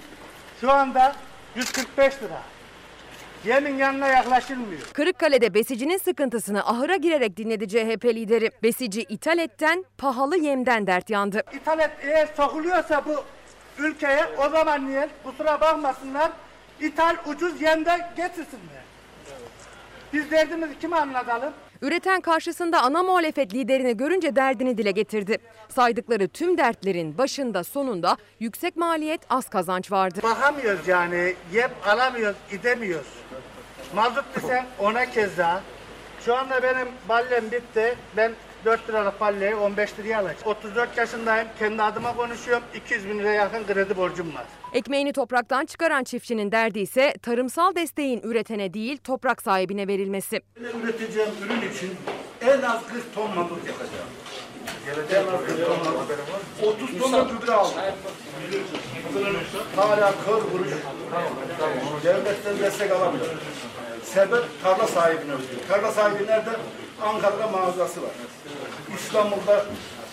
şu anda yüz kırk beş lira. Yemin yanına yaklaşılmıyor. Kırıkkale'de besicinin sıkıntısını ahıra girerek dinledi C H P lideri. Besici ithal etten, pahalı yemden dert yandı. İthal et eğer sokuluyorsa bu ülkeye, o zaman niye kusura bakmasınlar, ithal ucuz yemden getirsinler. Biz derdimizi kime anlatalım? Üreten karşısında ana muhalefet liderini görünce derdini dile getirdi. Saydıkları tüm dertlerin başında sonunda yüksek maliyet, az kazanç vardı. Bakamıyoruz yani, yem alamıyoruz, gidemiyoruz. Mazot desen ona kez daha. Şu anda benim ballem bitti. Ben dört liralık palleyi on beş liraya alacağım. otuz dört yaşındayım. Kendi adıma konuşuyorum. iki yüz bin liraya yakın kredi borcum var. Ekmeğini topraktan çıkaran çiftçinin derdi ise tarımsal desteğin üretene değil toprak sahibine verilmesi. Ben üreteceğim ürün için en az kırk ton mazot yakacağım. otuz ton mazot aldım. Hala kör vuruş devletten destek alamıyor. Sebep tarla sahibine ödüyor. Tarla sahibi nerede? Ankara'da mağazası var. İstanbul'da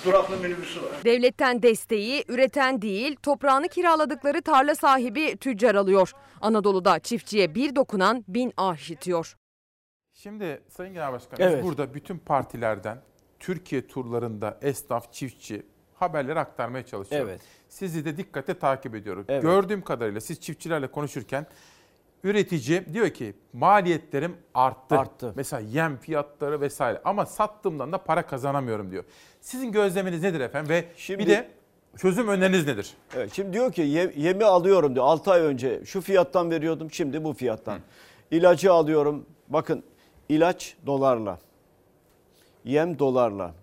duraklı minibüsü var. Devletten desteği üreten değil, toprağını kiraladıkları tarla sahibi tüccar alıyor. Anadolu'da çiftçiye bir dokunan bin ah işitiyor. Şimdi Sayın Genel Başkanım, evet, burada bütün partilerden Türkiye turlarında esnaf, çiftçi haberleri aktarmaya çalışıyorum. Evet. Sizi de dikkatle takip ediyorum. Evet. Gördüğüm kadarıyla siz çiftçilerle konuşurken üretici diyor ki maliyetlerim arttı. arttı. Mesela yem fiyatları vesaire, ama sattığımdan da para kazanamıyorum diyor. Sizin gözleminiz nedir efendim ve şimdi, bir de çözüm öneriniz nedir? Evet, şimdi diyor ki yemi alıyorum diyor. altı ay önce şu fiyattan veriyordum, şimdi bu fiyattan. Hı. İlacı alıyorum. Bakın, ilaç dolarla, yem dolarla,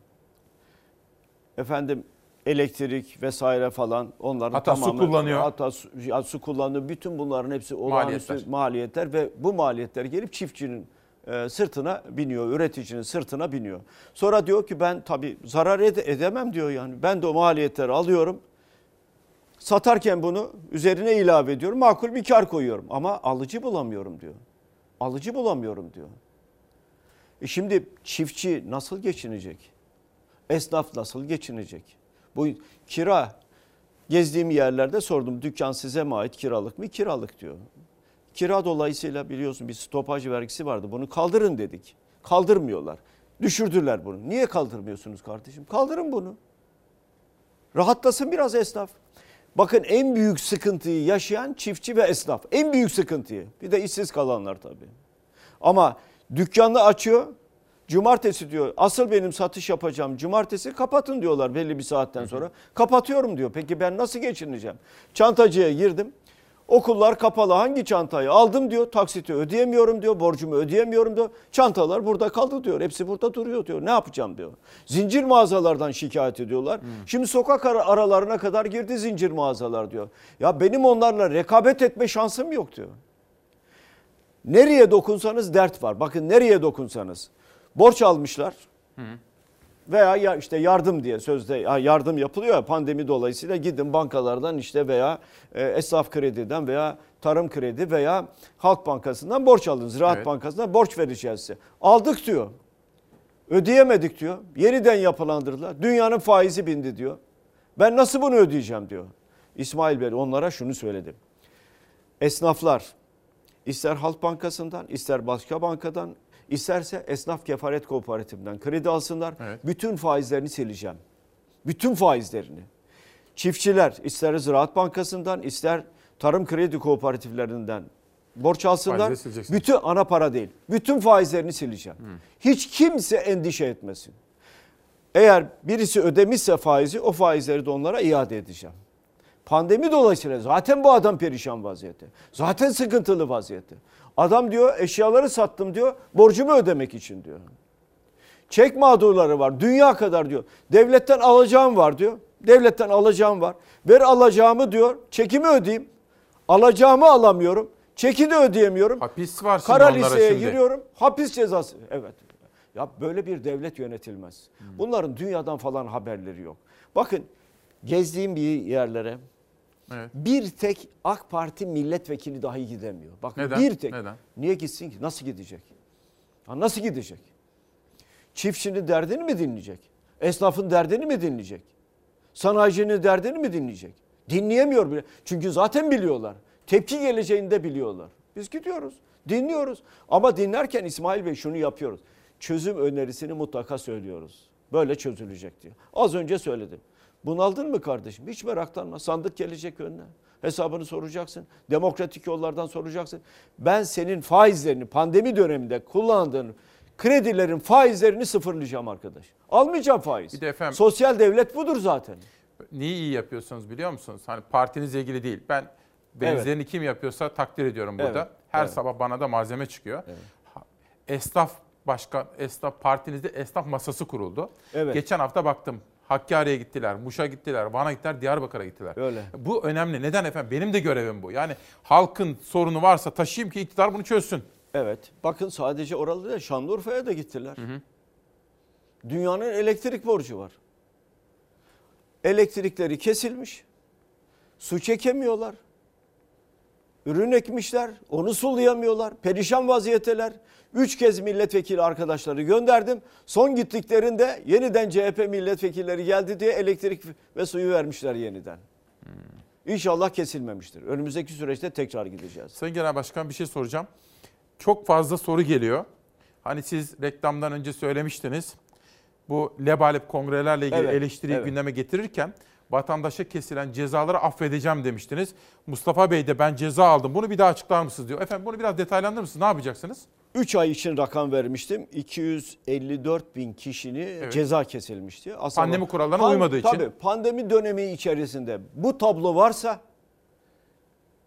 efendim elektrik vesaire falan, onların hatta tamamı. Su kullanıyor. Hatta su, su kullanıyor. Bütün bunların hepsi olağanüstü maliyetler. maliyetler ve bu maliyetler gelip çiftçinin e, sırtına biniyor, üreticinin sırtına biniyor. Sonra diyor ki ben tabii zarar ed- edemem diyor yani. Ben de o maliyetleri alıyorum. Satarken bunu üzerine ilave ediyorum. Makul bir kar koyuyorum ama alıcı bulamıyorum diyor. Alıcı bulamıyorum diyor. E şimdi çiftçi nasıl geçinecek? Esnaf nasıl geçinecek? Bu kira, gezdiğim yerlerde sordum, dükkan size mi ait, kiralık mı? Kiralık diyor. Kira dolayısıyla biliyorsun bir stopaj vergisi vardı, bunu kaldırın dedik. Kaldırmıyorlar. Düşürdüler bunu. Niye kaldırmıyorsunuz kardeşim? Kaldırın bunu. Rahatlasın biraz esnaf. Bakın, en büyük sıkıntıyı yaşayan çiftçi ve esnaf. En büyük sıkıntıyı. Bir de işsiz kalanlar tabii. Ama dükkanı açıyor. Cumartesi diyor, asıl benim satış yapacağım cumartesi, kapatın diyorlar belli bir saatten sonra. Kapatıyorum diyor. Peki ben nasıl geçineceğim? Çantacıya girdim. Okullar kapalı, hangi çantayı aldım diyor. Taksiti ödeyemiyorum diyor. Borcumu ödeyemiyorum diyor. Çantalar burada kaldı diyor. Hepsi burada duruyor diyor. Ne yapacağım diyor. Zincir mağazalardan şikayet ediyorlar. Hmm. Şimdi sokak aralarına kadar girdi zincir mağazalar diyor. Ya benim onlarla rekabet etme şansım yok diyor. Nereye dokunsanız dert var. Bakın, nereye dokunsanız. Borç almışlar. Hmm. Veya ya işte yardım diye sözde yardım yapılıyor ya, pandemi dolayısıyla gidin bankalardan işte veya esnaf krediden veya tarım kredi veya Halk Bankası'ndan borç alın. Ziraat, evet, Bankası'ndan borç vereceğiz size. Aldık diyor. Ödeyemedik diyor. Yeniden yapılandırdılar. Dünyanın faizi bindi diyor. Ben nasıl bunu ödeyeceğim diyor. İsmail Bey, onlara şunu söyledim. Esnaflar ister Halk Bankası'ndan, ister başka bankadan, İsterse Esnaf Kefaret Kooperatifinden kredi alsınlar. Evet. Bütün faizlerini sileceğim. Bütün faizlerini. Çiftçiler ister Ziraat Bankası'ndan, ister Tarım Kredi Kooperatiflerinden borç alsınlar. Bütün ana para değil. Bütün faizlerini sileceğim. Hmm. Hiç kimse endişe etmesin. Eğer birisi ödemişse faizi, o faizleri de onlara iade edeceğim. Pandemi dolayısıyla zaten bu adam perişan vaziyette. Zaten sıkıntılı vaziyette. Adam diyor eşyaları sattım diyor, borcumu ödemek için diyor. Çek mağdurları var dünya kadar diyor. Devletten alacağım var diyor. Devletten alacağım var. Ver alacağımı diyor, çekimi ödeyeyim. Alacağımı alamıyorum. Çekini ödeyemiyorum. Hapis var şimdi onlara şimdi. Kara listeye giriyorum. Hapis cezası. Evet. Ya böyle bir devlet yönetilmez. Hmm. Bunların dünyadan falan haberleri yok. Bakın, gezdiğim bir yerlere, evet, bir tek AK Parti milletvekili dahi gidemiyor. Bakın, neden? Bir tek. Neden? Niye gitsin ki? Nasıl gidecek? Ha, nasıl gidecek? Çiftçinin derdini mi dinleyecek? Esnafın derdini mi dinleyecek? Sanayicinin derdini mi dinleyecek? Dinleyemiyor bile. Çünkü zaten biliyorlar. Tepki geleceğini de biliyorlar. Biz gidiyoruz, dinliyoruz. Ama dinlerken İsmail Bey şunu yapıyoruz. Çözüm önerisini mutlaka söylüyoruz. Böyle çözülecek diyor. Az önce söyledim. Bunaldın mı kardeşim? Hiç meraklanma. Sandık gelecek önüne. Hesabını soracaksın. Demokratik yollardan soracaksın. Ben senin faizlerini, pandemi döneminde kullandığın kredilerin faizlerini sıfırlayacağım arkadaş. Almayacağım faiz. Bir de efendim, sosyal devlet budur zaten. Neyi iyi yapıyorsunuz biliyor musunuz? Hani partinizle ilgili değil. Ben benzerini, evet, kim yapıyorsa takdir ediyorum burada. Evet. Her, evet, sabah bana da malzeme çıkıyor. Evet. Esnaf başkan, esnaf partinizde esnaf masası kuruldu. Evet. Geçen hafta baktım. Hakkari'ye gittiler, Muş'a gittiler, Van'a gittiler, Diyarbakır'a gittiler. Öyle. Bu önemli. Neden efendim? Benim de görevim bu. Yani halkın sorunu varsa taşıyayım ki iktidar bunu çözsün. Evet. Bakın, sadece oralı değil, Şanlıurfa'ya da gittiler. Hı hı. Dünyanın elektrik borcu var. Elektrikleri kesilmiş. Su çekemiyorlar. Ürün ekmişler, onu sulayamıyorlar. Perişan vaziyetteler. Üç kez milletvekili arkadaşları gönderdim. Son gittiklerinde yeniden C H P milletvekilleri geldi diye elektrik ve suyu vermişler yeniden. Hmm. İnşallah kesilmemiştir. Önümüzdeki süreçte tekrar gideceğiz. Sayın Genel Başkan, bir şey soracağım. Çok fazla soru geliyor. Hani siz reklamdan önce söylemiştiniz. Bu lebalep kongrelerle ilgili evet, eleştiriyi evet. gündeme getirirken vatandaşa kesilen cezaları affedeceğim demiştiniz. Mustafa Bey de ben ceza aldım. Bunu bir daha açıklar mısınız diyor. Efendim bunu biraz detaylandırır mısınız? Ne yapacaksınız? üç ay için rakam vermiştim. iki yüz elli dört bin kişini evet. ceza kesilmişti. Aslında pandemi kurallarına pan, uymadığı için. Tabii pandemi dönemi içerisinde bu tablo varsa,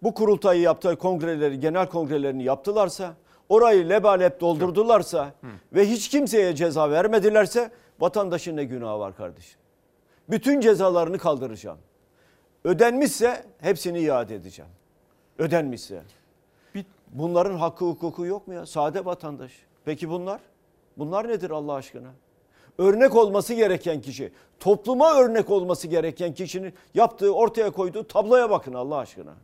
bu kurultayı yaptığı kongreleri, genel kongrelerini yaptılarsa, orayı lebalep doldurdularsa Hı. ve hiç kimseye ceza vermedilerse vatandaşın ne günahı var kardeşim? Bütün cezalarını kaldıracağım. Ödenmişse hepsini iade edeceğim. Ödenmişse. Bunların hakkı hukuku yok mu ya? Sade vatandaş. Peki bunlar? Bunlar nedir Allah aşkına? Örnek olması gereken kişi, topluma örnek olması gereken kişinin yaptığı, ortaya koyduğu tabloya bakın Allah aşkına.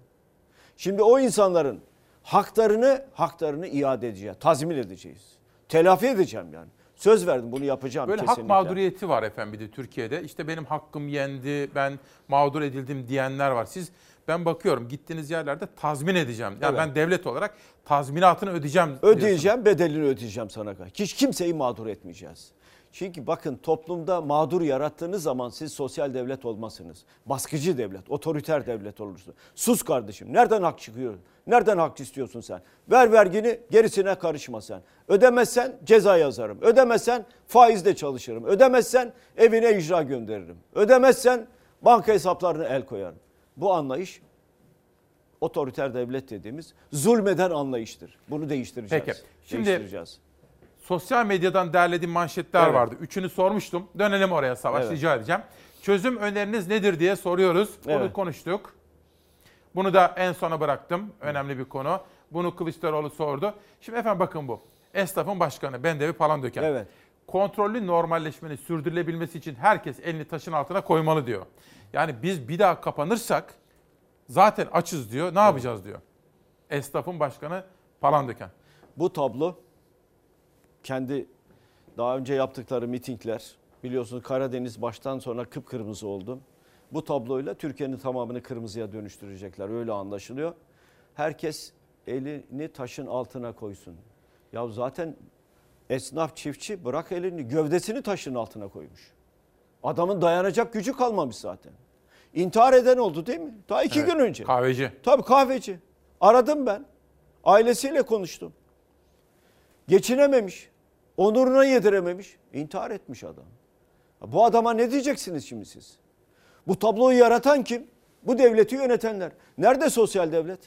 Şimdi o insanların haklarını, haklarını iade edeceğiz, tazmin edeceğiz. Telafi edeceğim yani. Söz verdim bunu yapacağım. Böyle kesinlikle. Hak mağduriyeti var efendim bir de Türkiye'de. İşte benim hakkım yendi, ben mağdur edildim diyenler var. Siz ben bakıyorum gittiğiniz yerlerde tazmin edeceğim. Yani evet. ben devlet olarak tazminatını ödeyeceğim. Ödeyeceğim diyorsun. Bedelini ödeyeceğim sana. Hiç kimseyi mağdur etmeyeceğiz. Çünkü bakın toplumda mağdur yarattığınız zaman siz sosyal devlet olmazsınız. Baskıcı devlet, otoriter devlet olursunuz. Sus kardeşim, nereden hak çıkıyor? Nereden hak istiyorsun sen? Ver vergini, gerisine karışma sen. Ödemezsen ceza yazarım. Ödemezsen faizle çalışırım. Ödemezsen evine icra gönderirim. Ödemezsen banka hesaplarına el koyarım. Bu anlayış otoriter devlet dediğimiz zulmeden anlayıştır. Bunu değiştireceğiz. Peki. Şimdi değiştireceğiz. Sosyal medyadan derlediğim manşetler evet. vardı. Üçünü sormuştum. Dönelim oraya Savaş evet. rica edeceğim. Çözüm öneriniz nedir diye soruyoruz. Bunu evet. konuştuk. Bunu da en sona bıraktım. Önemli bir konu. Bunu Kılıçdaroğlu sordu. Şimdi efendim bakın bu. Esnafın başkanı Bendevi Palandöken. Evet. Kontrollü normalleşmenin sürdürülebilmesi için herkes elini taşın altına koymalı diyor. Yani biz bir daha kapanırsak zaten açız diyor. Ne yapacağız evet. diyor. Esnafın başkanı Palandöken. Bu tablo kendi daha önce yaptıkları mitingler, biliyorsunuz Karadeniz baştan sona kıpkırmızı oldu. Bu tabloyla Türkiye'nin tamamını kırmızıya dönüştürecekler, öyle anlaşılıyor. Herkes elini taşın altına koysun. Ya zaten esnaf çiftçi bırak elini, gövdesini taşın altına koymuş. Adamın dayanacak gücü kalmamış zaten. İntihar eden oldu değil mi? Daha iki evet, gün önce. Kahveci. Tabii kahveci. Aradım ben. Ailesiyle konuştum. Geçinememiş. Onuruna yedirememiş. İntihar etmiş adam. Bu adama ne diyeceksiniz şimdi siz? Bu tabloyu yaratan kim? Bu devleti yönetenler. Nerede sosyal devlet?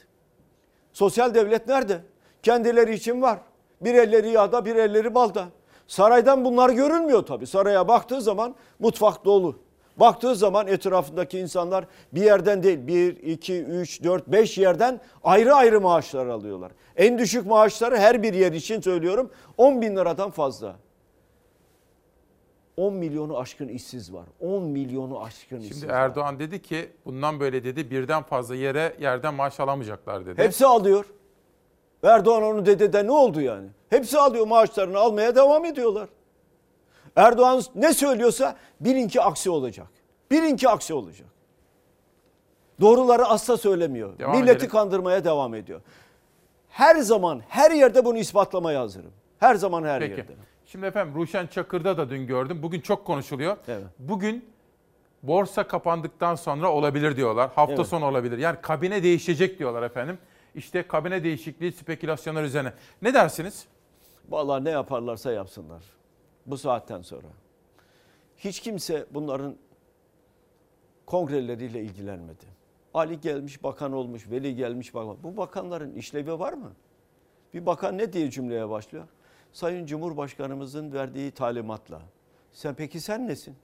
Sosyal devlet nerede? Kendileri için var. Bir elleri yağda, bir elleri balda. Saraydan bunlar görünmüyor tabii. Saraya baktığı zaman mutfak dolu. Baktığı zaman etrafındaki insanlar bir yerden değil, bir, iki, üç, dört, beş yerden ayrı ayrı maaşlar alıyorlar. En düşük maaşları her bir yer için söylüyorum on bin liradan fazla. on milyonu aşkın işsiz var. on milyonu aşkın Şimdi işsiz Şimdi Erdoğan var. Dedi ki bundan böyle dedi birden fazla yere yerden maaş alamayacaklar dedi. Hepsi alıyor. Erdoğan onu dedi de ne oldu yani? Hepsi alıyor, maaşlarını almaya devam ediyorlar. Erdoğan ne söylüyorsa bilinki aksi olacak. Bilinki aksi olacak. Doğruları asla söylemiyor. Devam Milleti edelim. Kandırmaya devam ediyor. Her zaman her yerde bunu ispatlamaya hazırım. Her zaman her Peki. yerde. Şimdi efendim Ruşen Çakır'da da dün gördüm. Bugün çok konuşuluyor. Evet. Bugün borsa kapandıktan sonra olabilir diyorlar. Hafta evet. sonu olabilir. Yani kabine değişecek diyorlar efendim. İşte kabine değişikliği spekülasyonlar üzerine. Ne dersiniz? Vallahi ne yaparlarsa yapsınlar. Bu saatten sonra. Hiç kimse bunların kongreleriyle ilgilenmedi. Ali gelmiş bakan olmuş, Veli gelmiş bakan. Bu bakanların işlevi var mı? Bir bakan ne diye cümleye başlıyor? Sayın Cumhurbaşkanımızın verdiği talimatla. Sen peki sen nesin?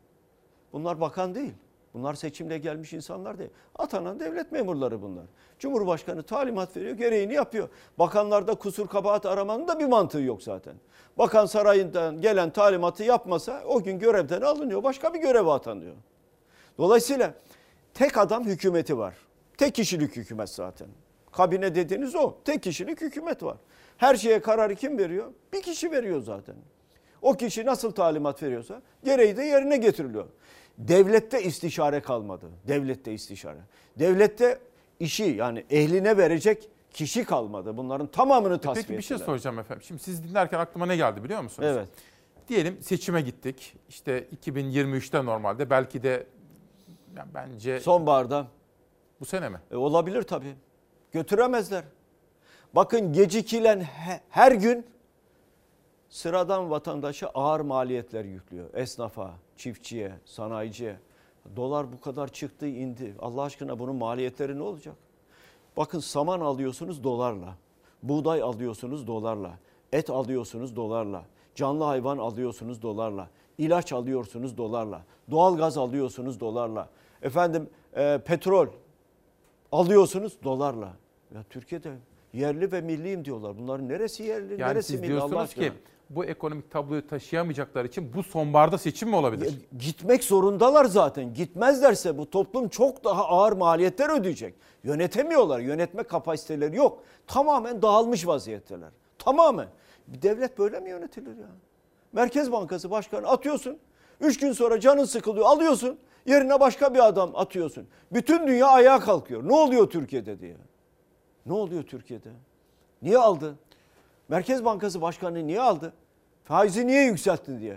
Bunlar bakan değil. Bunlar seçimle gelmiş insanlar değil. Atanan devlet memurları bunlar. Cumhurbaşkanı talimat veriyor, gereğini yapıyor. Bakanlarda kusur kabahat aramanın da bir mantığı yok zaten. Bakan sarayından gelen talimatı yapmasa o gün görevden alınıyor, başka bir göreve atanıyor. Dolayısıyla tek adam hükümeti var. Tek kişilik hükümet zaten. Kabine dediğiniz o. Tek kişilik hükümet var. Her şeye kararı kim veriyor? Bir kişi veriyor zaten. O kişi nasıl talimat veriyorsa gereği de yerine getiriliyor. Devlette istişare kalmadı. Devlette istişare. Devlette işi yani ehline verecek kişi kalmadı. Bunların tamamını tasfiye ettiler. Peki bir şey soracağım efendim. Şimdi siz dinlerken aklıma ne geldi biliyor musunuz? Evet. Diyelim seçime gittik. İşte iki bin yirmi üçte normalde belki de yani bence... Sonbaharda. Bu sene mi? E, olabilir tabii. Götüremezler. Bakın gecikilen he, her gün sıradan vatandaşa ağır maliyetler yüklüyor. Esnafa, çiftçiye, sanayiciye. Dolar bu kadar çıktı, indi. Allah aşkına bunun maliyetleri ne olacak? Bakın saman alıyorsunuz dolarla. Buğday alıyorsunuz dolarla. Et alıyorsunuz dolarla. Canlı hayvan alıyorsunuz dolarla. İlaç alıyorsunuz dolarla. Doğalgaz alıyorsunuz dolarla. Efendim e, petrol alıyorsunuz dolarla. Ya Türkiye'de yerli ve milliyim diyorlar. Bunların neresi yerli, yani neresi milli Allah aşkına? Ki bu ekonomik tabloyu taşıyamayacaklar için bu sonbaharda seçim mi olabilir? Ya, gitmek zorundalar zaten. Gitmezlerse bu toplum çok daha ağır maliyetler ödeyecek. Yönetemiyorlar. Yönetme kapasiteleri yok. Tamamen dağılmış vaziyetteler. Tamamen. Bir devlet böyle mi yönetilir ya? Merkez Bankası Başkanı atıyorsun. Üç gün sonra canın sıkılıyor. Alıyorsun. Yerine başka bir adam atıyorsun. Bütün dünya ayağa kalkıyor. Ne oluyor Türkiye'de diye. Ne oluyor Türkiye'de? Niye aldı? Merkez Bankası Başkanı niye aldı? Faizi niye yükseltti diye.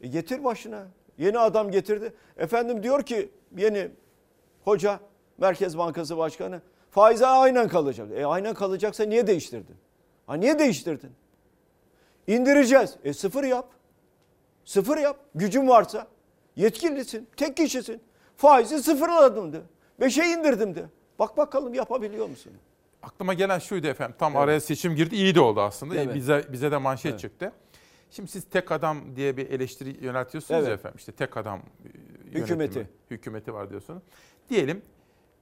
E getir başına. Yeni adam getirdi. Efendim diyor ki yeni hoca Merkez Bankası Başkanı faize aynen kalacak. E aynen kalacaksa niye değiştirdin? Ha niye değiştirdin? İndireceğiz. E sıfır yap. Sıfır yap. Gücün varsa. Yetkilisin. Tek kişisin. Faizi sıfırladım de. Beşe indirdim de. Bak bakalım yapabiliyor musun? Aklıma gelen şuydu efendim. Tam evet. Araya seçim girdi. İyi de oldu aslında. Evet. Bize bize de manşet evet. çıktı. Şimdi siz tek adam diye bir eleştiri yöneltiyorsunuz evet. efendim. İşte tek adam yönetimi, hükümeti. hükümeti var diyorsunuz. Diyelim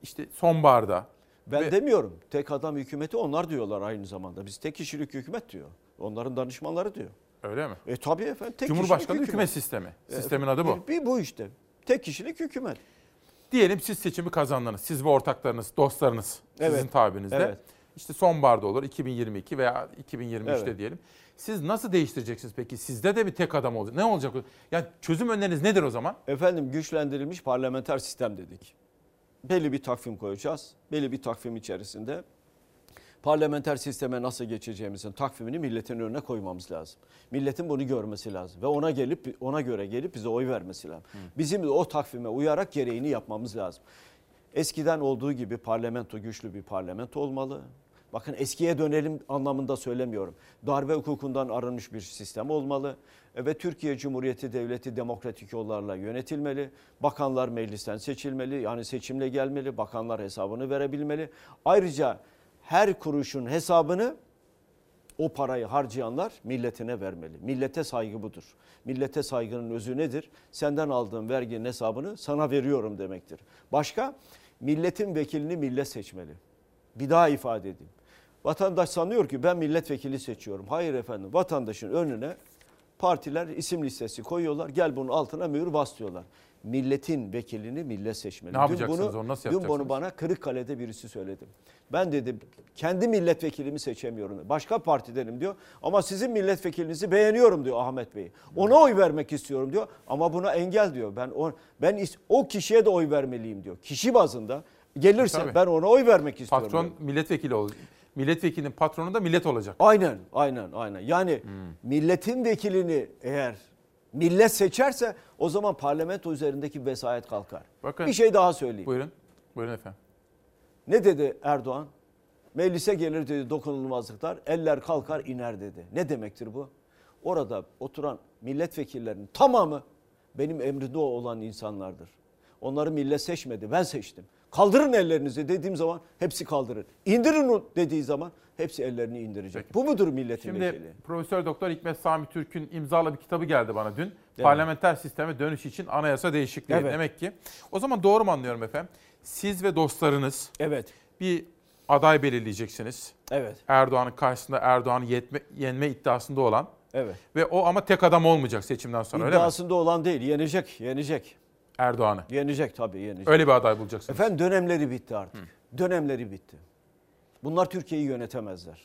işte sonbaharda. Ben ve... demiyorum. Tek adam hükümeti onlar diyorlar aynı zamanda. Biz tek kişilik hükümet diyor. Onların danışmanları diyor. Öyle mi? E tabii efendim. Tek Cumhurbaşkanı hükümet, hükümet sistemi. Sistemin e, adı bu. Bir, bir bu işte. Tek kişilik hükümet. Diyelim siz seçimi kazandınız. Siz ve ortaklarınız, dostlarınız evet. sizin tabirinizde. Evet. İşte sonbaharda olur iki bin yirmi iki veya iki bin yirmi üçte evet. diyelim. Siz nasıl değiştireceksiniz peki? Sizde de bir tek adam olacak. Ne olacak? Yani çözüm öneriniz nedir o zaman? Efendim güçlendirilmiş parlamenter sistem dedik. Belli bir takvim koyacağız. Belli bir takvim içerisinde parlamenter sisteme nasıl geçeceğimizin takvimini milletin önüne koymamız lazım. Milletin bunu görmesi lazım ve ona gelip ona göre gelip bize oy vermesi lazım. Hı. Bizim de o takvime uyarak gereğini yapmamız lazım. Eskiden olduğu gibi parlamento güçlü bir parlamento olmalı. Bakın eskiye dönelim anlamında söylemiyorum. Darbe hukukundan arınmış bir sistem olmalı ve Türkiye Cumhuriyeti Devleti demokratik yollarla yönetilmeli. Bakanlar meclisten seçilmeli, yani seçimle gelmeli, bakanlar hesabını verebilmeli. Ayrıca her kuruşun hesabını o parayı harcayanlar milletine vermeli. Millete saygı budur. Millete saygının özü nedir? Senden aldığım verginin hesabını sana veriyorum demektir. Başka, milletin vekilini millet seçmeli. Bir daha ifade edeyim. Vatandaş sanıyor ki ben milletvekili seçiyorum. Hayır efendim, vatandaşın önüne partiler isim listesi koyuyorlar. Gel bunun altına mühür bas diyorlar. Milletin vekilini millet seçmeli. Ne yapacaksınız dün bunu, onu nasıl yapacaksınız? Dün bunu bana Kırıkkale'de birisi söyledi. Ben dedim kendi milletvekilimi seçemiyorum. Başka partidenim diyor ama sizin milletvekilinizi beğeniyorum diyor Ahmet Bey. Ona oy vermek istiyorum diyor ama buna engel diyor. Ben o, ben o kişiye de oy vermeliyim diyor. Kişi bazında gelirse tabii. Ben ona oy vermek istiyorum. Patron diyor. Milletvekili olacak. Milletvekilinin patronu da millet olacak. Aynen aynen aynen. Yani hmm. milletin vekilini eğer... Millet seçerse o zaman parlamento üzerindeki vesayet kalkar. Bakın, bir şey daha söyleyeyim. Buyurun. Buyurun efendim. Ne dedi Erdoğan? Meclise gelir dedi dokunulmazlıklar, eller kalkar iner dedi. Ne demektir bu? Orada oturan milletvekillerinin tamamı benim emrimde olan insanlardır. Onları millet seçmedi, ben seçtim. Kaldırın ellerinizi dediğim zaman hepsi kaldırır. İndirin dediği zaman hepsi ellerini indirecek. Peki. Bu mudur milletin şimdi vekili? Şimdi Profesör Doktor Hikmet Sami Türk'ün imzalı bir kitabı geldi bana dün. Evet. Parlamenter sisteme dönüş için anayasa değişikliği evet. demek ki. O zaman doğru mu anlıyorum efendim? Siz ve dostlarınız evet. bir aday belirleyeceksiniz. Evet. Erdoğan'ın karşısında Erdoğan'ı yenme iddiasında olan. Evet. Ve o ama tek adam olmayacak seçimden sonra öyle mi? İddiasında olan değil, yenecek, yenecek. Erdoğan'ı. Yenecek tabii yenecek. Öyle bir aday bulacaksınız. Efendim dönemleri bitti artık. Hı. dönemleri bitti. Bunlar Türkiye'yi yönetemezler.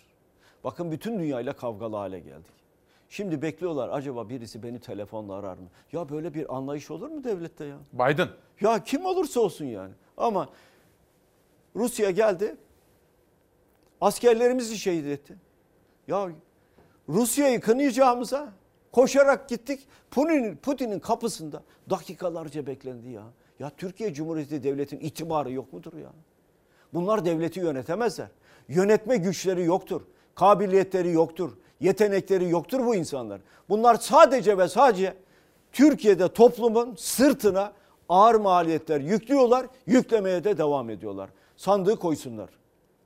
Bakın bütün dünyayla kavgalı hale geldik. Şimdi bekliyorlar, acaba birisi beni telefonla arar mı? Ya böyle bir anlayış olur mu devlette ya? Biden. Ya kim olursa olsun yani. Ama Rusya geldi, askerlerimizi şehit etti. Ya Rusya'yı kınayacağımıza koşarak gittik. Putin'in Putin'in kapısında dakikalarca beklendi ya. Ya Türkiye Cumhuriyeti Devleti'nin itibarı yok mudur ya? Bunlar devleti yönetemezler. Yönetme güçleri yoktur. Kabiliyetleri yoktur. Yetenekleri yoktur bu insanlar. Bunlar sadece ve sadece Türkiye'de toplumun sırtına ağır maliyetler yüklüyorlar. Yüklemeye de devam ediyorlar. Sandığı koysunlar.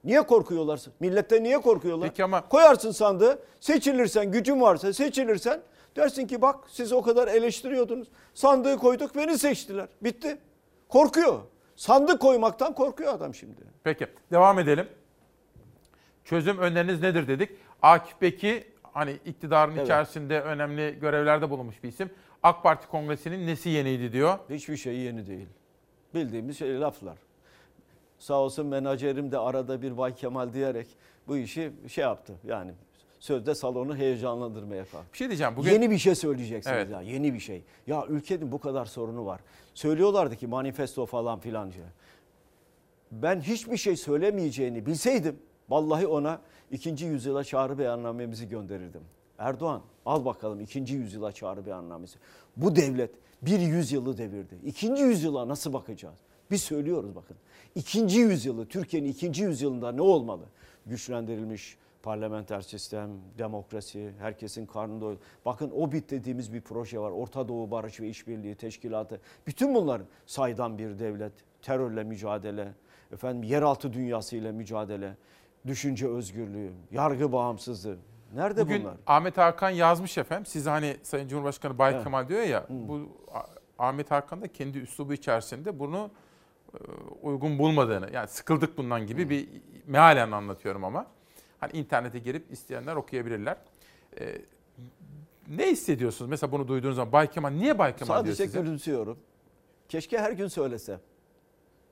Niye korkuyorlar? Millette niye korkuyorlar? Peki ama... Koyarsın sandığı. Seçilirsen, gücün varsa seçilirsen dersin ki bak siz o kadar eleştiriyordunuz. Sandığı koyduk, beni seçtiler. Bitti. Korkuyor. Sandık koymaktan korkuyor adam şimdi. Peki devam edelim. Çözüm öneriniz nedir dedik. Akif Bek'i hani iktidarın evet. içerisinde önemli görevlerde bulunmuş bir isim. AK Parti Kongresi'nin nesi yeniydi diyor. Hiçbir şey yeni değil. Bildiğimiz şey laflar. Sağ olsun menajerim de arada bir Vay Kemal diyerek bu işi şey yaptı. Yani sözde salonu heyecanlandırmaya kalktı. Bir şey diyeceğim. Bugün... Yeni bir şey söyleyeceksiniz evet. ya. Yeni bir şey. Ya ülkenin bu kadar sorunu var. Söylüyorlardı ki manifesto falan filanca. Ben hiçbir şey söylemeyeceğini bilseydim vallahi ona ikinci yüzyıla çağrı beyannamemizi gönderirdim. Erdoğan al bakalım ikinci yüzyıla çağrı beyannamesi. Bu devlet bir yüzyılı devirdi. İkinci yüzyıla nasıl bakacağız? Biz söylüyoruz bakın. İkinci yüzyılı, Türkiye'nin ikinci yüzyılında ne olmalı? Güçlendirilmiş parlamenter sistem, demokrasi, herkesin karnında oydu. Bakın O B İ T dediğimiz bir proje var. Orta Doğu Barış ve İşbirliği Teşkilatı. Bütün bunlar saydam bir devlet. Terörle mücadele, efendim yeraltı dünyasıyla mücadele, düşünce özgürlüğü, yargı bağımsızlığı. Nerede bugün bunlar? Bugün Ahmet Hakan yazmış efendim. Siz hani Sayın Cumhurbaşkanı Bay evet. Kemal diyor ya. Hmm. Bu Ahmet Hakan da kendi üslubu içerisinde bunu uygun bulmadığını, yani sıkıldık bundan gibi hmm. bir mealen anlatıyorum ama. Hani internete girip isteyenler okuyabilirler. Ee, ne hissediyorsunuz? Mesela bunu duyduğunuz zaman Bay Kemal, niye Bay Kemal sadece diyor size? Sadece gülümsüyorum. Keşke her gün söylese.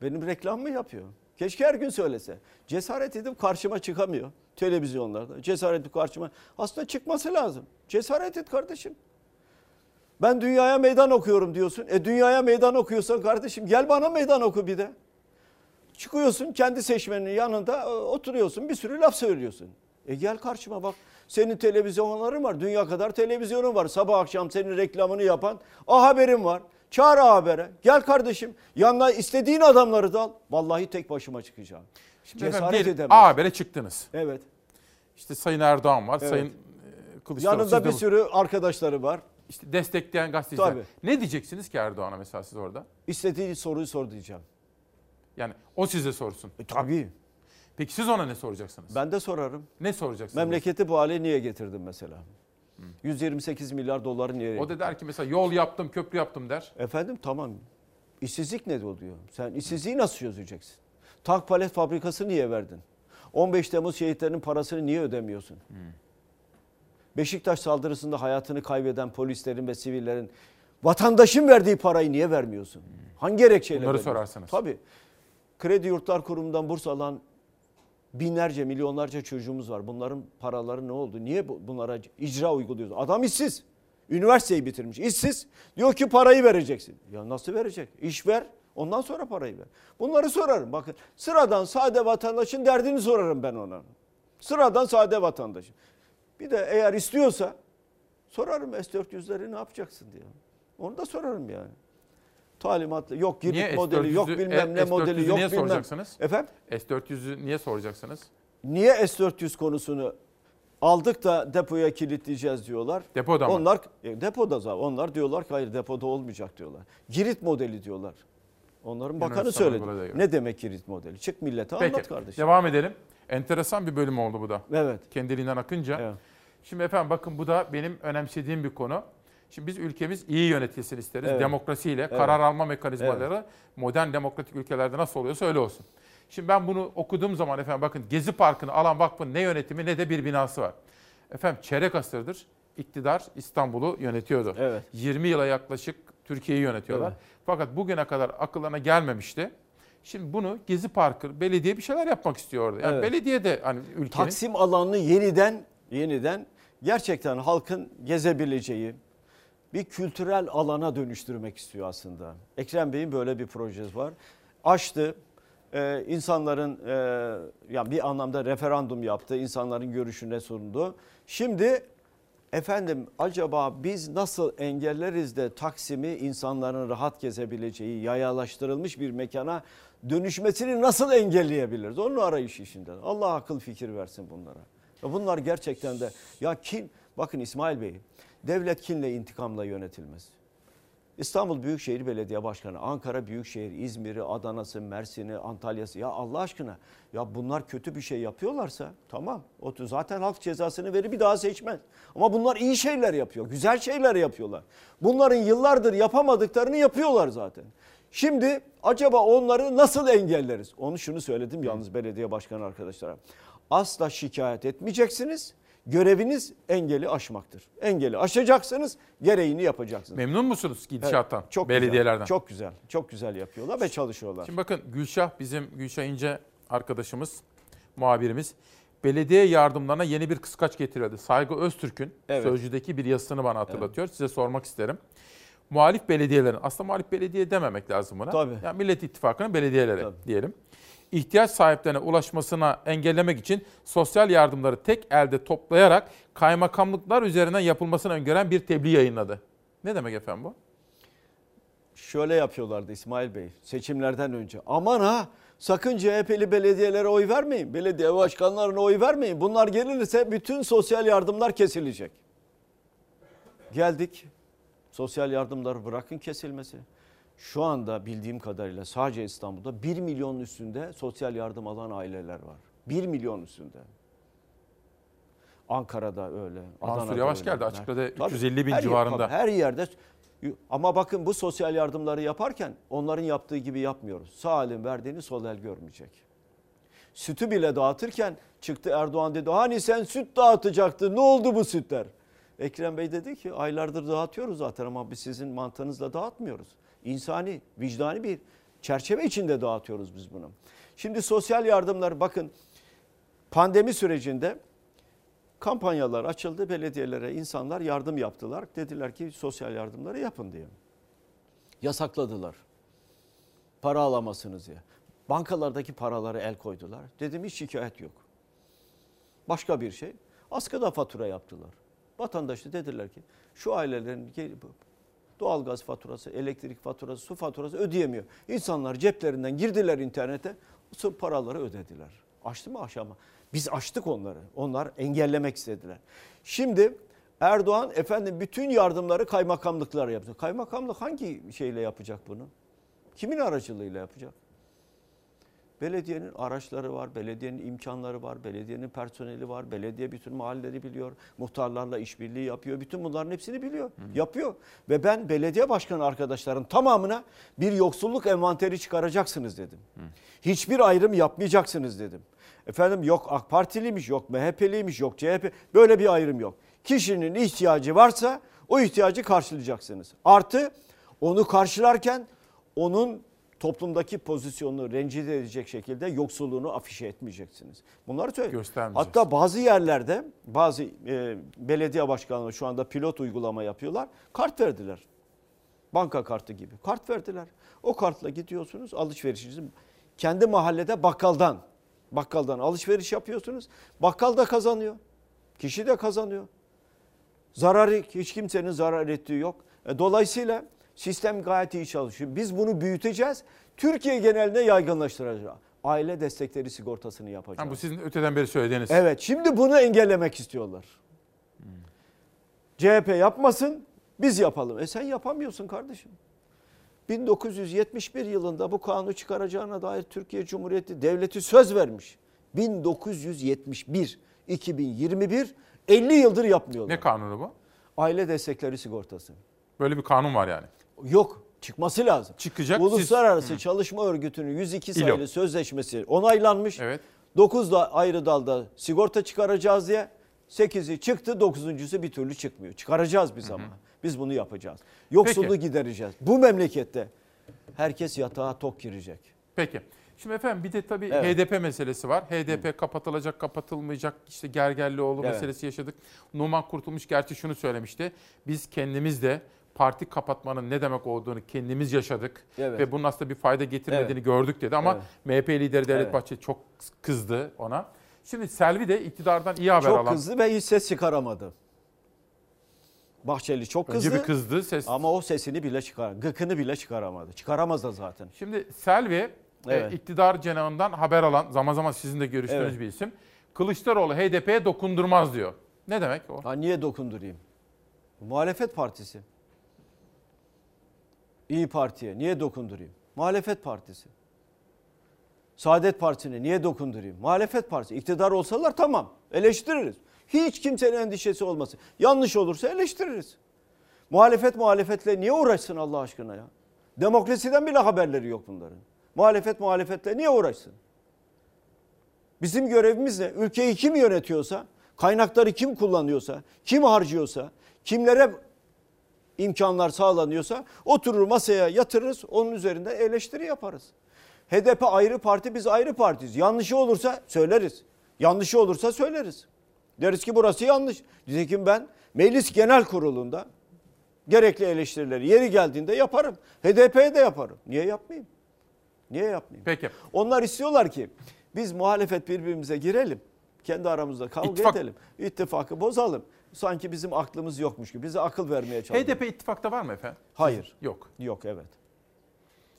Benim reklam mı yapıyor? Keşke her gün söylese. Cesaret edip karşıma çıkamıyor televizyonlarda. Cesaret edip karşıma. Aslında çıkması lazım. Cesaret et kardeşim. Ben dünyaya meydan okuyorum diyorsun. E dünyaya meydan okuyorsan kardeşim gel bana meydan oku bir de. Çıkıyorsun kendi seçmenin yanında oturuyorsun bir sürü laf söylüyorsun. E gel karşıma bak senin televizyonların var, dünya kadar televizyonun var. Sabah akşam senin reklamını yapan A Haber'in var. Çağır A Haber'e gel kardeşim yanına istediğin adamları da al. Vallahi tek başıma çıkacağım. Şimdi cesaret edemez. A Haber'e çıktınız. Evet. İşte Sayın Erdoğan var, evet. Sayın Kılıçdaroğlu. Yanında bir sürü arkadaşları var. İşte destekleyen gazeteciler. Tabii. Ne diyeceksiniz ki Erdoğan'a mesela siz orada? İstediği soruyu sor diyeceğim. Yani o size sorsun. E, tabii. Peki siz ona ne soracaksınız? Ben de sorarım. Ne soracaksınız? Memleketi bu hale niye getirdin mesela? Hı. yüz yirmi sekiz milyar doları niye? O da der ki mesela yol yaptım, köprü yaptım der. Efendim tamam. İşsizlik ne diyor? Sen işsizliği nasıl çözeceksin? Tak palet fabrikası niye verdin? on beş Temmuz şehitlerinin parasını niye ödemiyorsun? Hı. Beşiktaş saldırısında hayatını kaybeden polislerin ve sivillerin vatandaşın verdiği parayı niye vermiyorsun? Hı. Hangi gerekçeyle? Bunları sorarsınız. Tabii. Kredi Yurtlar Kurumu'ndan burs alan binlerce, milyonlarca çocuğumuz var. Bunların paraları ne oldu? Niye bunlara icra uyguluyoruz? Adam işsiz. Üniversiteyi bitirmiş. İşsiz. Diyor ki parayı vereceksin. Ya nasıl verecek? İş ver. Ondan sonra parayı ver. Bunları sorarım. Bakın sıradan sade vatandaşın derdini sorarım ben ona. Sıradan sade vatandaşın. Bir de eğer istiyorsa sorarım S dört yüzleri ne yapacaksın diye. Onu da sorarım yani. Talimatlı yok girip modeli yok bilmem ne modeli yok bilmem. Soracaksınız? Efendim? S dört yüzü niye soracaksınız? Niye S dört yüz konusunu aldık da depoya kilitleyeceğiz diyorlar. Depoda mı? Onlar e, depoda zaten. Onlar diyorlar ki hayır depoda olmayacak diyorlar. Girit modeli diyorlar. Onların bakanı söyledi. Ne demek girit modeli? Çık millete peki, anlat kardeşim. Devam edelim. Enteresan bir bölüm oldu bu da. Evet. Kendiliğinden akınca. Evet. Şimdi efendim bakın bu da benim önemsediğim bir konu. Şimdi biz ülkemiz iyi yönetilsin isteriz. Evet. Demokrasiyle, evet. karar alma mekanizmaları evet. modern demokratik ülkelerde nasıl oluyorsa öyle olsun. Şimdi ben bunu okuduğum zaman efendim bakın Gezi Parkı'nı alan vakfın ne yönetimi ne de bir binası var. Efendim çeyrek asırdır iktidar İstanbul'u yönetiyordu. Evet. yirmi yıla yaklaşık Türkiye'yi yönetiyorlar. Evet. Fakat bugüne kadar akıllarına gelmemişti. Şimdi bunu Gezi Parkı, belediye bir şeyler yapmak istiyor orada. Yani evet. Belediye de hani ülkenin... Taksim alanını yeniden, yeniden gerçekten halkın gezebileceği bir kültürel alana dönüştürmek istiyor aslında. Ekrem Bey'in böyle bir projesi var. Açtı, e, insanların e, yani bir anlamda referandum yaptı, insanların görüşüne sundu. Şimdi efendim acaba biz nasıl engelleriz de Taksim'i insanların rahat gezebileceği yayalaştırılmış bir mekana dönüşmesini nasıl engelleyebiliriz? Onun arayışı işinden. Allah akıl fikir versin bunlara. Ya bunlar gerçekten de ya kim? Bakın İsmail Bey, devlet kinle intikamla yönetilmez. İstanbul Büyükşehir Belediye Başkanı, Ankara Büyükşehir, İzmir'i, Adana'sı, Mersin'i, Antalya'sı. Ya Allah aşkına ya bunlar kötü bir şey yapıyorlarsa tamam. Zaten halk cezasını verir, bir daha seçmez. Ama bunlar iyi şeyler yapıyor, güzel şeyler yapıyorlar. Bunların yıllardır yapamadıklarını yapıyorlar zaten. Şimdi acaba onları nasıl engelleriz? Onu şunu söyledim yalnız belediye başkanı arkadaşlara. Asla şikayet etmeyeceksiniz. Göreviniz engeli aşmaktır. Engeli aşacaksınız, gereğini yapacaksınız. Memnun musunuz gidişattan? Evet, çok belediyelerden. Güzel, çok güzel. Çok güzel yapıyorlar ve çalışıyorlar. Şimdi bakın Gülşah, bizim Gülşah İnce arkadaşımız, muhabirimiz belediye yardımlarına yeni bir kıskaç getiriyordu. Saygı Öztürk'ün evet. Sözcü'deki bir yazısını bana hatırlatıyor. Evet. Size sormak isterim. Muhalif belediyelerin, aslında muhalif belediye dememek lazım buna. Tabii. Yani Millet İttifakı'nın belediyeleri Tabii. diyelim. İhtiyaç sahiplerine ulaşmasına engellemek için sosyal yardımları tek elde toplayarak kaymakamlıklar üzerinden yapılmasını öngören bir tebliğ yayınladı. Ne demek efendim bu? Şöyle yapıyorlardı İsmail Bey seçimlerden önce. Aman ha sakın C H P'li belediyelere oy vermeyin. Belediye başkanlarına oy vermeyin. Bunlar gelirse bütün sosyal yardımlar kesilecek. Geldik. Sosyal yardımları bırakın kesilmesi. Şu anda bildiğim kadarıyla sadece İstanbul'da bir milyonun üstünde sosyal yardım alan aileler var. bir milyon üstünde. Ankara'da öyle. Adana'da Mansur Yavaş öyle. Geldi açıkladı üç yüz elli bin her civarında. Yer, her yerde. Ama bakın bu sosyal yardımları yaparken onların yaptığı gibi yapmıyoruz. Sağ elin verdiğini sol el görmeyecek. Sütü bile dağıtırken çıktı Erdoğan dedi hani sen süt dağıtacaktın, ne oldu bu sütler? Ekrem Bey dedi ki aylardır dağıtıyoruz zaten ama biz sizin mantığınızla dağıtmıyoruz. İnsani, vicdani bir çerçeve içinde dağıtıyoruz biz bunu. Şimdi sosyal yardımlar bakın pandemi sürecinde kampanyalar açıldı. Belediyelere insanlar yardım yaptılar. Dediler ki sosyal yardımları yapın diye. Yasakladılar. Para alamazsınız diye. Bankalardaki paralara el koydular. Dedim hiç şikayet yok. Başka bir şey. Askıda fatura yaptılar. Vatandaşta dediler ki şu ailelerin doğalgaz faturası, elektrik faturası, su faturası ödeyemiyor. İnsanlar ceplerinden girdiler internete, o paraları ödediler. Açtı mı aşama? Biz açtık onları. Onlar engellemek istediler. Şimdi Erdoğan efendim bütün yardımları kaymakamlıklara yaptı. Kaymakamlık hangi şeyle yapacak bunu? Kimin aracılığıyla yapacak? Belediyenin araçları var, belediyenin imkanları var, belediyenin personeli var, belediye bütün mahalleleri biliyor, muhtarlarla işbirliği yapıyor, bütün bunların hepsini biliyor, Hı. yapıyor. Ve ben belediye başkanı arkadaşların tamamına bir yoksulluk envanteri çıkaracaksınız dedim. Hı. Hiçbir ayrım yapmayacaksınız dedim. Efendim yok AK Partiliymiş, yok M H P'liymiş, yok C H P, böyle bir ayrım yok. Kişinin ihtiyacı varsa o ihtiyacı karşılayacaksınız. Artı onu karşılarken onun toplumdaki pozisyonunu rencide edecek şekilde yoksulluğunu afişe etmeyeceksiniz. Bunları söylüyorum. Hatta bazı yerlerde bazı e, belediye başkanları şu anda pilot uygulama yapıyorlar. Kart verdiler. Banka kartı gibi. Kart verdiler. O kartla gidiyorsunuz alışverişinizi. Kendi mahallede bakkaldan. Bakkaldan alışveriş yapıyorsunuz. Bakkal da kazanıyor. Kişi de kazanıyor. Zararı hiç kimsenin zarar ettiği yok. E, dolayısıyla sistem gayet iyi çalışıyor. Biz bunu büyüteceğiz. Türkiye geneline yaygınlaştıracağız. Aile destekleri sigortasını yapacağız. Yani bu sizin öteden beri söylediğiniz. Evet, şimdi bunu engellemek istiyorlar. Hmm. C H P yapmasın, biz yapalım. E sen yapamıyorsun kardeşim. bin dokuz yüz yetmiş bir yılında bu kanunu çıkaracağına dair Türkiye Cumhuriyeti Devleti söz vermiş. bin dokuz yüz yetmiş bir, iki bin yirmi bir, elli yıldır yapmıyorlar. Ne kanunu bu? Aile destekleri sigortası. Böyle bir kanun var yani. Yok, çıkması lazım. Çıkacak. Uluslararası siz... Çalışma Örgütü'nün yüz iki sayılı İlo. Sözleşmesi onaylanmış. Evet. dokuz da ayrı dalda sigorta çıkaracağız diye sekizi çıktı, dokuzuncusu bir türlü çıkmıyor. Çıkaracağız biz Hı-hı. ama. Biz bunu yapacağız. Yoksulluğu Peki. gidereceğiz. Bu memlekette herkes yatağa tok girecek. Peki. Şimdi efendim bir de tabii evet. H D P meselesi var. H D P Hı. kapatılacak, kapatılmayacak, işte Gergerlioğlu evet. meselesi yaşadık. Numan Kurtulmuş gerçi şunu söylemişti. Biz kendimiz de parti kapatmanın ne demek olduğunu kendimiz yaşadık. Evet. Ve bunun aslında bir fayda getirmediğini evet. gördük dedi. Ama evet. M H P lideri Devlet evet. Bahçeli çok kızdı ona. Şimdi Selvi de iktidardan iyi haber çok alan. Çok kızdı ve hiç ses çıkaramadı. Bahçeli çok kızdı. Önce bir kızdı ses. Ama o sesini bile çıkaramadı. Gıkını bile çıkaramadı. Çıkaramaz da zaten. Şimdi Selvi evet. e, iktidar cenahından haber alan, zaman zaman sizin de görüştüğünüz evet. bir isim. Kılıçdaroğlu H D P'ye dokundurmaz diyor. Ne demek o? Ha, niye dokundurayım? Muhalefet partisi. İyi Parti'ye niye dokundurayım? Muhalefet partisi. Saadet Partisi'ne niye dokundurayım? Muhalefet partisi. İktidar olsalar tamam, eleştiririz. Hiç kimsenin endişesi olmasın. Yanlış olursa eleştiririz. Muhalefet muhalefetle niye uğraşsın Allah aşkına ya? Demokrasiden bile haberleri yok bunların. Muhalefet muhalefetle niye uğraşsın? Bizim görevimiz ne? Ülkeyi kim yönetiyorsa, kaynakları kim kullanıyorsa, kim harcıyorsa, kimlere imkanlar sağlanıyorsa oturur masaya yatırırız, onun üzerinde eleştiri yaparız. H D P ayrı parti, biz ayrı partiyiz. Yanlışı olursa söyleriz. Yanlışı olursa söyleriz. Deriz ki burası yanlış. Nitekim ben Meclis Genel Kurulu'nda gerekli eleştirileri yeri geldiğinde yaparım. H D P'ye de yaparım. Niye yapmayayım? Niye yapmayayım? Peki. Onlar istiyorlar ki biz muhalefet birbirimize girelim. Kendi aramızda kavga İttifak. edelim. İttifakı bozalım. Sanki bizim aklımız yokmuş gibi. Bize akıl vermeye çalışıyor. H D P ittifakta var mı efendim? Hayır. Siz? Yok. Yok evet.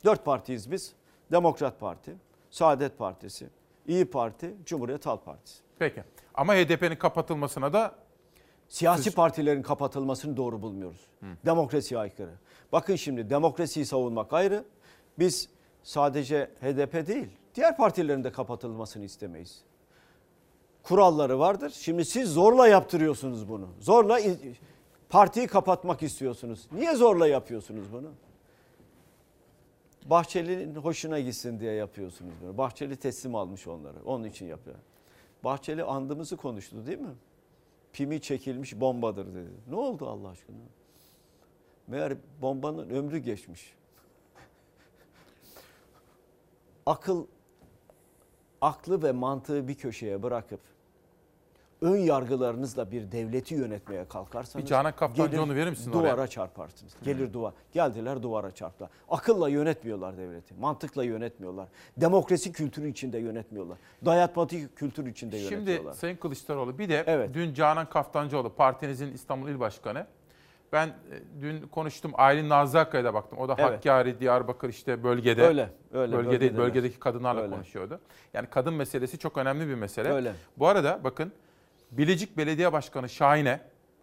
Dört partiyiz biz. Demokrat Parti, Saadet Partisi, İyi Parti, Cumhuriyet Halk Partisi. Peki. Ama H D P'nin kapatılmasına da... Siyasi Siz... partilerin kapatılmasını doğru bulmuyoruz. Hı. Demokrasiye aykırı. Bakın şimdi demokrasiyi savunmak ayrı. Biz sadece H D P değil, diğer partilerin de kapatılmasını istemeyiz. Kuralları vardır. Şimdi siz zorla yaptırıyorsunuz bunu. Zorla partiyi kapatmak istiyorsunuz. Niye zorla yapıyorsunuz bunu? Bahçeli'nin hoşuna gitsin diye yapıyorsunuz bunu. Bahçeli teslim almış onları. Onun için yapıyor. Bahçeli andımızı konuştu değil mi? Pimi çekilmiş bombadır dedi. Ne oldu Allah aşkına? Meğer bombanın ömrü geçmiş. Akıl, aklı ve mantığı bir köşeye bırakıp ön yargılarınızla bir devleti yönetmeye kalkarsanız bir Canan Kaftancıoğlu verir misin oraya? Duvara çarparsınız. Gelir duvar. Geldiler duvara çarptılar. Akılla yönetmiyorlar devleti. Mantıkla yönetmiyorlar. Demokrasi kültürü içinde yönetmiyorlar. Dayatmatik kültür içinde Şimdi yönetiyorlar. Şimdi Sayın Kılıçdaroğlu bir de evet. dün Canan Kaftancıoğlu partinizin İstanbul İl Başkanı. Ben dün konuştum Aylin Nazlı Akkaya'ya da baktım. O da evet. Hakkari, Diyarbakır işte bölgede. Öyle. öyle bölgede değil, bölgedeki kadınlarla öyle. konuşuyordu. Yani kadın meselesi çok önemli bir mesele. Öyle. Bu arada bakın Bilecik Belediye Başkanı Şahin'e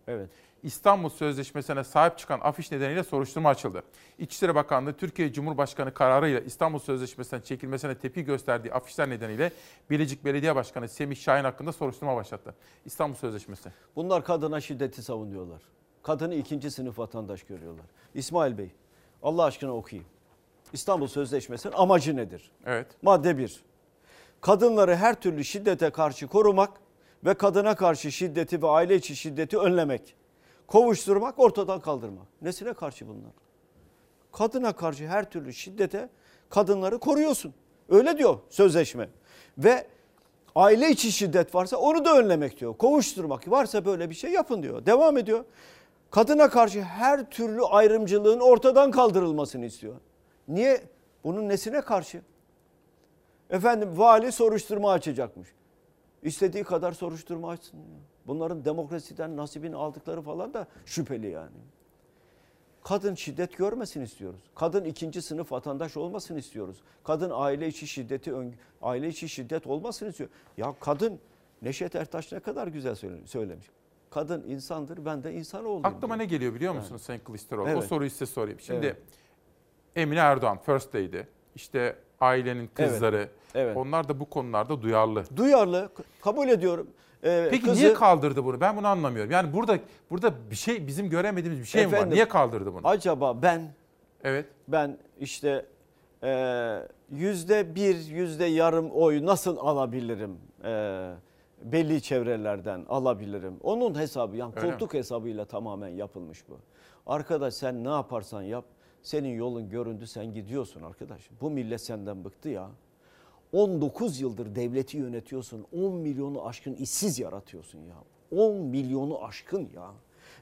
evet. İstanbul Sözleşmesi'ne sahip çıkan afiş nedeniyle soruşturma açıldı. İçişleri Bakanlığı Türkiye Cumhurbaşkanı kararıyla İstanbul Sözleşmesi'nden çekilmesine tepki gösterdiği afişler nedeniyle Bilecik Belediye Başkanı Semih Şahin hakkında soruşturma başlattı. İstanbul Sözleşmesi. Bunlar kadına şiddeti savunuyorlar. Kadını ikinci sınıf vatandaş görüyorlar. İsmail Bey, Allah aşkına okuyayım. İstanbul Sözleşmesi'nin amacı nedir? Evet. Madde bir. Kadınları her türlü şiddete karşı korumak ve kadına karşı şiddeti ve aile içi şiddeti önlemek, kovuşturmak, ortadan kaldırmak. Nesine karşı bunlar? Kadına karşı her türlü şiddete kadınları koruyorsun. Öyle diyor sözleşme. Ve aile içi şiddet varsa onu da önlemek diyor. Kovuşturmak varsa böyle bir şey yapın diyor. Devam ediyor. Kadına karşı her türlü ayrımcılığın ortadan kaldırılmasını istiyor. Niye? Bunun nesine karşı? Efendim vali soruşturma açacakmış. İstediği kadar soruşturma açsın. Bunların demokrasiden nasibini aldıkları falan da şüpheli yani. Kadın şiddet görmesin istiyoruz. Kadın ikinci sınıf vatandaş olmasın istiyoruz. Kadın aile içi şiddeti, aile içi şiddet olmasın istiyor. Ya kadın, Neşet Ertaş ne kadar güzel söylemiş. Kadın insandır, ben de insan oldum. Aklıma diyor. Ne geliyor biliyor musunuz yani. Sayın Kılıçdaroğlu? Evet. O soruyu size sorayım. Şimdi evet. Emine Erdoğan First Lady'di. İşte ailenin kızları. Evet. Evet. Onlar da bu konularda duyarlı. Duyarlı. Kabul ediyorum. Ee, Peki kızı... niye kaldırdı bunu? Ben bunu anlamıyorum. Yani burada burada bir şey bizim göremediğimiz bir şey Efendim, mi var? Niye kaldırdı bunu? Acaba ben Evet. ben işte yüzde bir, yüzde yarım oy nasıl alabilirim? Eee belli çevrelerden alabilirim. Onun hesabı, yani koltuk hesabıyla tamamen yapılmış bu. Arkadaş sen ne yaparsan yap, Senin yolun göründü, sen gidiyorsun arkadaş. Bu millet senden bıktı ya. on dokuz yıldır devleti yönetiyorsun. on milyonu aşkın işsiz yaratıyorsun ya. on milyonu aşkın ya.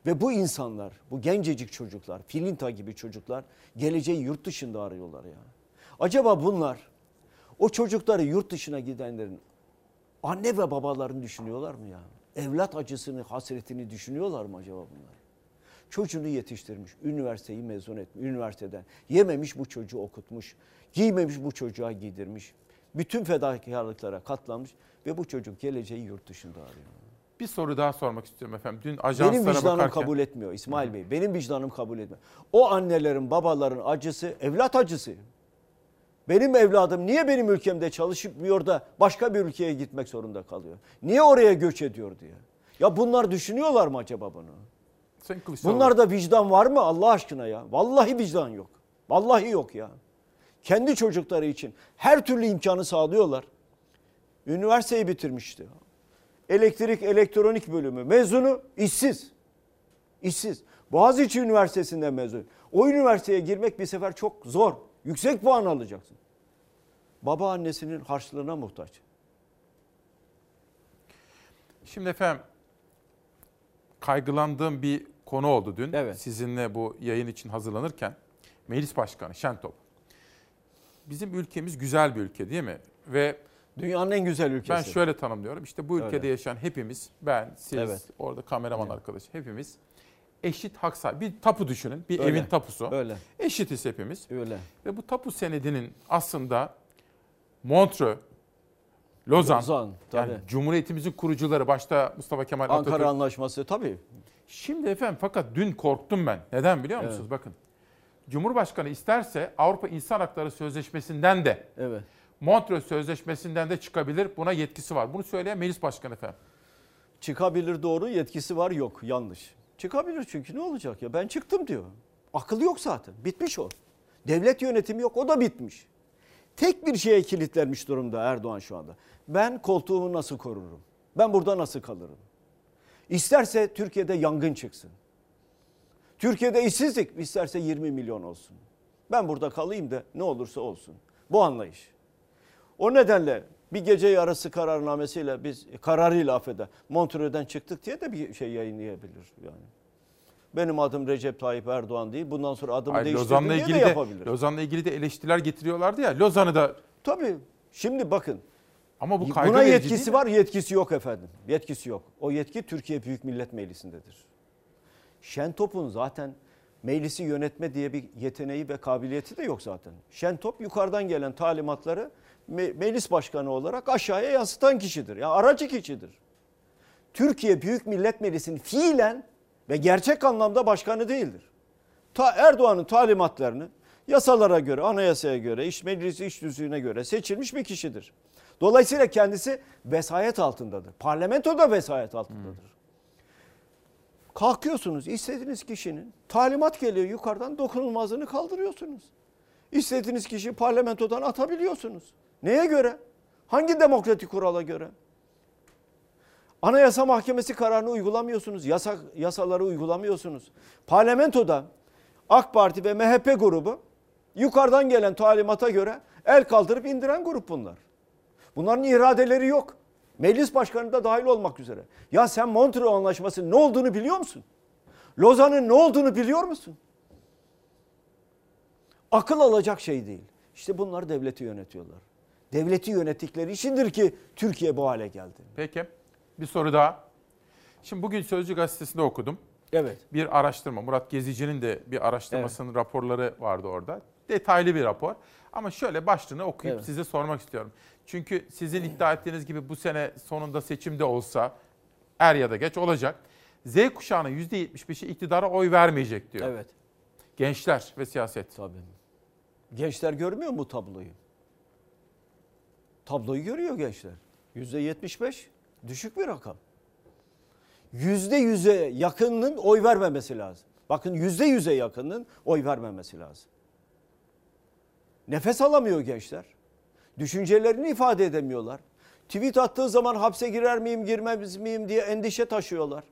Ve bu insanlar, bu gencecik çocuklar, Filinta gibi çocuklar geleceği yurt dışında arıyorlar ya. Acaba bunlar o çocukları yurt dışına gidenlerin anne ve babalarını düşünüyorlar mı ya? Evlat acısını, hasretini düşünüyorlar mı acaba bunlar? Çocuğunu yetiştirmiş, üniversiteyi mezun etmiş, üniversiteden yememiş bu çocuğu okutmuş, giymemiş bu çocuğa giydirmiş, bütün fedakarlıklara katlanmış ve bu çocuk geleceği yurt dışında arıyor. Bir soru daha sormak istiyorum efendim. Dün ajanslara bakarken... Benim vicdanım bakarken... kabul etmiyor İsmail Bey. Benim vicdanım kabul etmiyor. O annelerin, babaların acısı, evlat acısı. Benim evladım niye benim ülkemde çalışmıyor da başka bir ülkeye gitmek zorunda kalıyor? Niye oraya göç ediyor diye. Ya bunlar düşünüyorlar mı acaba bunu? Bunlarda vicdan var mı Allah aşkına ya? Vallahi vicdan yok. Vallahi yok ya. Kendi çocukları için her türlü imkanı sağlıyorlar. Üniversiteyi bitirmişti. Elektrik, elektronik bölümü mezunu, işsiz. İşsiz. Boğaziçi Üniversitesi'nden mezun. O üniversiteye girmek bir sefer çok zor. Yüksek puan alacaksın. Baba annesinin harçlığına muhtaç. Şimdi efendim, kaygılandığım bir konu oldu dün. Evet. Sizinle bu yayın için hazırlanırken Meclis Başkanı Şentop. Bizim ülkemiz güzel bir ülke değil mi? Ve dünyanın en güzel ülkesi. Ben şöyle tanımlıyorum. İşte bu ülkede öyle yaşayan hepimiz, ben, siz, evet, orada kameraman, evet, arkadaş, hepimiz eşit hak sahibi. Bir tapu düşünün. Bir öyle, evin tapusu. Öyle. Eşitiz hepimiz. Öyle. Ve bu tapu senedinin aslında Montreux, Lozan, Lozan yani Cumhuriyetimizin kurucuları başta Mustafa Kemal Ankara Atatürk. Ankara Anlaşması tabii. Şimdi efendim fakat dün korktum ben. Neden biliyor musunuz? Evet. Bakın. Cumhurbaşkanı isterse Avrupa İnsan Hakları Sözleşmesi'nden de, evet, Montreux Sözleşmesi'nden de çıkabilir. Buna yetkisi var. Bunu söyleyen Meclis Başkanı efendim. Çıkabilir, doğru, yetkisi var, yok, yanlış. Çıkabilir çünkü ne olacak ya, ben çıktım diyor. Akıl yok zaten, bitmiş o. Devlet yönetimi yok, o da bitmiş. Tek bir şeye kilitlenmiş durumda Erdoğan şu anda. Ben koltuğumu nasıl korurum? Ben burada nasıl kalırım? İsterse Türkiye'de yangın çıksın. Türkiye'de işsizlik isterse yirmi milyon olsun. Ben burada kalayım da ne olursa olsun. Bu anlayış. O nedenle bir gece yarısı kararnamesiyle biz kararıyla affeder. Montreux'den çıktık diye de bir şey yayınlayabilir yani. Benim adım Recep Tayyip Erdoğan değil. Bundan sonra adımı değiştirdim diye de yapabilir. Lozan'la ilgili de eleştiriler getiriyorlardı ya. Lozan'ı da... Tabii. Şimdi bakın. Ama bu buna yetkisi var, yetkisi yok efendim. Yetkisi yok. O yetki Türkiye Büyük Millet Meclisi'ndedir. Şentop'un zaten meclisi yönetme diye bir yeteneği ve kabiliyeti de yok zaten. Şentop yukarıdan gelen talimatları me- meclis başkanı olarak aşağıya yansıtan kişidir. Yani aracı kişidir. Türkiye Büyük Millet Meclisi'nin fiilen ve gerçek anlamda başkanı değildir. Ta Erdoğan'ın talimatlarını yasalara göre, anayasaya göre, iş meclisi iş düzüğüne göre seçilmiş bir kişidir. Dolayısıyla kendisi vesayet altındadır. Parlamento da vesayet altındadır. Hmm. Kalkıyorsunuz, istediğiniz kişinin talimat geliyor yukarıdan, dokunulmazlığını kaldırıyorsunuz. İstediğiniz kişiyi parlamentodan atabiliyorsunuz. Neye göre? Hangi demokratik kurala göre? Anayasa Mahkemesi kararını uygulamıyorsunuz, yasak, yasaları uygulamıyorsunuz. Parlamentoda AK Parti ve M H P grubu yukarıdan gelen talimata göre el kaldırıp indiren grup bunlar. Bunların iradeleri yok. Meclis başkanı da dahil olmak üzere. Ya sen Montreux Anlaşması'nın ne olduğunu biliyor musun? Lozan'ın ne olduğunu biliyor musun? Akıl alacak şey değil. İşte bunlar devleti yönetiyorlar. Devleti yönettikleri içindir ki Türkiye bu hale geldi. Peki bir soru daha. Şimdi bugün Sözcü Gazetesi'nde okudum. Evet. Bir araştırma, Murat Gezici'nin de bir araştırmasının, evet, raporları vardı orada. Detaylı bir rapor ama şöyle başlığını okuyup, evet, size sormak istiyorum. Çünkü sizin iddia ettiğiniz gibi bu sene sonunda seçimde olsa er ya da geç olacak. Z kuşağının yüzde yetmiş beşi iktidara oy vermeyecek diyor. Evet. Gençler ve siyaset. Tabii. Gençler görmüyor mu tabloyu? Tabloyu görüyor gençler. yüzde yetmiş beş düşük bir rakam. yüzde yüze yakınının oy vermemesi lazım. Bakın yüzde yüze yakınının oy vermemesi lazım. Nefes alamıyor gençler. Düşüncelerini ifade edemiyorlar. Tweet attığı zaman hapse girer miyim, girmez miyim diye endişe taşıyorlar.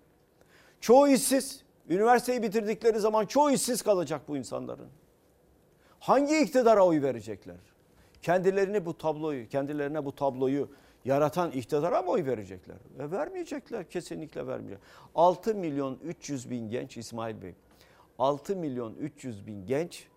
Çoğu işsiz. Üniversiteyi bitirdikleri zaman çoğu işsiz kalacak bu insanların. hangi iktidara oy verecekler? Kendilerini bu tabloyu, kendilerine bu tabloyu yaratan iktidara mı oy verecekler? E vermeyecekler, kesinlikle vermeyecekler. altı milyon üç yüz bin genç İsmail Bey, altı milyon üç yüz bin genç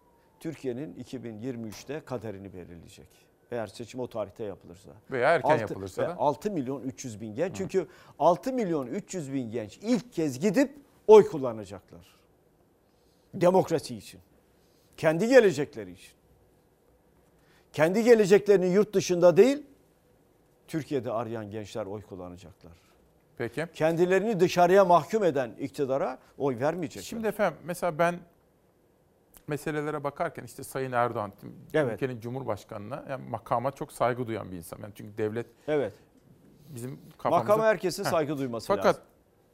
Türkiye'nin iki bin yirmi üçte kaderini belirleyecek. Eğer seçim o tarihte yapılırsa. Veya erken altı, yapılırsa da. altı milyon üç yüz bin genç. Hı. Çünkü altı milyon üç yüz bin genç ilk kez gidip oy kullanacaklar. Demokrasi için. Kendi gelecekleri için. Kendi geleceklerini yurt dışında değil, Türkiye'de arayan gençler oy kullanacaklar. Peki. Kendilerini dışarıya mahkum eden iktidara oy vermeyecekler. Şimdi efendim mesela ben meselelere bakarken işte Sayın Erdoğan, evet, ülkenin Cumhurbaşkanı'na, yani makama çok saygı duyan bir insan. Yani çünkü devlet, evet, bizim kafamıza... Makama herkesin heh, saygı duyması fakat lazım.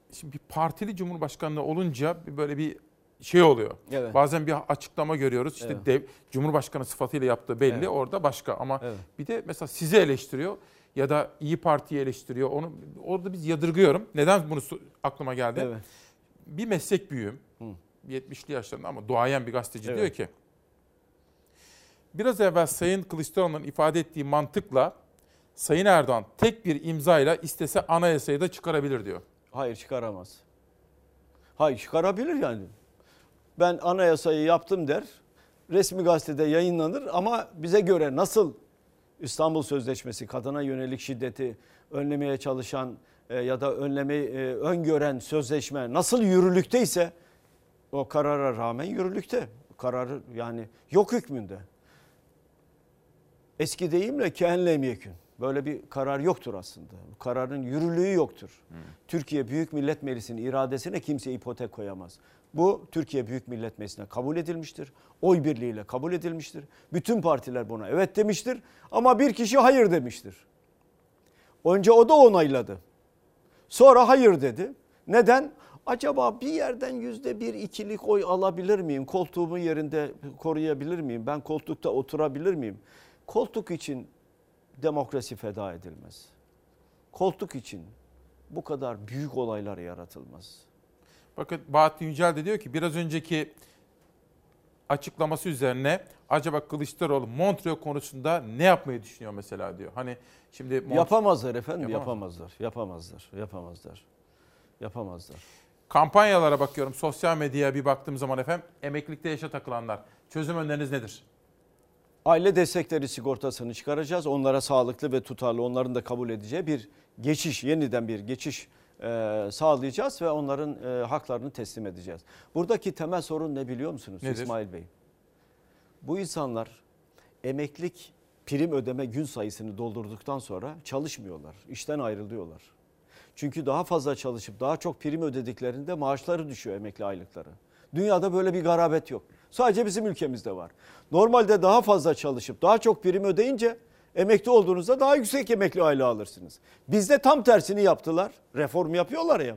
Fakat şimdi bir partili Cumhurbaşkanı olunca böyle bir şey oluyor. Evet. Bazen bir açıklama görüyoruz. İşte evet, dev, Cumhurbaşkanı sıfatıyla yaptığı belli, evet, orada başka ama evet, bir de mesela sizi eleştiriyor ya da İyi Parti'yi eleştiriyor. Onu orada biz yadırgıyorum. Neden bunu aklıma geldi? Evet. Bir meslek büyüğüm. Hı. yetmişli yaşlarında ama duayen bir gazeteci, evet, diyor ki biraz evvel Sayın Kılıçdaroğlu'nun ifade ettiği mantıkla Sayın Erdoğan tek bir imzayla istese anayasayı da çıkarabilir diyor. Hayır, çıkaramaz. Hayır, çıkarabilir yani. Ben anayasayı yaptım der. Resmi gazetede yayınlanır ama bize göre nasıl İstanbul Sözleşmesi kadına yönelik şiddeti önlemeye çalışan ya da önlemeyi öngören sözleşme nasıl yürürlükteyse o karara rağmen yürürlükte. Kararı yani yok hükmünde. Eski deyimle kehenlem yekün. Böyle bir karar yoktur aslında. Bu kararın yürürlüğü yoktur. Hmm. Türkiye Büyük Millet Meclisi'nin iradesine kimse ipotek koyamaz. Bu Türkiye Büyük Millet Meclisi'ne kabul edilmiştir. Oy birliğiyle kabul edilmiştir. Bütün partiler buna evet demiştir. Ama bir kişi hayır demiştir. Önce o da onayladı. Sonra hayır dedi. Neden? Acaba bir yerden yüzde bir ikilik oy alabilir miyim? Koltuğumu yerinde koruyabilir miyim? Ben koltukta oturabilir miyim? Koltuk için demokrasi feda edilmez. Koltuk için bu kadar büyük olaylar yaratılmaz. Bakın Bahattin Yücel de diyor ki biraz önceki açıklaması üzerine acaba Kılıçdaroğlu Montreux konusunda ne yapmayı düşünüyor mesela diyor. Hani şimdi Montreux... Yapamazlar efendim, yapamazlar. Yapamazlar, yapamazlar. Yapamazlar. Kampanyalara bakıyorum. Sosyal medyaya bir baktığım zaman efendim emeklilikte yaşa takılanlar. Çözüm öneriniz nedir? Aile destekleri sigortasını çıkaracağız. Onlara sağlıklı ve tutarlı, onların da kabul edeceği bir geçiş, yeniden bir geçiş e, sağlayacağız ve onların e, haklarını teslim edeceğiz. Buradaki temel sorun ne biliyor musunuz? Nedir? İsmail Bey? Bu insanlar emeklilik prim ödeme gün sayısını doldurduktan sonra çalışmıyorlar. İşten ayrılıyorlar. Çünkü daha fazla çalışıp daha çok prim ödediklerinde maaşları düşüyor, emekli aylıkları. Dünyada böyle bir garabet yok. Sadece bizim ülkemizde var. Normalde daha fazla çalışıp daha çok prim ödeyince emekli olduğunuzda daha yüksek emekli aylığı alırsınız. Bizde tam tersini yaptılar. Reform yapıyorlar ya.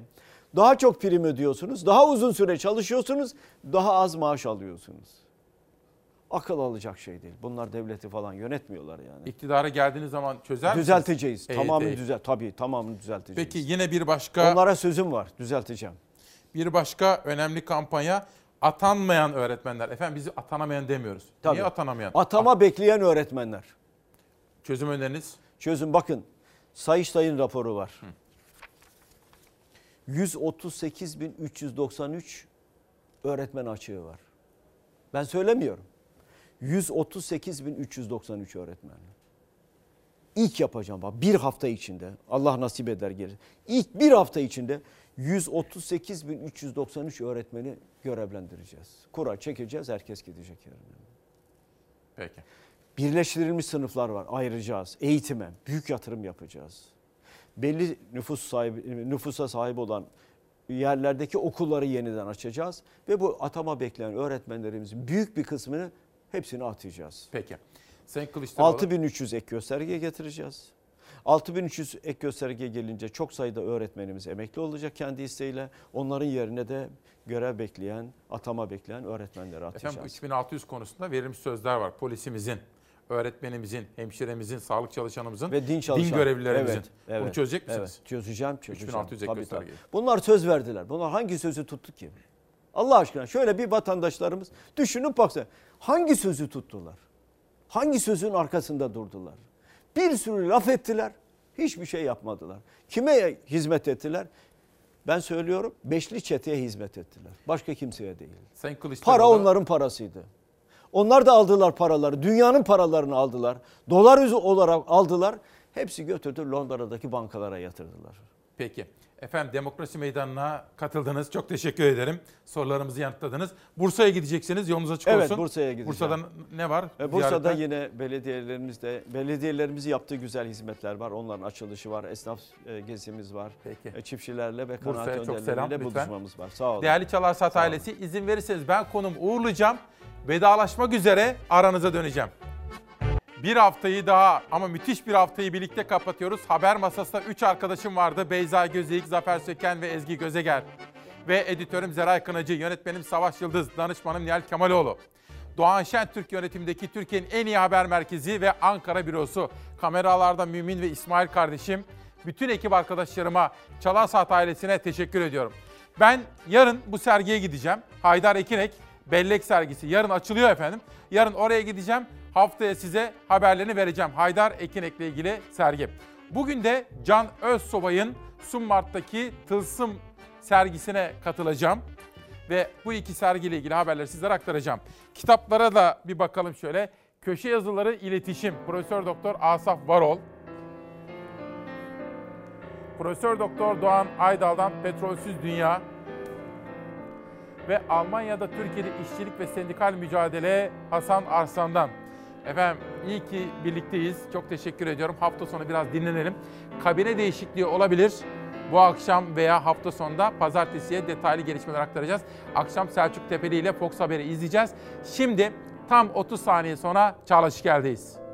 Daha çok prim ödüyorsunuz, daha uzun süre çalışıyorsunuz, daha az maaş alıyorsunuz. Akıl alacak şey değil. Bunlar devleti falan yönetmiyorlar yani. İktidara geldiğiniz zaman çözer misiniz? Düzelteceğiz. Tamamını düzel Tabii tamamını düzelteceğiz. Peki yine bir başka... Onlara sözüm var. Düzelteceğim. Bir başka önemli kampanya atanmayan öğretmenler. Efendim bizi atanamayan demiyoruz. Tabii. Niye atanamayan? Atama At bekleyen öğretmenler. Çözüm öneriniz? Çözüm bakın. Sayıştay'ın raporu var. yüz otuz sekiz bin üç yüz doksan üç öğretmen açığı var. Ben söylemiyorum. yüz otuz sekiz bin üç yüz doksan üç öğretmen. İlk yapacağım bak bir hafta içinde, Allah nasip eder gelir. İlk bir hafta içinde yüz otuz sekiz bin üç yüz doksan üç öğretmeni görevlendireceğiz. Kura çekeceğiz, herkes gidecek yerine. Peki. Birleştirilmiş sınıflar var, ayıracağız. Eğitime büyük yatırım yapacağız. Belli nüfus sahibi, nüfusa sahip olan yerlerdeki okulları yeniden açacağız. Ve bu atama bekleyen öğretmenlerimizin büyük bir kısmını hepsini atacağız. Peki. Sayın Kılıçdaroğlu. altı bin üç yüz ek gösterge getireceğiz. altı bin üç yüz ek gösterge gelince çok sayıda öğretmenimiz emekli olacak kendi isteğiyle. Onların yerine de görev bekleyen, atama bekleyen öğretmenleri atacağız. Efendim üç bin altı yüz konusunda verilmiş sözler var. Polisimizin, öğretmenimizin, hemşiremizin, sağlık çalışanımızın ve din, çalışan, din görevlilerimizin. Evet, evet, bunu çözecek misiniz? Evet, çözeceğim, çözeceğim. üç bin altı yüz ek gösterge. Bunlar söz verdiler. Bunlar hangi sözü tuttu ki? Allah aşkına şöyle bir vatandaşlarımız düşünün baksana. hangi sözü tuttular? Hangi sözün arkasında durdular? Bir sürü laf ettiler, hiçbir şey yapmadılar. Kime hizmet ettiler? Ben söylüyorum, beşli çeteye hizmet ettiler. Başka kimseye değil. Para onların parasıydı. Onlar da aldılar paraları, dünyanın paralarını aldılar. Dolar olarak aldılar. Hepsi götürdü, Londra'daki bankalara yatırdılar. Peki. Efendim, Demokrasi Meydanı'na katıldınız. Çok teşekkür ederim. Sorularımızı yanıtladınız. Bursa'ya gideceksiniz. Yolunuz açık evet, olsun. Evet, Bursa'ya gideceğim. Bursa'dan ne var? E, Bursa'da yine belediyelerimizde, belediyelerimiz yaptığı güzel hizmetler var. Onların açılışı var. Esnaf e, gezimiz var. Peki. E, çiftçilerle ve kanaat önderleriyle buluşmamız var. Sağ olun. Değerli Çalarsat Sağ ailesi, olun. İzin verirseniz ben konuğum uğurlayacağım. Vedalaşmak üzere aranıza döneceğim. Bir haftayı daha ama müthiş bir haftayı birlikte kapatıyoruz. Haber masasında üç arkadaşım vardı. Beyza Gözeyik, Zafer Söken ve Ezgi Gözeger. Ve editörüm Zeray Kınacı, yönetmenim Savaş Yıldız, danışmanım Nihal Kemaloğlu. Doğan Şentürk yönetimindeki Türkiye'nin en iyi haber merkezi ve Ankara bürosu. Kameralarda Mümin ve İsmail kardeşim. Bütün ekip arkadaşlarıma, Çalar Saat ailesine teşekkür ediyorum. Ben yarın bu sergiye gideceğim. Haydar Ekinek Bellek sergisi yarın açılıyor efendim. Yarın oraya gideceğim. Haftaya size haberlerini vereceğim. Haydar Ekinek'le ilgili sergi. Bugün de Can Özsobay'ın Sunmart'taki Tılsım sergisine katılacağım. Ve bu iki sergiyle ilgili haberleri sizlere aktaracağım. Kitaplara da bir bakalım şöyle. Köşe Yazıları İletişim. Profesör Doktor Asaf Varol. Profesör Doktor Doğan Aydal'dan Petrolsüz Dünya. Ve Almanya'da Türkiye'de işçilik ve sendikal mücadele Hasan Arslan'dan. Efendim iyi ki birlikteyiz. Çok teşekkür ediyorum. Hafta sonu biraz dinlenelim. Kabine değişikliği olabilir. Bu akşam veya hafta sonunda pazartesiye detaylı gelişmeler aktaracağız. Akşam Selçuk Tepeli ile Fox Haber'i izleyeceğiz. Şimdi tam otuz saniye sonra Çağla Şikel'deyiz.